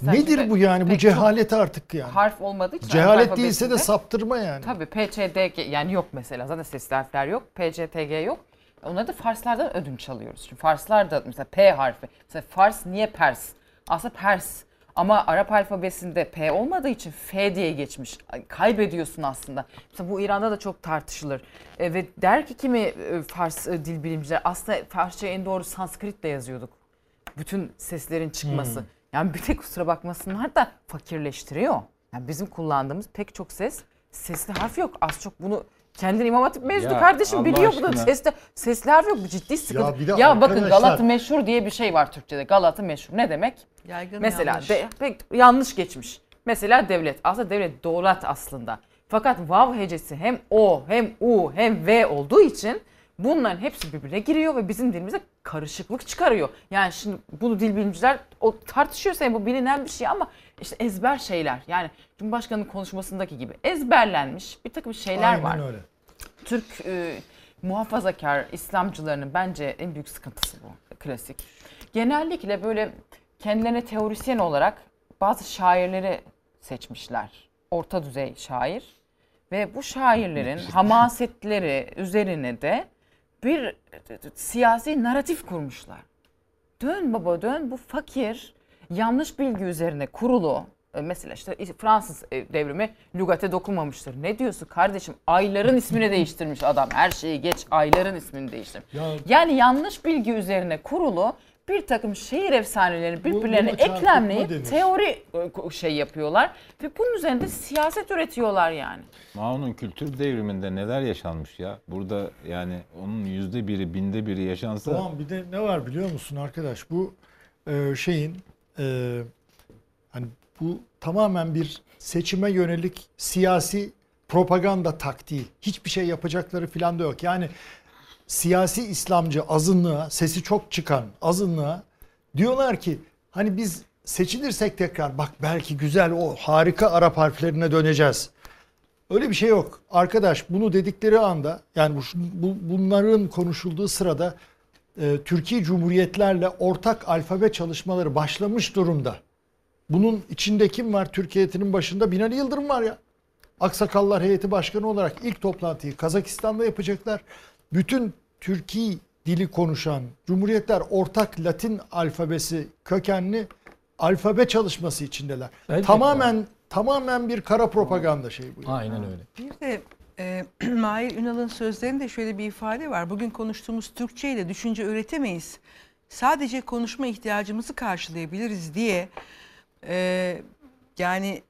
Nedir bu yani? Bu cehalet artık yani. Harf olmadığı için. Cehalet değilse de saptırma yani. Tabii PCDG yani yok mesela. Zaten sesli harfler yok. PCTG yok. Onları da Farslardan ödünç alıyoruz. Şimdi Farslar da mesela P harfi. Mesela Fars niye Pers? Aslında Pers. Ama Arap alfabesinde P olmadığı için F diye geçmiş. Kaybediyorsun aslında. Mesela bu İran'da da çok tartışılır. Ve der ki kimi Fars dil bilimciler, aslında Farsça'yı en doğru Sanskrit'le yazıyorduk. Bütün seslerin çıkması. Yani bir tek kusura bakmasınlar da fakirleştiriyor. Yani bizim kullandığımız pek çok sesli harf yok. Az çok bunu... Kendin İmam Hatip mezunu kardeşim Allah biliyor aşkına. Bu da sesli harf yok, ciddi sıkıntı. Ya bakın Galata meşhur diye bir şey var Türkçe'de. Galata meşhur ne demek? Yaygın mesela yanlış. Yanlış geçmiş. Mesela devlet. Aslında devlet dolat aslında. Fakat vav hecesi hem o hem u hem v olduğu için bunların hepsi birbirine giriyor ve bizim dilimize karışıklık çıkarıyor. Yani şimdi bunu dil bilimciler tartışıyor, bu bilinen bir şey ama işte ezber şeyler. Yani Cumhurbaşkanı'nın konuşmasındaki gibi ezberlenmiş bir takım şeyler aynen var. Öyle. Türk muhafazakar İslamcılarının bence en büyük sıkıntısı bu. Klasik. Genellikle böyle kendilerine teorisyen olarak bazı şairleri seçmişler. Orta düzey şair. Ve bu şairlerin hamasetleri üzerine de bir siyasi naratif kurmuşlar. Dön baba dön, bu fakir yanlış bilgi üzerine kurulu. Mesela işte Fransız devrimi lügate dokunmamıştır. Ne diyorsun kardeşim? Ayların ismini değiştirmiş adam. Her şeyi geç, ayların ismini değiştirmiş. Yani yanlış bilgi üzerine kurulu bir takım şehir efsanelerini birbirlerine eklemleyip teori yapıyorlar. Ve bunun üzerinde siyaset üretiyorlar yani. Mao'nun kültür devriminde neler yaşanmış ya? Burada yani onun %1'i, binde 1'i yaşansa... Tamam, bir de ne var biliyor musun arkadaş? Bu hani bu tamamen bir seçime yönelik siyasi propaganda taktiği. Hiçbir şey yapacakları falan da yok. Yani siyasi İslamcı azınlığa, sesi çok çıkan azınlığa diyorlar ki hani biz seçilirsek tekrar bak belki güzel o harika Arap harflerine döneceğiz. Öyle bir şey yok. Arkadaş bunu dedikleri anda yani bunların konuşulduğu sırada Türkiye Cumhuriyetlerle ortak alfabe çalışmaları başlamış durumda. Bunun içinde kim var? Türk heyetinin başında Binali Yıldırım var ya. Aksakallar heyeti başkanı olarak ilk toplantıyı Kazakistan'da yapacaklar. Bütün Türkiye dili konuşan Cumhuriyetler ortak Latin alfabesi kökenli alfabe çalışması içindeler. Belki tamamen bir kara propaganda şeyi bu. Aynen öyle. Bir de Mahir Ünal'ın sözlerinde şöyle bir ifade var. Bugün konuştuğumuz Türkçe ile düşünce üretemeyiz. Sadece konuşma ihtiyacımızı karşılayabiliriz diye yani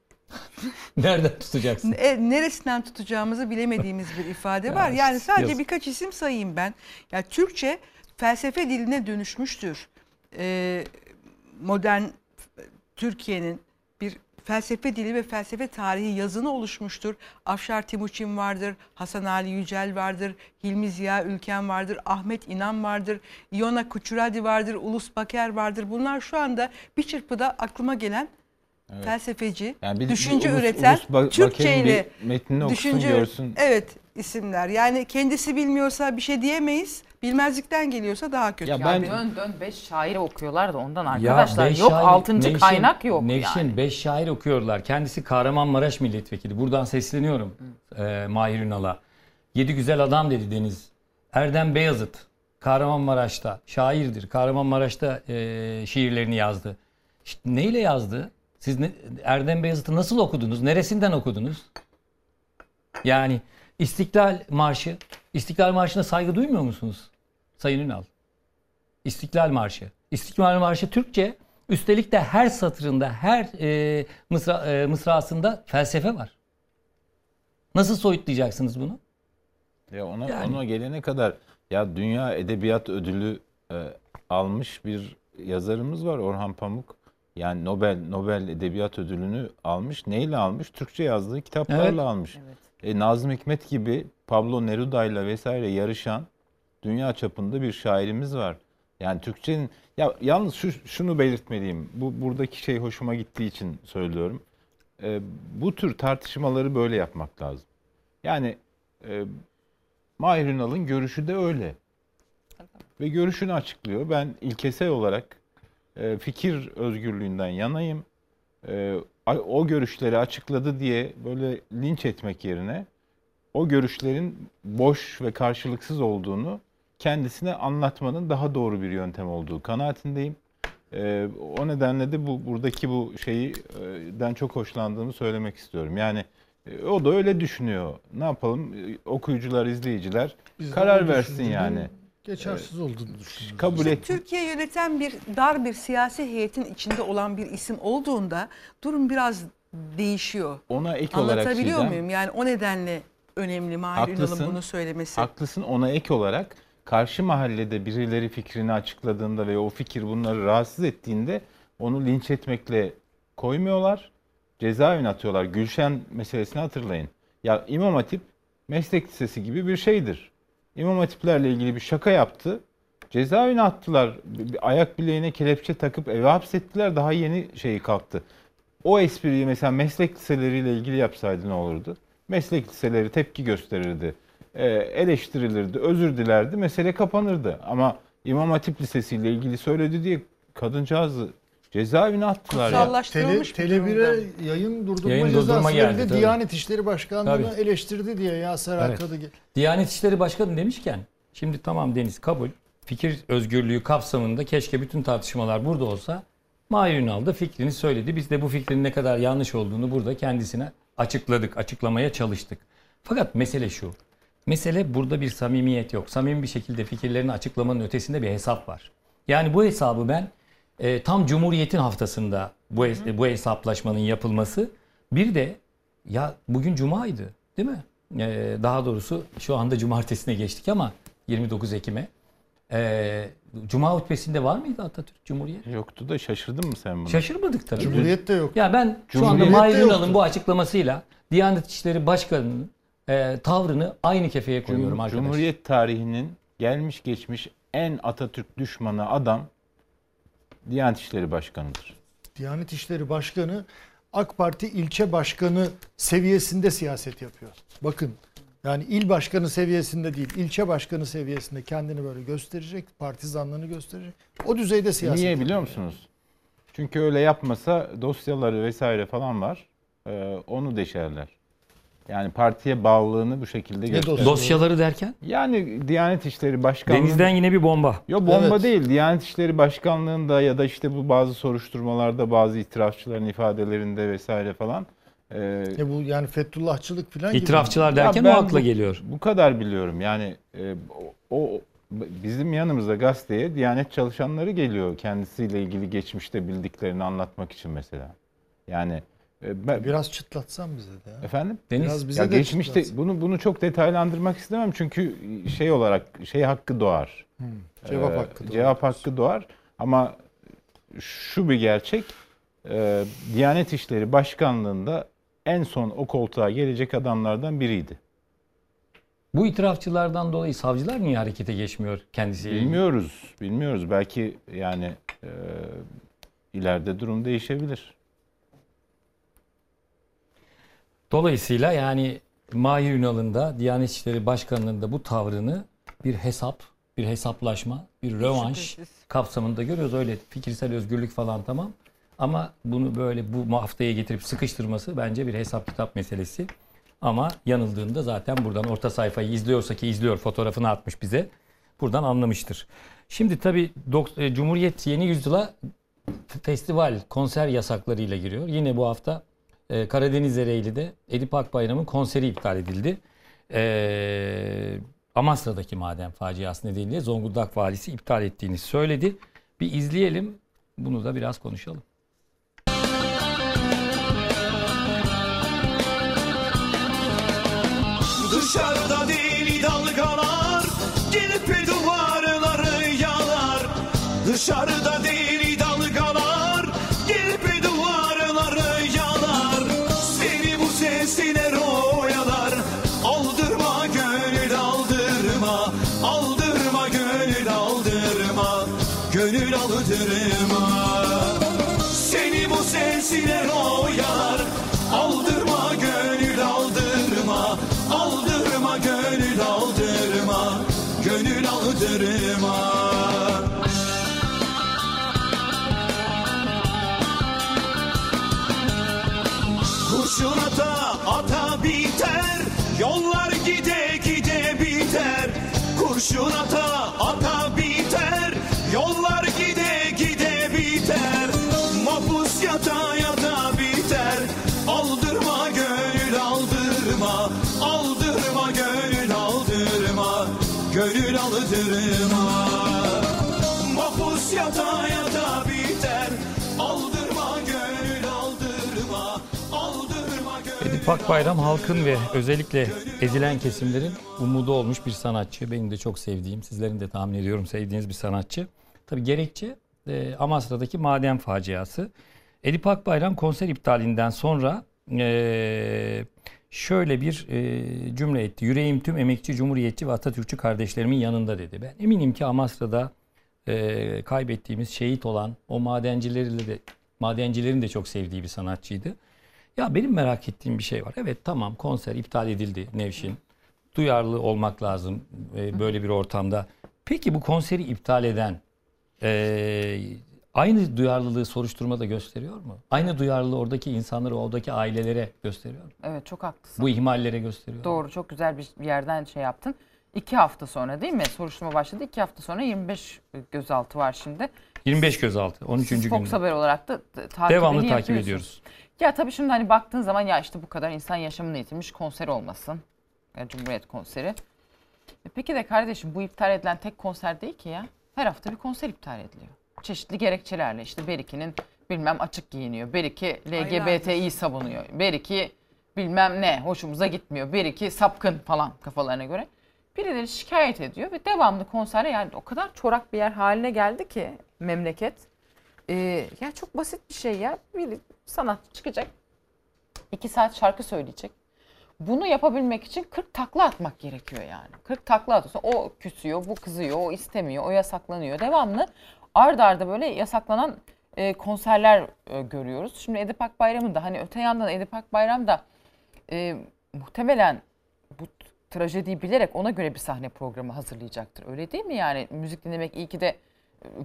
nereden tutacaksın? Neresinden tutacağımızı bilemediğimiz bir ifade var. Yani sadece birkaç isim sayayım ben. Yani Türkçe felsefe diline dönüşmüştür. Modern Türkiye'nin bir felsefe dili ve felsefe tarihi yazını oluşmuştur. Afşar Timuçin vardır, Hasan Ali Yücel vardır, Hilmi Ziya Ülken vardır, Ahmet İnan vardır, İona Kuçuradi vardır, Ulus Baker vardır. Bunlar şu anda bir çırpıda aklıma gelen felsefeci, yani düşünce üreten, Türkçe ile düşünce görsün. Evet, isimler. Yani kendisi bilmiyorsa bir şey diyemeyiz. Bilmezlikten geliyorsa daha kötü. Ya ben, dön 5 şair okuyorlar da ondan arkadaşlar. Yok 6. kaynak yok Nevşin, yani. 5 şair okuyorlar. Kendisi Kahramanmaraş milletvekili. Buradan sesleniyorum Mahir Ünal'a. 7 güzel adam dedi Deniz. Erdem Beyazıt Kahramanmaraş'ta şairdir. Kahramanmaraş'ta şiirlerini yazdı. İşte neyle yazdı? Siz Erdem Beyazıt'ı nasıl okudunuz? Neresinden okudunuz? Yani İstiklal Marşı'na saygı duymuyor musunuz? Sayın Ünal. İstiklal Marşı Türkçe. Üstelik de her satırında, her mısrasında felsefe var. Nasıl soyutlayacaksınız bunu? Ya ona gelene kadar ya Dünya Edebiyat Ödülü almış bir yazarımız var, Orhan Pamuk. Yani Nobel Edebiyat Ödülünü almış. Neyle almış? Türkçe yazdığı kitaplarla almış. Evet. Nazım Hikmet gibi Pablo Neruda'yla vesaire yarışan dünya çapında bir şairimiz var. Yani Türkçenin yalnız şunu belirtmeliyim. Buradaki şey hoşuma gittiği için söylüyorum. Bu tür tartışmaları böyle yapmak lazım. Yani Mahir Ünal'ın görüşü de öyle. Ve görüşünü açıklıyor. Ben ilkesel olarak fikir özgürlüğünden yanayım. O görüşleri açıkladı diye böyle linç etmek yerine o görüşlerin boş ve karşılıksız olduğunu kendisine anlatmanın daha doğru bir yöntem olduğu kanaatindeyim. O nedenle de buradaki bu şeyden çok hoşlandığımı söylemek istiyorum. Yani o da öyle düşünüyor. Ne yapalım? Okuyucular, izleyiciler karar versin yani. Geçersiz olduğunu düşünüyorum. Kabul et. Türkiye yöneten dar bir siyasi heyetin içinde olan bir isim olduğunda durum biraz değişiyor. Ona ek olarak anlatabiliyor muyum? Yani o nedenle önemli Mahir Ünal'ın bunu söylemesi. Haklısın. Ona ek olarak karşı mahallede birileri fikrini açıkladığında ve o fikir bunları rahatsız ettiğinde onu linç etmekle koymuyorlar. Cezaevine atıyorlar. Gülşen meselesini hatırlayın. Ya İmam Hatip meslek lisesi gibi bir şeydir. İmam Hatiplerle ilgili bir şaka yaptı. Cezaevine attılar. Ayak bileğine kelepçe takıp eve hapsettiler. Daha yeni kalktı. O espriyi mesela meslek liseleriyle ilgili yapsaydı ne olurdu? Meslek liseleri tepki gösterirdi. Eleştirilirdi. Özür dilerdi. Mesele kapanırdı. Ama İmam Hatip Lisesi'yle ilgili söyledi diye kadıncağızı cezaevine attılar. Kutsallaştırılmış bir durumda. Tele1'e yayın durdurma geldi. Diyanet İşleri Başkanlığı'nı eleştirdi diye Yasar Arkad'ı. Evet. Diyanet İşleri Başkanı demişken, şimdi tamam Deniz kabul. Fikir özgürlüğü kapsamında keşke bütün tartışmalar burada olsa. Mahir Ünal da fikrini söyledi. Biz de bu fikrin ne kadar yanlış olduğunu burada kendisine açıkladık, açıklamaya çalıştık. Fakat mesele şu. Mesele burada bir samimiyet yok. Samimi bir şekilde fikirlerini açıklamanın ötesinde bir hesap var. Yani bu hesabı ben tam Cumhuriyet'in haftasında bu hesaplaşmanın yapılması. Bir de ya bugün Cuma'ydı değil mi? Daha doğrusu şu anda Cumartesi'ne geçtik ama 29 Ekim'e. Cuma hutbesinde var mıydı Atatürk Cumhuriyet? Yoktu da şaşırdın mı sen bunu? Şaşırmadık tabii. Cumhuriyet de yok. Ya ben şu anda Mahir Ünal'ın bu açıklamasıyla Diyanet İşleri Başkanı'nın tavrını aynı kefeye koyuyorum arkadaşlar. Cumhuriyet tarihinin gelmiş geçmiş en Atatürk düşmanı adam Diyanet İşleri Başkanı'dır. Diyanet İşleri Başkanı AK Parti ilçe başkanı seviyesinde siyaset yapıyor. Bakın, yani il başkanı seviyesinde değil, ilçe başkanı seviyesinde kendini böyle gösterecek, partizanlığını gösterecek. O düzeyde siyaset yapıyor. Niye biliyor musunuz? Yani. Çünkü öyle yapmasa dosyaları vesaire falan var. Onu deşerler. Yani partiye bağlılığını bu şekilde gösteriyor. Dosyaları derken? Yani Diyanet İşleri Başkanlığı... Denizden yine bir bomba. Yok, bomba evet. Değil. Diyanet İşleri Başkanlığı'nda ya da işte bu bazı soruşturmalarda, bazı itirafçıların ifadelerinde vesaire falan. Bu yani Fethullahçılık falan gibi. İtirafçılar derken o akla geliyor. Bu kadar biliyorum. Yani o bizim yanımıza gazeteye Diyanet çalışanları geliyor. Kendisiyle ilgili geçmişte bildiklerini anlatmak için mesela. Yani... Biraz çıtlatsan bize de. Ya. Efendim? Deniz, biraz bize ya de geçmişte bunu çok detaylandırmak istemem çünkü şey olarak şey hakkı doğar. Cevap hakkı doğar. Cevap hakkı doğar ama şu bir gerçek, Diyanet İşleri Başkanlığı'nda en son o koltuğa gelecek adamlardan biriydi. Bu itirafçılardan dolayı savcılar niye harekete geçmiyor kendisiyle? Bilmiyoruz. Belki yani ileride durum değişebilir. Dolayısıyla yani Mahir Ünal'ın da Diyanet İşleri Başkanı'nın da bu tavrını bir hesap, bir hesaplaşma, bir rövanş kapsamında görüyoruz. Öyle fikirsel özgürlük falan tamam ama bunu böyle bu haftaya getirip sıkıştırması bence bir hesap kitap meselesi. Ama yanıldığında zaten buradan orta sayfayı izliyorsa ki izliyor, fotoğrafını atmış bize, buradan anlamıştır. Şimdi tabii Cumhuriyet yeni yüzyıla festival, konser yasaklarıyla giriyor. Yine bu hafta Karadeniz Ereğli'de Edip Akbayram'ın konseri iptal edildi. Amasra'daki maden faciası nedeniyle Zonguldak valisi iptal ettiğini söyledi. Bir izleyelim, bunu da biraz konuşalım. Dışarıda deli dalgalar, gelip duvarları yalar. Dışarıda deli dalgalar, gelip duvarları yalar. Seni bu sesine royalar, aldırma gönül aldırma, aldırma gönül aldırma, gönül aldırma. Seni bu sesine royalar, aldırma gönül aldırma, aldırma gönül aldırma, gönül aldırma. Kurşun ata ata biter, yollar gide gide biter. Kurşun ata ata biter, yollar gide gide biter. Mahpus yata yata biter, aldırma gönül aldırma, aldırma gönül aldırma, gönül aldırma. Mahpus yata yata biter, aldırma gönül aldırma, aldırma gönül. Edip Akbayram halkın ve özellikle ezilen kesimlerin umudu olmuş bir sanatçı. Benim de çok sevdiğim, sizlerin de tahmin ediyorum sevdiğiniz bir sanatçı. Tabii gerekçe Amasra'daki maden faciası. Edip Akbayram konser iptalinden sonra şöyle bir cümle etti. Yüreğim tüm emekçi, cumhuriyetçi ve Atatürkçü kardeşlerimin yanında dedi. Ben eminim ki Amasra'da kaybettiğimiz şehit olan o madencilerin de çok sevdiği bir sanatçıydı. Ya benim merak ettiğim bir şey var. Evet tamam, konser iptal edildi Nevşin. Duyarlı olmak lazım böyle bir ortamda. Peki bu konseri iptal eden aynı duyarlılığı soruşturmada gösteriyor mu? Aynı duyarlılığı oradaki insanlara, oradaki ailelere gösteriyor mu? Evet, çok haklısın. Bu ihmallere gösteriyor. Doğru, çok güzel bir yerden şey yaptın. 2 hafta sonra değil mi? Soruşturma başladı. 2 hafta sonra 25 gözaltı var şimdi. 25 gözaltı, 13. günde. Fox Haber olarak da devamlı takip ediyoruz. Ya tabii şimdi hani baktığın zaman ya işte bu kadar insan yaşamını yitirmiş, konser olmasın. Yani Cumhuriyet konseri. Peki de kardeşim bu iptal edilen tek konser değil ki ya. Her hafta bir konser iptal ediliyor. Çeşitli gerekçelerle işte Berik'in bilmem açık giyiniyor. Berik'i LGBT'yi savunuyor. Berik'i bilmem ne hoşumuza gitmiyor. Berik'i sapkın falan kafalarına göre. Birileri şikayet ediyor ve devamlı konsere, yani o kadar çorak bir yer haline geldi ki memleket. Ya çok basit bir şey ya. Bir sanatçı çıkacak. 2 saat şarkı söyleyecek. Bunu yapabilmek için 40 takla atmak gerekiyor yani. 40 takla atıyorsa o küsüyor, bu kızıyor, o istemiyor, o yasaklanıyor. Devamlı arda arda böyle yasaklanan konserler görüyoruz. Şimdi Edip Akbayram'ın da, hani öte yandan Edip Akbayram da muhtemelen bu trajediyi bilerek ona göre bir sahne programı hazırlayacaktır. Öyle değil mi yani? Müzik dinlemek iyi ki de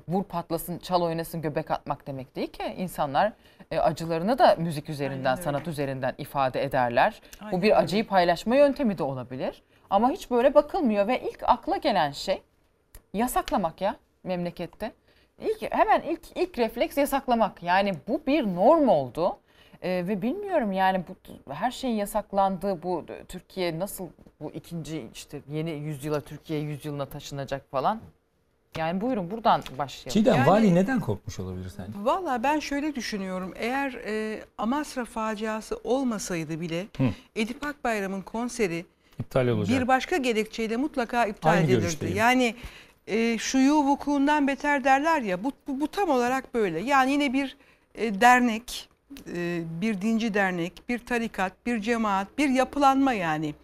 vur patlasın, çal oynasın, göbek atmak demek değil ki. İnsanlar acılarını da müzik üzerinden, sanat üzerinden ifade ederler. Bu bir acıyı paylaşma yöntemi de olabilir. Ama hiç böyle bakılmıyor ve ilk akla gelen şey yasaklamak ya memlekette. Hemen ilk refleks yasaklamak. Yani bu bir norm oldu. Ve bilmiyorum yani bu her şeyin yasaklandığı bu Türkiye nasıl bu ikinci işte yeni yüzyıla, Türkiye yüzyılına taşınacak falan. Yani buyurun buradan başlayalım. Çiğdem, yani, vali neden korkmuş olabilir sence? Valla ben şöyle düşünüyorum. Eğer Amasra faciası olmasaydı bile Edip Akbayram'ın konseri iptal olacak. Bir başka gerekçeyle mutlaka iptal edilirdi. Yani şuyu vukuundan beter derler ya, bu tam olarak böyle. Yani yine bir dernek, bir dinci dernek, bir tarikat, bir cemaat, bir yapılanma yani.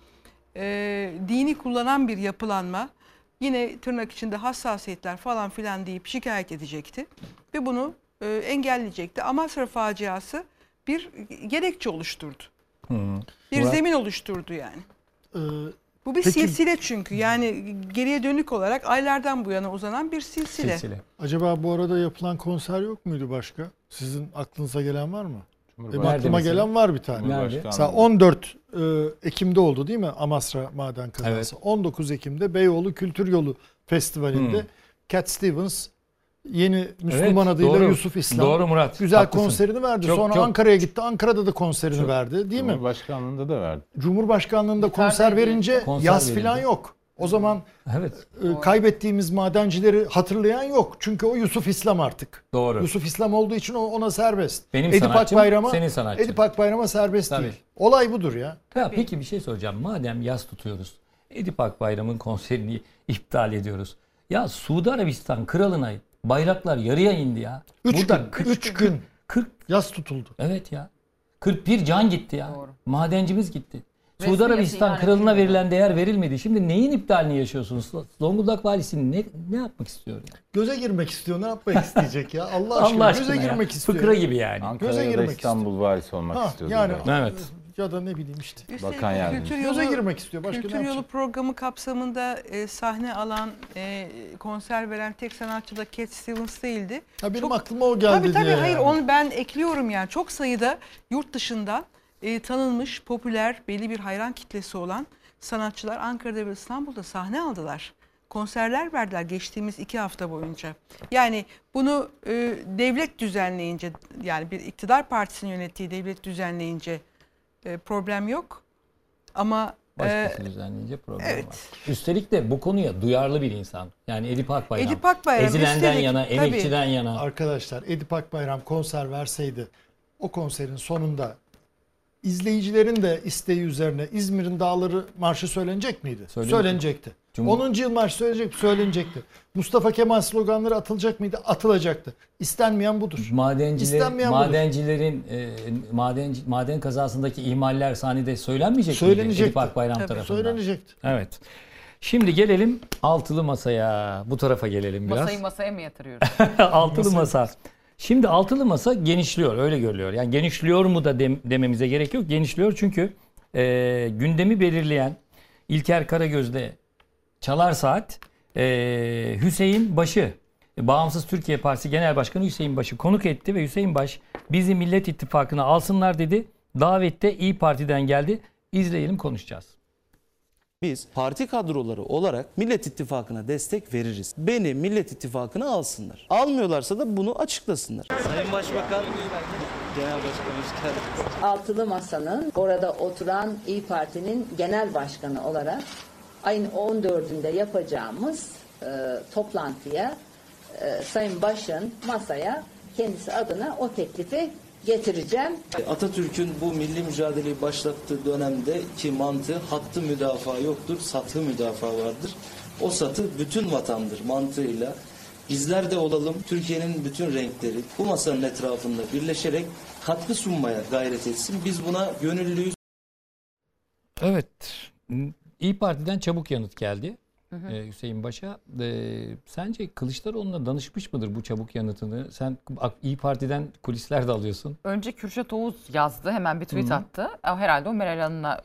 Dini kullanan bir yapılanma. Yine tırnak içinde hassasiyetler falan filan deyip şikayet edecekti. Ve bunu engelleyecekti. Amasra faciası bir gerekçe oluşturdu. Bir zemin oluşturdu yani. Bu bir silsile çünkü. Yani geriye dönük olarak aylardan bu yana uzanan bir silsile. Acaba bu arada yapılan konser yok muydu başka? Sizin aklınıza gelen var mı? Aklıma gelen var bir tane. Mesela 14 Ekim'de oldu değil mi Amasra maden kazası? Evet. 19 Ekim'de Beyoğlu Kültür Yolu Festivali'nde Cat Stevens yeni Müslüman adıyla Yusuf İslam. Doğru Murat. Güzel konserini verdi. Sonra Ankara'ya gitti. Ankara'da da konserini verdi değil mi? Cumhurbaşkanlığında da verdi. Cumhurbaşkanlığında konser verince yaz filan yok. O zaman kaybettiğimiz madencileri hatırlayan yok. Çünkü o Yusuf İslam artık. Doğru. Yusuf İslam olduğu için ona serbest. Benim sanatçım, senin sanatçın. Edip Akbayram'a serbest değil. Olay budur ya. Peki bir şey soracağım. Madem yaz tutuyoruz, Edip Akbayram'ın konserini iptal ediyoruz. Ya Suudi Arabistan kralına bayraklar yarıya indi ya. 3 gün 40 yaz tutuldu. Evet ya. 41 can gitti ya. Doğru. Madencimiz gitti. Suudi Arabistan kralına verilen değer verilmedi. Şimdi neyin iptalini yaşıyorsunuz? Zonguldak valisi ne yapmak istiyor? Yani? Göze girmek istiyor. Ne yapmak isteyecek ya? Allah aşkına göze girmek istiyor. Fıkra gibi yani. Ankara'ya girmek İstanbul valisi olmak istiyor. Yani ya da ne bileyim işte. Bakan yardımcısı. Göze girmek istiyor. Başka Kültür Yolu programı kapsamında sahne alan, konser veren tek sanatçı da Cat Stevens değildi. Ya benim aklıma o geldi diye. Tabii hayır yani. Onu ben ekliyorum yani. Çok sayıda yurt dışından tanınmış, popüler, belli bir hayran kitlesi olan sanatçılar Ankara'da ve İstanbul'da sahne aldılar. Konserler verdiler geçtiğimiz 2 hafta boyunca. Yani bunu devlet düzenleyince, yani bir iktidar partisinin yönettiği devlet düzenleyince problem yok. Ama başkası düzenleyince problem var. Üstelik de bu konuya duyarlı bir insan. Yani Edip Akbayram. Edip Akbayram ezilenden yana, emekçiden yana. Arkadaşlar Edip Akbayram konser verseydi, o konserin sonunda İzleyicilerin de isteği üzerine İzmir'in Dağları Marşı söylenecek miydi? Söylenecekti. 10. Yıl Marşı söylenecekti. Mustafa Kemal sloganları atılacak mıydı? Atılacaktı. İstenmeyen budur. Maden kazasındaki ihmaller sahnede söylenmeyecekti. Edip Akbayram tarafından. Söylenecekti. Evet. Şimdi gelelim Altılı Masa'ya. Bu tarafa gelelim biraz. Masayı masaya mı yatırıyoruz? Altılı Masa. Şimdi Altılı Masa genişliyor, öyle görülüyor. Yani genişliyor mu da dememize gerek yok. Genişliyor çünkü gündemi belirleyen İlker Karagöz'de Çalar Saat, Hüseyin Baş'ı, Bağımsız Türkiye Partisi Genel Başkanı Hüseyin Baş'ı konuk etti ve Hüseyin Baş bizi Millet İttifakı'na alsınlar dedi. Davette İYİ Parti'den geldi. İzleyelim, konuşacağız. Biz parti kadroları olarak Millet İttifakı'na destek veririz. Beni Millet İttifakı'na alsınlar. Almıyorlarsa da bunu açıklasınlar. Sayın Başbakan, Genel Başkanımız. Altılı Masa'nın orada oturan İYİ Parti'nin genel başkanı olarak ayın 14'ünde yapacağımız toplantıya Sayın Baş'ın masaya kendisi adına o teklifi getireceğim. Atatürk'ün bu milli mücadeleyi başlattığı dönemde ki mantığı hattı müdafaa yoktur, satı müdafaa vardır. O satı bütün vatandır mantığıyla. Bizler de olalım, Türkiye'nin bütün renkleri bu masanın etrafında birleşerek katkı sunmaya gayret etsin. Biz buna gönüllüyüz. Evet. İYİ Parti'den çabuk yanıt geldi. Hüseyin Baş'a. Sence Kılıçdaroğlu'na danışmış mıdır bu çabuk yanıtını? Sen İYİ Parti'den kulisler de alıyorsun. Önce Kürşat Oğuz yazdı. Hemen bir tweet attı. Herhalde o Meral Hanım'la...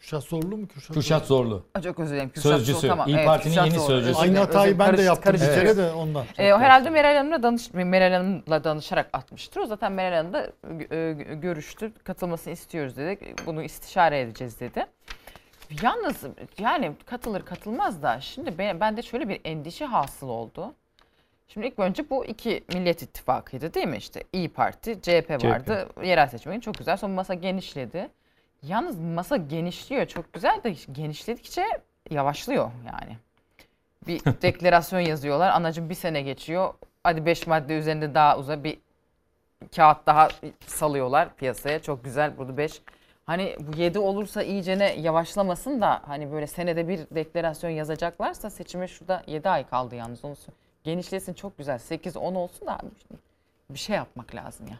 Kürşat Zorlu mu? Kürşat Zorlu. Çok özür dilerim. Kürşat Sözcüsü. Zorlu, tamam. İYİ Parti'nin yeni sözcüsü. Aynı hatayı ben de yaptım bir kere de ondan. O herhalde Meral Hanım'la danışarak atmıştır. O zaten Meral Hanım'la görüştü. Katılmasını istiyoruz dedi. Bunu istişare edeceğiz dedi. Yalnız yani katılır katılmaz da şimdi bende şöyle bir endişe hasıl oldu. Şimdi ilk önce bu iki Millet İttifakı'ydı değil mi? İşte İYİ Parti, CHP vardı. Yerel seçimlerin çok güzel. Sonra masa genişledi. Yalnız masa genişliyor. Çok güzel de genişledikçe yavaşlıyor yani. Bir deklarasyon yazıyorlar. Anacığım bir sene geçiyor. Hadi 5 madde üzerinde daha uza bir kağıt daha salıyorlar piyasaya. Çok güzel burada 5. Hani bu 7 olursa iyicene yavaşlamasın da hani böyle senede bir deklarasyon yazacaklarsa seçime şurada 7 ay kaldı yalnız. Onu genişlesin çok güzel. 8-10 olsun da bir şey yapmak lazım ya.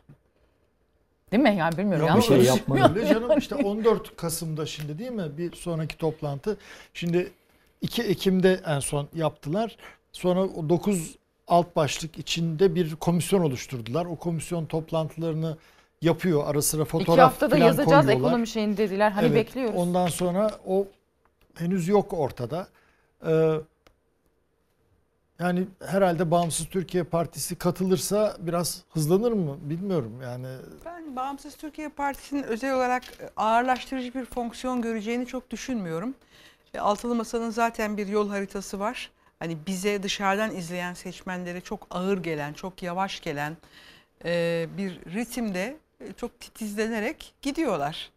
Değil mi? Yani bilmiyorum. Yok, bir şey yapmadım. Canım işte 14 Kasım'da şimdi değil mi? Bir sonraki toplantı. Şimdi 2 Ekim'de en son yaptılar. Sonra 9 alt başlık içinde bir komisyon oluşturdular. O komisyon toplantılarını yapıyor. Ara sıra fotoğraf falan koyuyorlar. 2 haftada yazacağız ekonomi şeyini dediler. Hani evet, bekliyoruz. Ondan sonra o henüz yok ortada. Yani herhalde Bağımsız Türkiye Partisi katılırsa biraz hızlanır mı bilmiyorum yani. Ben Bağımsız Türkiye Partisi'nin özel olarak ağırlaştırıcı bir fonksiyon göreceğini çok düşünmüyorum. Altılı Masa'nın zaten bir yol haritası var. Hani bize dışarıdan izleyen seçmenlere çok ağır gelen, çok yavaş gelen bir ritimde çok titizlenerek gidiyorlar.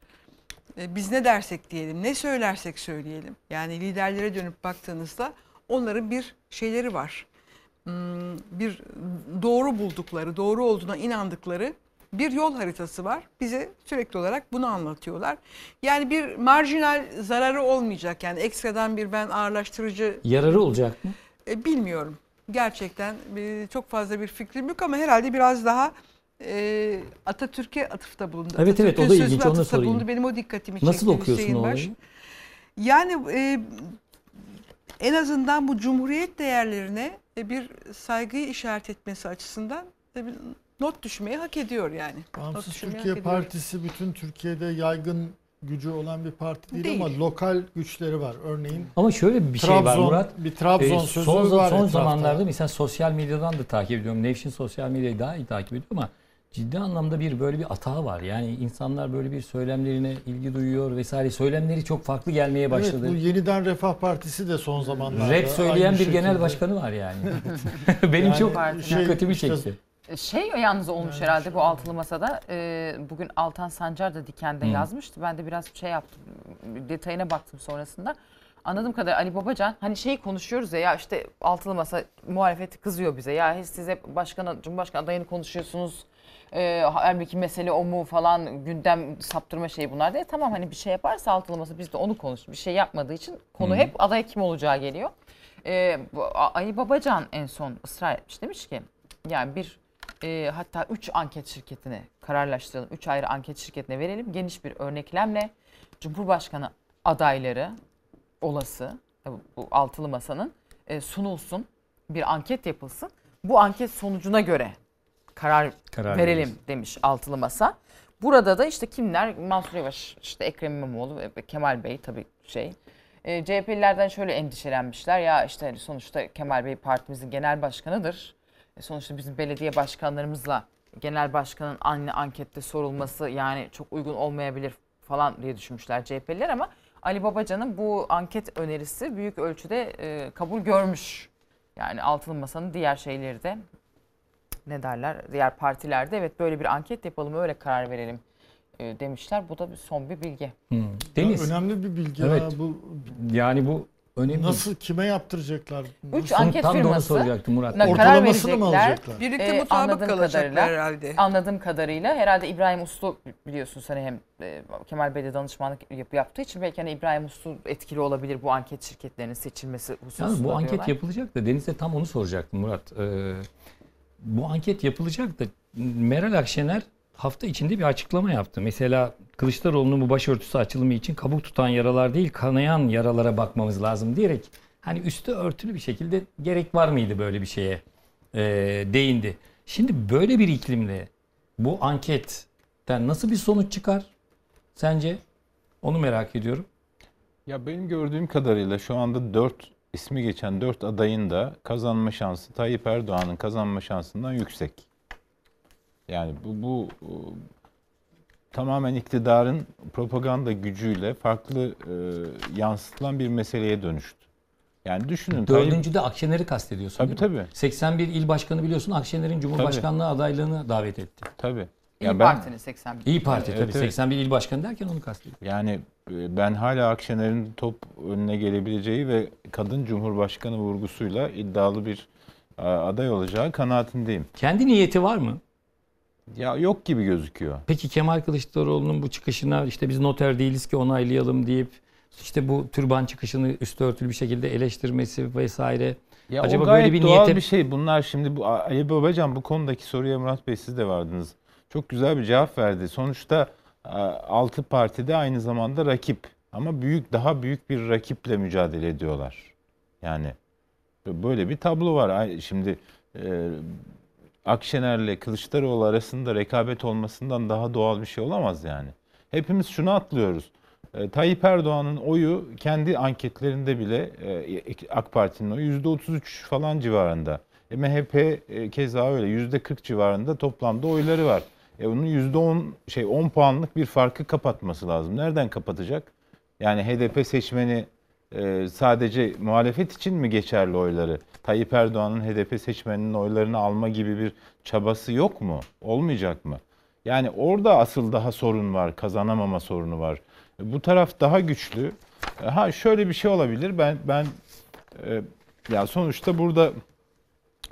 Biz ne dersek diyelim, ne söylersek söyleyelim. Yani liderlere dönüp baktığınızda onların bir şeyleri var. Bir doğru buldukları, doğru olduğuna inandıkları bir yol haritası var. Bize sürekli olarak bunu anlatıyorlar. Yani bir marjinal zararı olmayacak. Yani ekstradan bir ben ağırlaştırıcı... Yararı olacak mı? Bilmiyorum. Gerçekten çok fazla bir fikrim yok ama herhalde biraz daha Atatürk'e atıfta bulundu. Evet evet, o da ilginç, onu sorayım. Benim o dikkatimi çekti. Nasıl okuyorsun o olayı? Yani... en azından bu Cumhuriyet değerlerine bir saygıyı işaret etmesi açısından not düşmeyi hak ediyor yani. Bağımsız Türkiye Partisi bütün Türkiye'de yaygın gücü olan bir parti değil ama lokal güçleri var. Örneğin ama şöyle bir şey var Murat. Bir Trabzon sözü var etrafta. Son zamanlarda mesela sosyal medyadan da takip ediyorum. Nevşin sosyal medyayı daha iyi takip ediyor ama ciddi anlamda bir böyle bir atağı var. Yani insanlar böyle bir söylemlerine ilgi duyuyor vesaire. Söylemleri çok farklı gelmeye başladı. Evet, bu yeniden Refah Partisi de son zamanlarda. Rap söyleyen bir şekilde genel başkanı var yani. Benim yani çok dikkatimi çekti. Şey yalnız olmuş yani herhalde bu Altılı Masa'da. Bugün Altan Sancar da Diken'de yazmıştı. Ben de biraz şey yaptım. Detayına baktım sonrasında. Anladığım kadarıyla Ali Babacan hani şeyi konuşuyoruz ya işte Altılı Masa muhalefeti kızıyor bize. Ya siz hep Cumhurbaşkanı adayını konuşuyorsunuz. Halbuki mesele o mu falan gündem saptırma şeyi bunlar diye. Tamam hani bir şey yaparsa Altılı Masa biz de onu konuştuk. Bir şey yapmadığı için konu hep aday kim olacağı geliyor. Ali Babacan en son ısrar etmiş. Demiş ki yani bir hatta 3 anket şirketine kararlaştıralım. 3 ayrı anket şirketine verelim. Geniş bir örneklemle Cumhurbaşkanı adayları olası bu Altılı Masa'nın sunulsun. Bir anket yapılsın. Bu anket sonucuna göre karar verelim veririz demiş Altılı Masa. Burada da işte kimler? Mansur Yavaş, işte Ekrem İmamoğlu, Kemal Bey tabii şey. CHP'lilerden şöyle endişelenmişler. Ya işte sonuçta Kemal Bey partimizin genel başkanıdır. Sonuçta bizim belediye başkanlarımızla genel başkanın aynı ankette sorulması yani çok uygun olmayabilir falan diye düşünmüşler CHP'liler ama Ali Babacan'ın bu anket önerisi büyük ölçüde kabul görmüş. Yani Altılı Masa'nın diğer şeyleri de ne derler? Diğer partilerde evet böyle bir anket yapalım öyle karar verelim demişler. Bu da son bir bilgi. Deniz. Önemli bir bilgi. Evet. Ya, bu, yani bu önemli. Nasıl kime yaptıracaklar? 3 anket tam firması. Murat. Ortalamasını mı alacaklar? Birlikte mutabık kalacaklar herhalde. Anladığım kadarıyla herhalde İbrahim Uslu biliyorsun hani hem Kemal Bey'de danışmanlık yaptığı için belki hani İbrahim Uslu etkili olabilir bu anket şirketlerinin seçilmesi hususunda. Yalnız bu anket diyorlar yapılacak da Deniz'e tam onu soracaktım Murat. Bu anket yapılacak da Meral Akşener hafta içinde bir açıklama yaptı. Mesela Kılıçdaroğlu'nun bu başörtüsü açılımı için kabuk tutan yaralar değil, kanayan yaralara bakmamız lazım diyerek hani üstü örtülü bir şekilde gerek var mıydı böyle bir şeye değindi. Şimdi böyle bir iklimde bu anketten nasıl bir sonuç çıkar sence? Onu merak ediyorum. Ya benim gördüğüm kadarıyla şu anda 4 ismi geçen 4 adayın da kazanma şansı Tayyip Erdoğan'ın kazanma şansından yüksek. Yani bu tamamen iktidarın propaganda gücüyle farklı yansıtılan bir meseleye dönüştü. Yani düşünün. Dördüncüde Akşener'i kastediyorsun. Tabii tabii. 81 il başkanı biliyorsun Akşener'in Cumhurbaşkanlığı tabii. adaylığını davet etti. Tabii. İYİ Parti'nin 81. İYİ Parti tabii. Evet. 81 il başkanı derken onu kastediyorum. Yani ben hala Akşener'in top önüne gelebileceği ve kadın Cumhurbaşkanı vurgusuyla iddialı bir aday olacağı kanaatindeyim. Kendi niyeti var mı? Ya yok gibi gözüküyor. Peki Kemal Kılıçdaroğlu'nun bu çıkışına işte biz noter değiliz ki onaylayalım deyip işte bu türban çıkışını üstü örtülü bir şekilde eleştirmesi vesaire. Ya acaba o gayet böyle bir doğal niyete... bir şey. Bunlar şimdi bu Ali Babacan bu konudaki soruya Murat Bey siz de vardınız. Çok güzel bir cevap verdi. Sonuçta 6 partide aynı zamanda rakip ama daha büyük bir rakiple mücadele ediyorlar. Yani böyle bir tablo var. Şimdi Akşener'le Kılıçdaroğlu arasında rekabet olmasından daha doğal bir şey olamaz yani. Hepimiz şunu atlıyoruz. Tayyip Erdoğan'ın oyu kendi anketlerinde bile AK Parti'nin oyu %33 falan civarında. MHP keza öyle %40 civarında toplamda oyları var. Onun %10 puanlık bir farkı kapatması lazım. Nereden kapatacak? Yani HDP seçmeni sadece muhalefet için mi geçerli oyları? Tayyip Erdoğan'ın HDP seçmeninin oylarını alma gibi bir çabası yok mu? Olmayacak mı? Yani orada asıl daha sorun var. Kazanamama sorunu var. Bu taraf daha güçlü. Ha şöyle bir şey olabilir. Ya sonuçta burada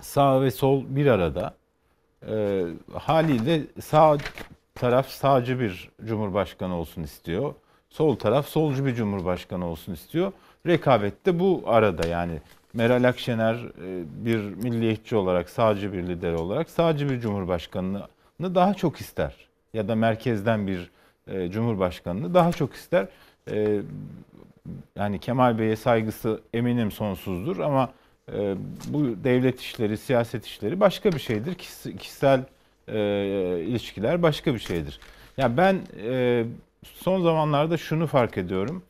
sağ ve sol bir arada. Haliyle sağ taraf sağcı bir cumhurbaşkanı olsun istiyor. Sol taraf solcu bir cumhurbaşkanı olsun istiyor. Rekabet de bu arada yani. Meral Akşener bir milliyetçi olarak, sağcı bir lider olarak sağcı bir cumhurbaşkanını daha çok ister. Ya da merkezden bir cumhurbaşkanını daha çok ister. Yani Kemal Bey'e saygısı eminim sonsuzdur ama bu devlet işleri, siyaset işleri başka bir şeydir. Kişisel ilişkiler başka bir şeydir. Ya ben son zamanlarda şunu fark ediyorum.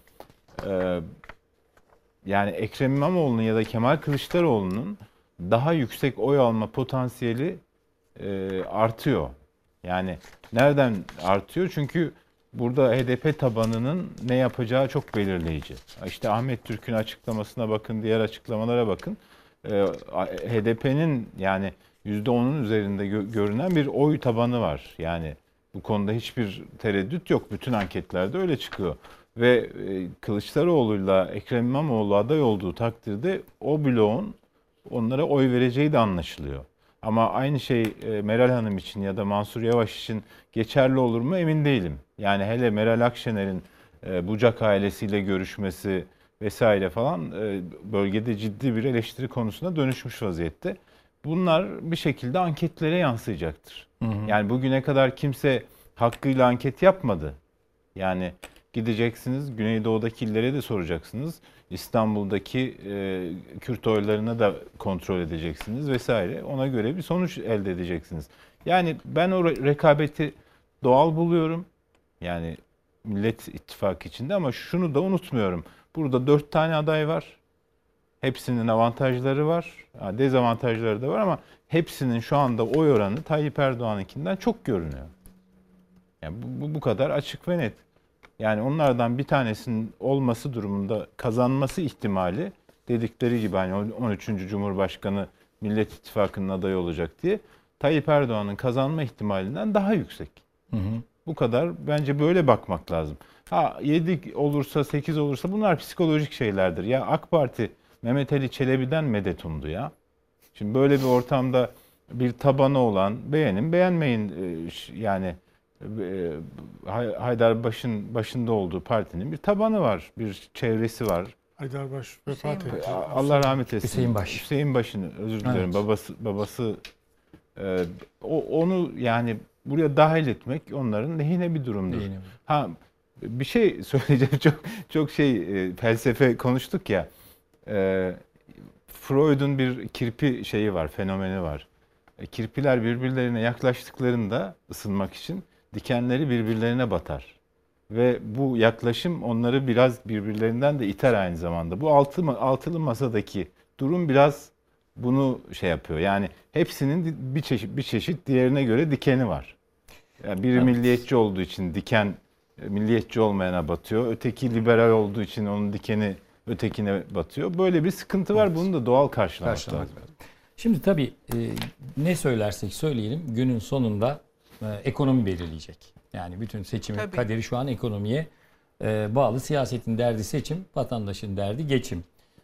Yani Ekrem İmamoğlu'nun ya da Kemal Kılıçdaroğlu'nun daha yüksek oy alma potansiyeli artıyor. Yani nereden artıyor? Çünkü burada HDP tabanının ne yapacağı çok belirleyici. İşte Ahmet Türk'ün açıklamasına bakın, diğer açıklamalara bakın. HDP'nin yani %10'un üzerinde görünen bir oy tabanı var. Yani bu konuda hiçbir tereddüt yok. Bütün anketlerde öyle çıkıyor. Ve Kılıçdaroğlu'yla Ekrem İmamoğlu aday olduğu takdirde o bloğun onlara oy vereceği de anlaşılıyor. Ama aynı şey Meral Hanım için ya da Mansur Yavaş için geçerli olur mu emin değilim. Yani hele Meral Akşener'in Bucak ailesiyle görüşmesi vesaire falan bölgede ciddi bir eleştiri konusuna dönüşmüş vaziyette. Bunlar bir şekilde anketlere yansıyacaktır. Hı hı. Yani bugüne kadar kimse hakkıyla anket yapmadı. Yani gideceksiniz Güneydoğu'daki illere de soracaksınız. İstanbul'daki Kürt oylarına da kontrol edeceksiniz vesaire. Ona göre bir sonuç elde edeceksiniz. Yani ben o rekabeti doğal buluyorum. Yani Millet İttifakı içinde ama şunu da unutmuyorum. Burada 4 tane aday var. Hepsinin avantajları var. Dezavantajları da var ama hepsinin şu anda oy oranı Tayyip Erdoğan'ınkinden çok görünüyor. Yani bu kadar açık ve net. Yani onlardan bir tanesinin olması durumunda kazanması ihtimali dedikleri gibi hani 13. Cumhurbaşkanı Millet İttifakı'nın adayı olacak diye Tayyip Erdoğan'ın kazanma ihtimalinden daha yüksek. Hı hı. Bu kadar bence böyle bakmak lazım. 7 olursa 8 olursa bunlar psikolojik şeylerdir. Ya AK Parti Mehmet Ali Çelebi'den medet umdu ya. Şimdi böyle bir ortamda bir tabanı olan beğenin beğenmeyin yani... Haydarbaş'ın başında olduğu partinin bir tabanı var, bir çevresi var. Haydarbaş vefat etti. Allah rahmet etsin. Hüseyin Baş. Hüseyin Baş'ın özür dilerim evet. Babası. Onu yani buraya dahil etmek onların lehine bir durumdur. Lehine. Ha, bir şey söyleyeceğim, çok felsefe konuştuk ya. Freud'un bir kirpi şeyi var, fenomeni var. Kirpiler birbirlerine yaklaştıklarında ısınmak için dikenleri birbirlerine batar. Ve bu yaklaşım onları biraz birbirlerinden de iter aynı zamanda. Bu altılı masadaki durum biraz bunu şey yapıyor. Yani hepsinin bir çeşit diğerine göre dikeni var. Yani biri milliyetçi olduğu için diken milliyetçi olmayana batıyor. Öteki liberal olduğu için onun dikeni ötekine batıyor. Böyle bir sıkıntı var. Bunu da doğal karşılamak lazım. Şimdi tabii ne söylersek söyleyelim günün sonunda ekonomi belirleyecek. Yani bütün seçimin kaderi şu an ekonomiye bağlı. Siyasetin derdi seçim, vatandaşın derdi geçim.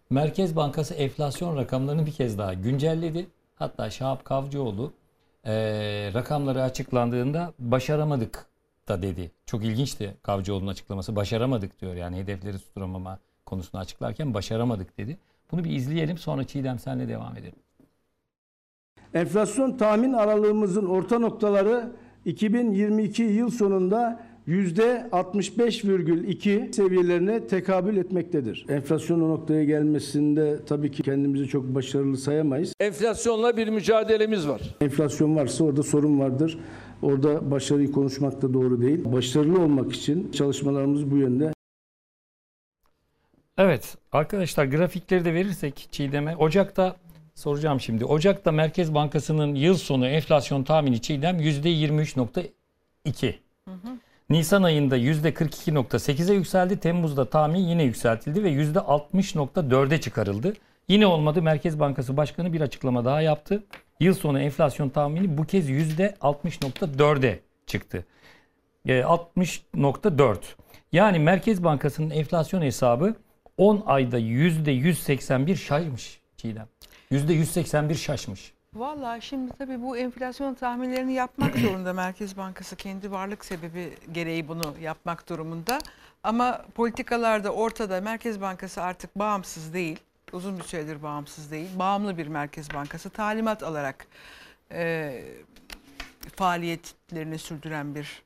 Merkez Bankası enflasyon rakamlarını bir kez daha güncelledi. Hatta Şahap Kavcıoğlu rakamları açıklandığında başaramadık da dedi. Çok ilginçti Kavcıoğlu'nun açıklaması. Başaramadık diyor, yani hedefleri tutturamama konusunu açıklarken başaramadık dedi. Bunu bir izleyelim, sonra Çiğdem senle devam edelim. Enflasyon tahmin aralığımızın orta noktaları 2022 yıl sonunda %65,2 seviyelerine tekabül etmektedir. Enflasyonun noktaya gelmesinde tabii ki kendimizi çok başarılı sayamayız. Enflasyonla bir mücadelemiz var. Enflasyon varsa orada sorun vardır. Orada başarıyı konuşmak da doğru değil. Başarılı olmak için çalışmalarımız bu yönde. Evet arkadaşlar, grafikleri de verirsek Çiğdem'e. Ocak'ta soracağım şimdi. Ocak'ta Merkez Bankası'nın yıl sonu enflasyon tahmini Çiğdem %23,2. Nisan ayında %42,8'e yükseldi. Temmuz'da tahmin yine yükseltildi ve %60,4'e çıkarıldı. Yine olmadı. Merkez Bankası Başkanı bir açıklama daha yaptı. Yıl sonu enflasyon tahmini bu kez %60,4'e çıktı. 60,4. Yani Merkez Bankası'nın enflasyon hesabı 10 ayda %181 şaşmış Çiğdem. %181 şaşmış. Valla şimdi tabii bu enflasyon tahminlerini yapmak zorunda Merkez Bankası, kendi varlık sebebi gereği bunu yapmak durumunda. Ama politikalarda ortada, Merkez Bankası artık bağımsız değil, uzun bir süredir bağımsız değil, bağımlı bir Merkez Bankası, talimat alarak faaliyetlerini sürdüren bir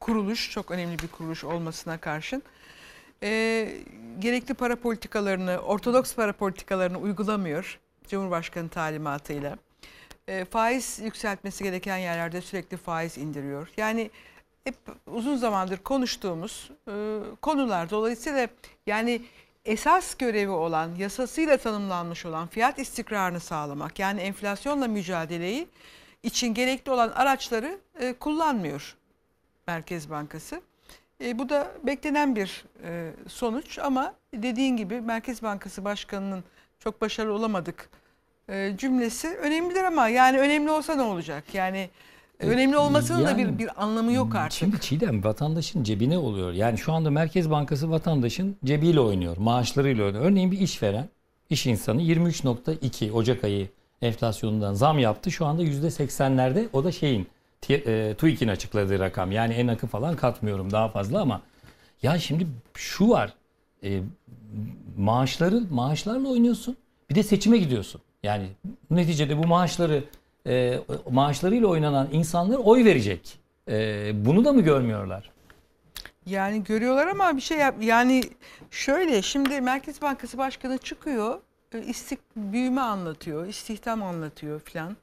kuruluş, çok önemli bir kuruluş olmasına karşın. Gerekli para politikalarını, ortodoks para politikalarını uygulamıyor Cumhurbaşkanı talimatıyla. Faiz yükseltmesi gereken yerlerde sürekli faiz indiriyor. Yani hep uzun zamandır konuştuğumuz konular. Dolayısıyla yani esas görevi olan, yasasıyla tanımlanmış olan fiyat istikrarını sağlamak, yani enflasyonla mücadeleyi için gerekli olan araçları kullanmıyor Merkez Bankası. Bu da beklenen bir sonuç ama dediğin gibi Merkez Bankası Başkanı'nın çok başarılı olamadık cümlesi önemlidir ama yani önemli olsa ne olacak? Yani önemli olmasının yani, da bir anlamı yok artık. Şimdi Çiğdem, vatandaşın cebine oluyor. Yani şu anda Merkez Bankası vatandaşın cebiyle oynuyor, maaşlarıyla oynuyor. Örneğin bir işveren, iş insanı 23,2 Ocak ayı enflasyonundan zam yaptı. Şu anda %80'lerde, o da TÜİK'in açıkladığı rakam. Yani ENAK'ı falan katmıyorum daha fazla ama ya şimdi şu var. Maaşlarla oynuyorsun. Bir de seçime gidiyorsun. Yani neticede bu maaşlarıyla oynanan insanlar oy verecek. Bunu da mı görmüyorlar? Yani görüyorlar ama bir şey yani şöyle, şimdi Merkez Bankası Başkanı çıkıyor, büyüme anlatıyor, istihdam anlatıyor filan.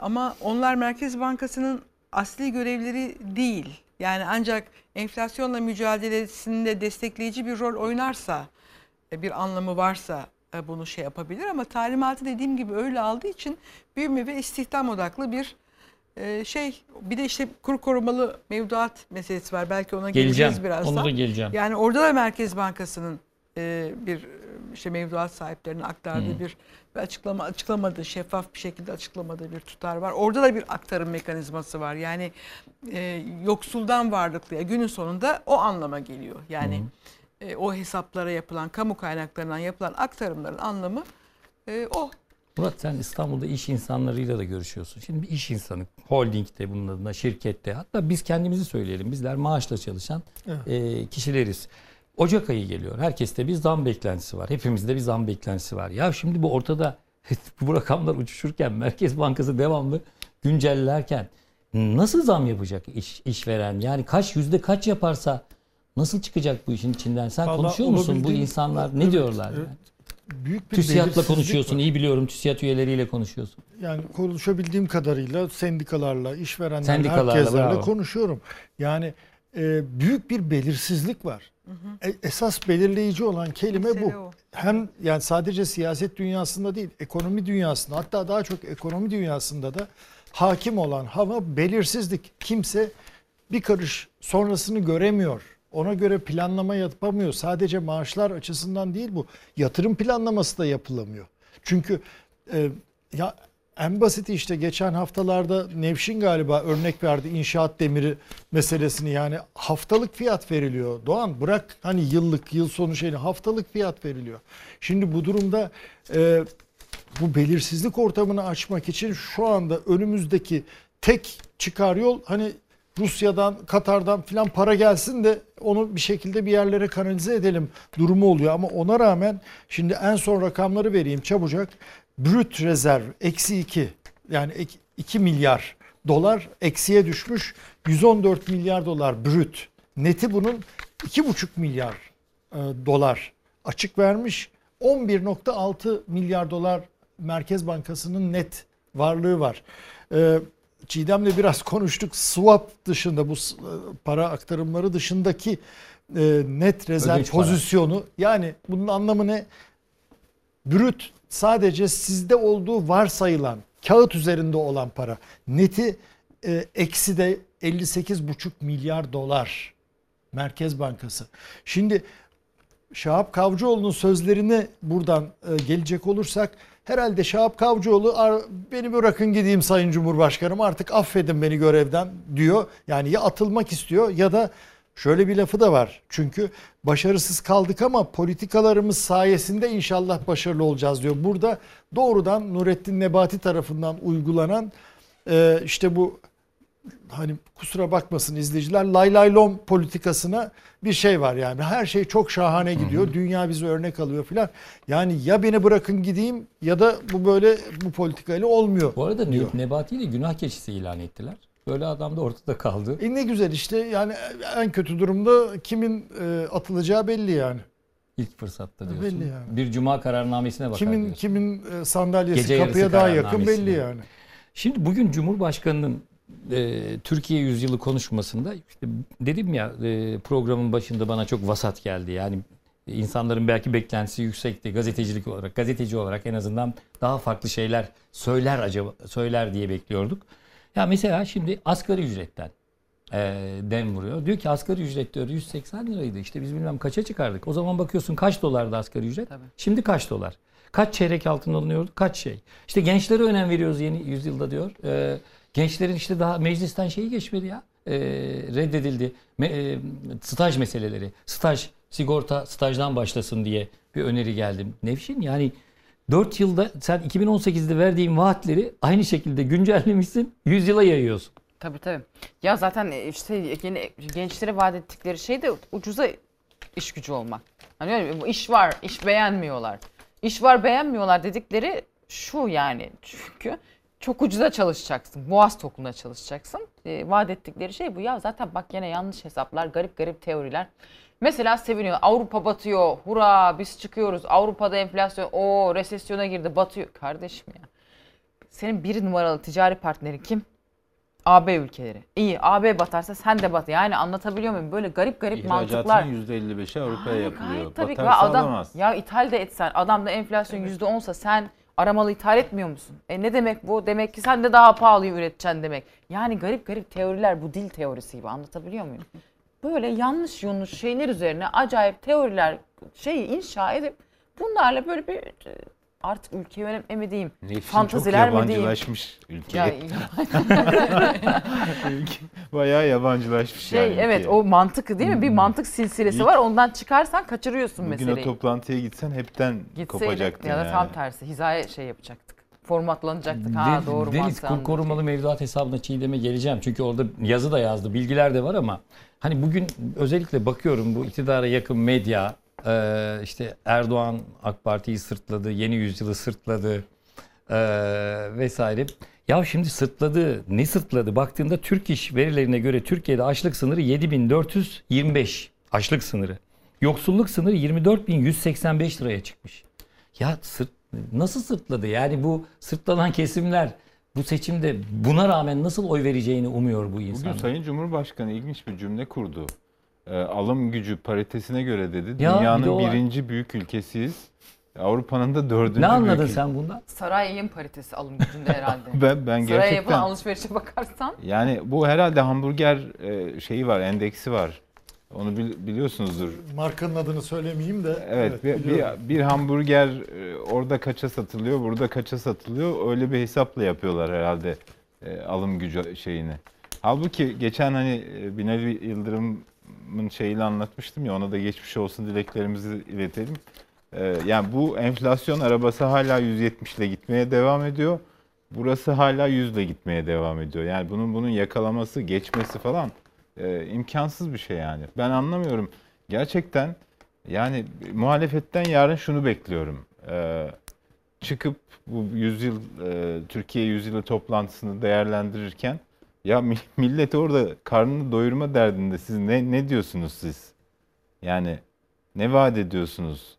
Ama onlar Merkez Bankası'nın asli görevleri değil. Yani ancak enflasyonla mücadelesinde destekleyici bir rol oynarsa, bir anlamı varsa bunu şey yapabilir. Ama talimatı dediğim gibi öyle aldığı için büyüme ve istihdam odaklı bir şey. Bir de işte kur korumalı mevduat meselesi var. Belki ona geleceğiz birazdan. Ona da geleceğim. Yani orada da Merkez Bankası'nın bir işte mevduat sahiplerine aktardığı bir açıklamadığı, şeffaf bir şekilde açıklamadığı bir tutar var. Orada da bir aktarım mekanizması var. Yani yoksuldan varlıklıya günün sonunda o anlama geliyor. Yani o hesaplara yapılan, kamu kaynaklarından yapılan aktarımların anlamı o. Murat, sen İstanbul'da iş insanlarıyla da görüşüyorsun. Şimdi bir iş insanı, holdingde bunun adına, şirkette, hatta biz kendimizi söyleyelim. Bizler maaşla çalışan kişileriz. Ocak ayı geliyor. Herkeste bir zam beklentisi var. Hepimizde bir zam beklentisi var. Ya şimdi bu ortada bu rakamlar uçuşurken, Merkez Bankası devamlı güncellerken nasıl zam yapacak işveren? Yani kaç yüzde kaç yaparsa nasıl çıkacak bu işin içinden? Sen vallahi konuşuyor musun? Bu insanlar ne diyorlar? Evet. Yani? Büyük bir TÜSİAD'la konuşuyorsun. Var. İyi biliyorum, TÜSİAD üyeleriyle konuşuyorsun. Yani konuşabildiğim kadarıyla sendikalarla, işverenlerle, herkeslerle konuşuyorum. Yani büyük bir belirsizlik var. Hı hı. Esas belirleyici olan kelime bu. O. Hem yani sadece siyaset dünyasında değil, ekonomi dünyasında, hatta daha çok ekonomi dünyasında da hakim olan hava belirsizlik. Kimse bir karış sonrasını göremiyor. Ona göre planlama yapamıyor. Sadece maaşlar açısından değil bu. Yatırım planlaması da yapılamıyor. Çünkü ya en basit işte geçen haftalarda Nevşin galiba örnek verdi inşaat demiri meselesini. Yani haftalık fiyat veriliyor. Doğan bırak hani yıllık, yıl sonu şeyini, haftalık fiyat veriliyor. Şimdi bu durumda bu belirsizlik ortamını açmak için şu anda önümüzdeki tek çıkar yol hani Rusya'dan, Katar'dan filan para gelsin de onu bir şekilde bir yerlere kanalize edelim durumu oluyor. Ama ona rağmen şimdi en son rakamları vereyim çabucak. Brüt rezerv -2, yani 2 milyar dolar eksiye düşmüş, 114 milyar dolar brüt. Neti bunun 2,5 milyar dolar açık vermiş, 11,6 milyar dolar Merkez Bankası'nın net varlığı var. Çiğdem'le biraz konuştuk. Swap dışında, bu para aktarımları dışındaki net rezerv ödeyiş pozisyonu. Para. Yani bunun anlamı ne? Brüt sadece sizde olduğu varsayılan, kağıt üzerinde olan para. Neti eksi de 58,5 milyar dolar Merkez Bankası. Şimdi Şahap Kavcıoğlu'nun sözlerine buradan gelecek olursak, herhalde Şahap Kavcıoğlu beni bırakın gideyim Sayın Cumhurbaşkanım artık affedin beni görevden diyor. Yani ya atılmak istiyor ya da şöyle bir lafı da var. Çünkü başarısız kaldık ama politikalarımız sayesinde inşallah başarılı olacağız diyor. Burada doğrudan Nurettin Nebati tarafından uygulanan işte bu hani kusura bakmasın izleyiciler lay lay lom politikasına bir şey var yani. Her şey çok şahane gidiyor. Hı hı. Dünya bizi örnek alıyor filan. Yani ya beni bırakın gideyim ya da bu böyle bu politikayla olmuyor. Bu arada diyor. Nebati'yi de günah keçisi ilan ettiler. Böyle adam da ortada kaldı. Ne güzel işte yani en kötü durumda kimin atılacağı belli yani. İlk fırsatta diyorsun. Belli yani. Bir cuma kararnamesine bakar diyorsun. Kimin sandalyesi gece kapıya daha yakın belli yani. Şimdi bugün Cumhurbaşkanı'nın Türkiye Yüzyılı konuşmasında işte dedim ya programın başında bana çok vasat geldi. Yani insanların belki beklentisi yüksekti. Gazeteci olarak en azından daha farklı şeyler söyler diye bekliyorduk. Ya mesela şimdi asgari ücretten dem vuruyor. Diyor ki asgari ücret diyor 180 liraydı. İşte biz bilmem kaça çıkardık. O zaman bakıyorsun kaç dolardı asgari ücret? Tabii. Şimdi kaç dolar? Kaç çeyrek altın alınıyordu? Kaç şey? İşte gençlere önem veriyoruz yeni yüzyılda diyor. Gençlerin işte daha meclisten şeyi geçmedi ya. Reddedildi. Staj meseleleri. Staj, sigorta stajdan başlasın diye bir öneri geldi. Nevşin yani 4 yılda sen 2018'de verdiğin vaatleri aynı şekilde güncellemişsin. 100 yıla yayıyorsun. Tabii tabii. Ya zaten işte yeni gençlere vaat ettikleri şey de ucuza iş gücü olmak. Hani öyle mi? İş var, iş beğenmiyorlar. İş var beğenmiyorlar dedikleri şu yani çünkü... Çok ucuza çalışacaksın. Boğaz tokluğuna çalışacaksın. Vaat ettikleri şey bu. Ya zaten bak yine yanlış hesaplar, garip teoriler. Mesela seviniyor. Avrupa batıyor. Hurra biz çıkıyoruz. Avrupa'da enflasyon. O resesyona girdi. Batıyor. Kardeşim ya. Senin bir numaralı ticari partneri kim? AB ülkeleri. İyi. AB batarsa sen de bat. Yani anlatabiliyor muyum? Böyle garip mantıklar. İhracatın %55'i Avrupa'ya yapılıyor. Tabii batarsa adam, alamaz. Ya ithal de etsen. Adamda enflasyon evet. %10'sa sen... Aramalı ithal etmiyor musun? Ne demek bu? Demek ki sen de daha pahalıyı üreteceksin demek. Yani garip teoriler bu dil teorisi gibi anlatabiliyor muyum? Böyle yanlış yunlu şeyler üzerine acayip teoriler inşa edip bunlarla böyle bir artık ülke yönetemediğim fantaziler mi diyeyim? Yabancılaşmış ülke. Ya, bayağı yabancılaşmış yani. Evet ülkeye. O mantık değil mi? Bir mantık silsilesi var. Ondan çıkarsan kaçırıyorsun bugün meseleyi. Bugün o toplantıya gitsen hepten kopacaktın ya da yani. Tam tersi. Hizaya yapacaktık. Formatlanacaktık. Ha doğru. Deniz korumalı mevduat hesabına Çiğdem'e geleceğim. Çünkü orada yazı da yazdı. Bilgiler de var ama hani bugün özellikle bakıyorum bu iktidara yakın medya işte Erdoğan AK Parti'yi sırtladı, yeni yüzyılı sırtladı vesaire. Ya şimdi sırtladı, ne sırtladı? Baktığında Türk İş verilerine göre Türkiye'de açlık sınırı 7.425 açlık sınırı. Yoksulluk sınırı 24.185 liraya çıkmış. Ya nasıl sırtladı? Yani bu sırtlanan kesimler bu seçimde buna rağmen nasıl oy vereceğini umuyor bu insanlar. Bugün Sayın Cumhurbaşkanı ilginç bir cümle kurdu. Alım gücü paritesine göre dedi. Ya, dünyanın birinci büyük ülkesiyiz. Avrupa'nın da dördüncü büyük. Ne anladın büyük sen bundan? Saray yem paritesi alım gücünde herhalde. ben saray gerçekten. Saray alışverişe bakarsan. Yani bu herhalde hamburger şeyi var, endeksi var. Onu biliyorsunuzdur. Markanın adını söylemeyeyim de. Evet, bir hamburger orada kaça satılıyor, burada kaça satılıyor. Öyle bir hesapla yapıyorlar herhalde alım gücü şeyini. Halbuki geçen hani Binali Yıldırım'ın şeyiyle anlatmıştım ya, ona da geçmiş olsun dileklerimizi iletelim. Yani bu enflasyon arabası hala 170 ile gitmeye devam ediyor. Burası hala 100 ile gitmeye devam ediyor. Yani bunun yakalaması, geçmesi falan imkansız bir şey yani. Ben anlamıyorum. Gerçekten yani muhalefetten yarın şunu bekliyorum. Çıkıp bu Türkiye Yüzyılı toplantısını değerlendirirken ya milleti orada karnını doyurma derdinde siz ne diyorsunuz siz? Yani ne vaat ediyorsunuz?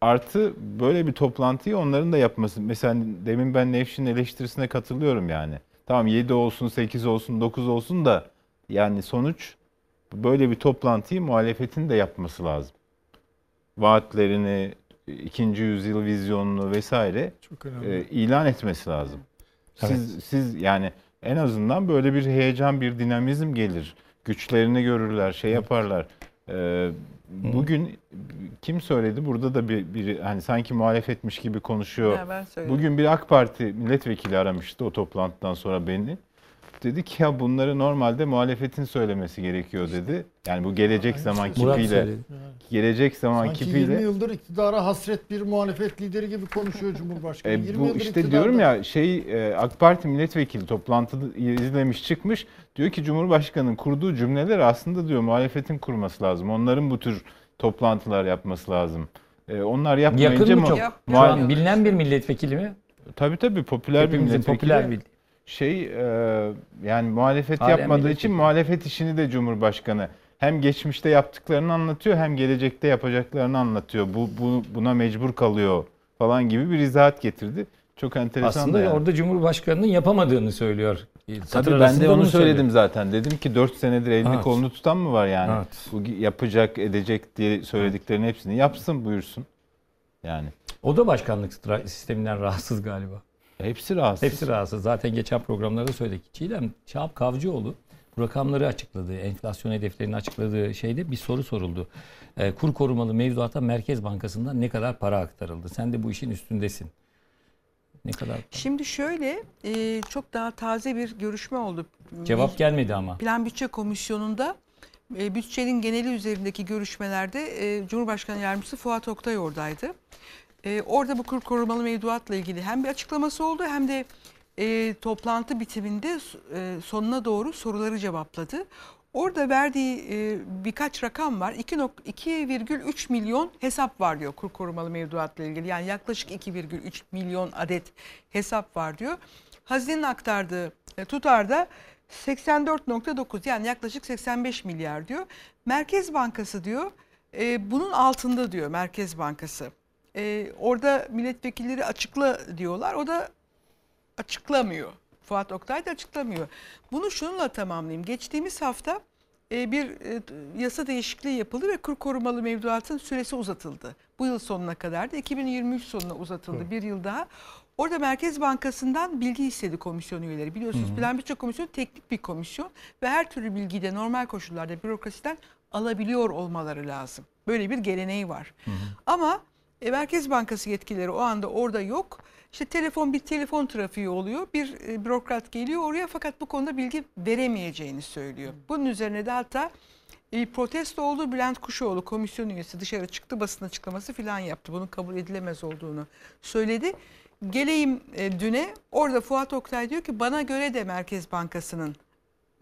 Artı böyle bir toplantıyı onların da yapması. Mesela demin ben Nevşin'in eleştirisine katılıyorum yani. Tamam 7 olsun, 8 olsun, 9 olsun da yani sonuç böyle bir toplantıyı muhalefetin de yapması lazım. Vaatlerini, ikinci yüzyıl vizyonunu vesaire ilan etmesi lazım. Siz yani en azından böyle bir heyecan, bir dinamizm gelir. Güçlerini görürler, şey yaparlar. Bugün kim söyledi? Burada da biri hani sanki muhalefetmiş gibi konuşuyor. Bugün bir AK Parti milletvekili aramıştı o toplantıdan sonra beni. Dedi ki ya bunları normalde muhalefetin söylemesi gerekiyor dedi. Yani bu gelecek zaman kipiyle. Gelecek zaman kipiyle. Sanki 20 yıldır iktidara hasret bir muhalefet lideri gibi konuşuyor Cumhurbaşkanı. Bu işte iktidarda... diyorum ya AK Parti milletvekili toplantı izlemiş çıkmış. Diyor ki Cumhurbaşkanı'nın kurduğu cümleler aslında diyor muhalefetin kurması lazım. Onların bu tür toplantılar yapması lazım. Onlar yapmayınca... Yakın mı çok? Bilinen bir milletvekili mi? Tabii popüler bir milletvekili. Popüler bir... yani muhalefet yapmadığı için muhalefet işini de Cumhurbaşkanı hem geçmişte yaptıklarını anlatıyor hem gelecekte yapacaklarını anlatıyor. Buna mecbur kalıyor falan gibi bir izahat getirdi. Çok enteresan. Aslında yani orada Cumhurbaşkanı'nın yapamadığını söylüyor. Tabii ben de onu söyledim zaten. Dedim ki 4 senedir elini kolunu tutan mı var yani? Evet. Bu yapacak, edecek diye söylediklerinin hepsini yapsın, buyursun. Yani. O da başkanlık sisteminden rahatsız galiba. Hepsi rahatsız. Hepsi rahatsız. Zaten geçen programlarda söyledik. Çiğdem, Şahap Kavcıoğlu bu rakamları açıkladı. Enflasyon hedeflerini açıkladığı şeyde bir soru soruldu. Kur korumalı mevduata Merkez Bankası'ndan ne kadar para aktarıldı? Sen de bu işin üstündesin. Ne kadar? Şimdi şöyle, çok daha taze bir görüşme oldu. Cevap gelmedi ama. Plan Bütçe Komisyonu'nda bütçenin geneli üzerindeki görüşmelerde Cumhurbaşkanı Yardımcısı Fuat Oktay oradaydı. Orada bu kur korumalı mevduatla ilgili hem bir açıklaması oldu hem de toplantı bitiminde sonuna doğru soruları cevapladı. Orada verdiği birkaç rakam var. 2,3 milyon hesap var diyor kur korumalı mevduatla ilgili. Yani yaklaşık 2,3 milyon adet hesap var diyor. Hazinenin aktardığı tutarda 84,9 yani yaklaşık 85 milyar diyor. Merkez Bankası diyor bunun altında diyor Merkez Bankası. Orada milletvekilleri açıkla diyorlar. O da açıklamıyor. Fuat Oktay da açıklamıyor. Bunu şununla tamamlayayım. Geçtiğimiz hafta bir yasa değişikliği yapıldı ve kur korumalı mevduatın süresi uzatıldı. Bu yıl sonuna kadar da 2023 sonuna uzatıldı. Hı. Bir yıl daha. Orada Merkez Bankası'ndan bilgi istedi komisyon üyeleri. Biliyorsunuz Plan Bütçe Komisyonu teknik bir komisyon ve her türlü bilgiyi de normal koşullarda bürokrasiden alabiliyor olmaları lazım. Böyle bir geleneği var. Hı. Ama Merkez Bankası yetkilileri o anda orada yok. İşte bir telefon trafiği oluyor. Bir bürokrat geliyor oraya fakat bu konuda bilgi veremeyeceğini söylüyor. Bunun üzerine de hatta protesto oldu. Bülent Kuşoğlu komisyon üyesi dışarı çıktı, basın açıklaması falan yaptı. Bunun kabul edilemez olduğunu söyledi. Geleyim düne. Orada Fuat Oktay diyor ki bana göre de Merkez Bankası'nın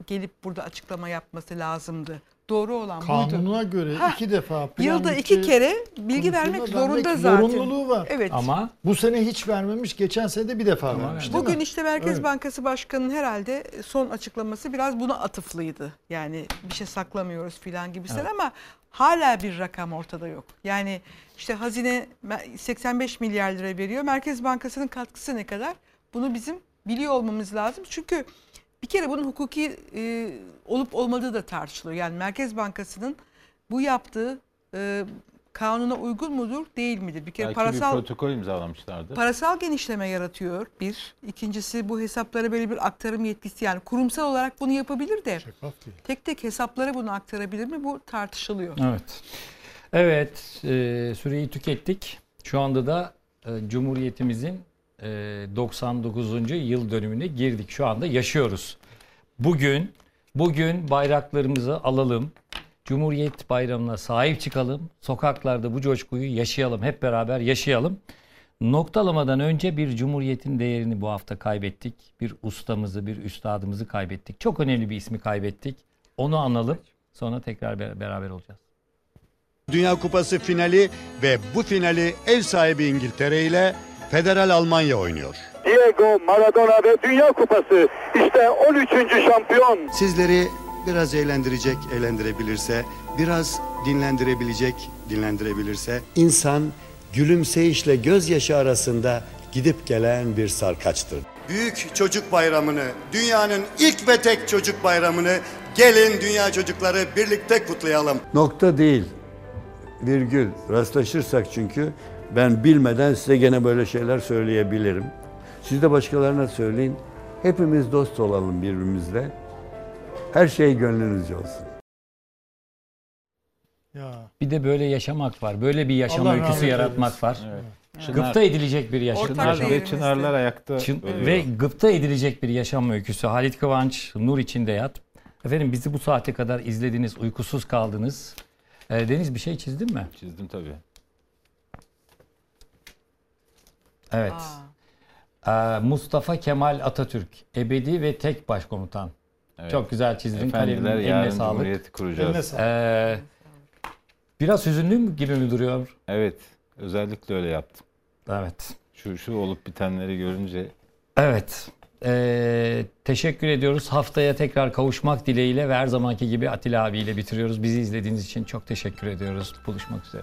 gelip burada açıklama yapması lazımdı. doğru olan kanuna buydu. Kanuna göre iki defa. Yılda iki kere bilgi vermek zorunda zaten. Zorunluluğu var. Evet. Ama bu sene hiç vermemiş, geçen sene de bir defa vermiş. Bugün işte Merkez Bankası Başkanı'nın herhalde son açıklaması biraz buna atıflıydı. Yani bir şey saklamıyoruz filan gibisinden ama hala bir rakam ortada yok. Yani işte hazine 85 milyar lira veriyor. Merkez Bankası'nın katkısı ne kadar? Bunu bizim biliyor olmamız lazım. Çünkü bir kere bunun hukuki olup olmadığı da tartışılıyor. Yani Merkez Bankası'nın bu yaptığı kanuna uygun mudur, değil midir? Bir kere belki parasal bir protokol imzalamışlardı. Parasal genişleme yaratıyor bir. İkincisi bu hesaplara böyle bir aktarım yetkisi, yani kurumsal olarak bunu yapabilir de tek tek hesaplara bunu aktarabilir mi? Bu tartışılıyor. Evet. Evet, süreyi tükettik. Şu anda da Cumhuriyetimizin 99. yıl dönümüne girdik. Şu anda yaşıyoruz. Bugün bayraklarımızı alalım. Cumhuriyet Bayramı'na sahip çıkalım. Sokaklarda bu coşkuyu yaşayalım. Hep beraber yaşayalım. Noktalamadan önce bir Cumhuriyet'in değerini bu hafta kaybettik. Bir ustamızı, bir üstadımızı kaybettik. Çok önemli bir ismi kaybettik. Onu analım. Sonra tekrar beraber olacağız. Dünya Kupası finali ve bu finali ev sahibi İngiltere ile Federal Almanya oynuyor. Diego Maradona ve Dünya Kupası, işte 13. şampiyon. Sizleri biraz eğlendirecek, eğlendirebilirse, biraz dinlendirebilecek, dinlendirebilirse. İnsan gülümseyişle gözyaşı arasında gidip gelen bir sarkaçtır. Büyük Çocuk Bayramı'nı, dünyanın ilk ve tek çocuk bayramını gelin dünya çocukları birlikte kutlayalım. Nokta değil, virgül, rastlaşırsak çünkü ben bilmeden size gene böyle şeyler söyleyebilirim. Siz de başkalarına söyleyin. Hepimiz dost olalım birbirimizle. Her şey gönlünüzce olsun. Ya. Bir de böyle yaşamak var. Böyle bir yaşam öyküsü yaratmak var. Evet. Evet. Gıpta edilecek bir yaşam. Çınarlar ayakta. Ve gıpta edilecek bir yaşam öyküsü. Halit Kıvanç, Nur içinde yat. Efendim bizi bu saate kadar izlediniz, uykusuz kaldınız. Deniz bir şey çizdin mi? Çizdim tabii. Evet. Mustafa Kemal Atatürk, ebedi ve tek başkomutan. Evet. Çok güzel çizdin. Efendiler, kalemin eline sağlık. Cumhuriyeti kuracağız. Biraz hüzünlü gibi mi duruyor? Evet. Özellikle öyle yaptım. Evet. Şu olup bitenleri görünce. Evet. Teşekkür ediyoruz. Haftaya tekrar kavuşmak dileğiyle ve her zamanki gibi Atilla abiyle bitiriyoruz. Bizi izlediğiniz için çok teşekkür ediyoruz. Buluşmak üzere.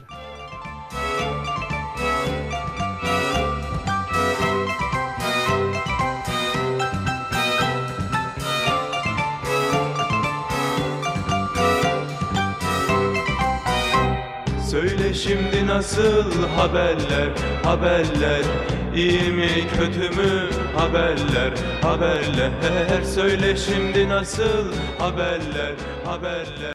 Söyle şimdi nasıl haberler, haberler, iyi mi kötü mü haberler, haberler. Söyle şimdi nasıl haberler, haberler.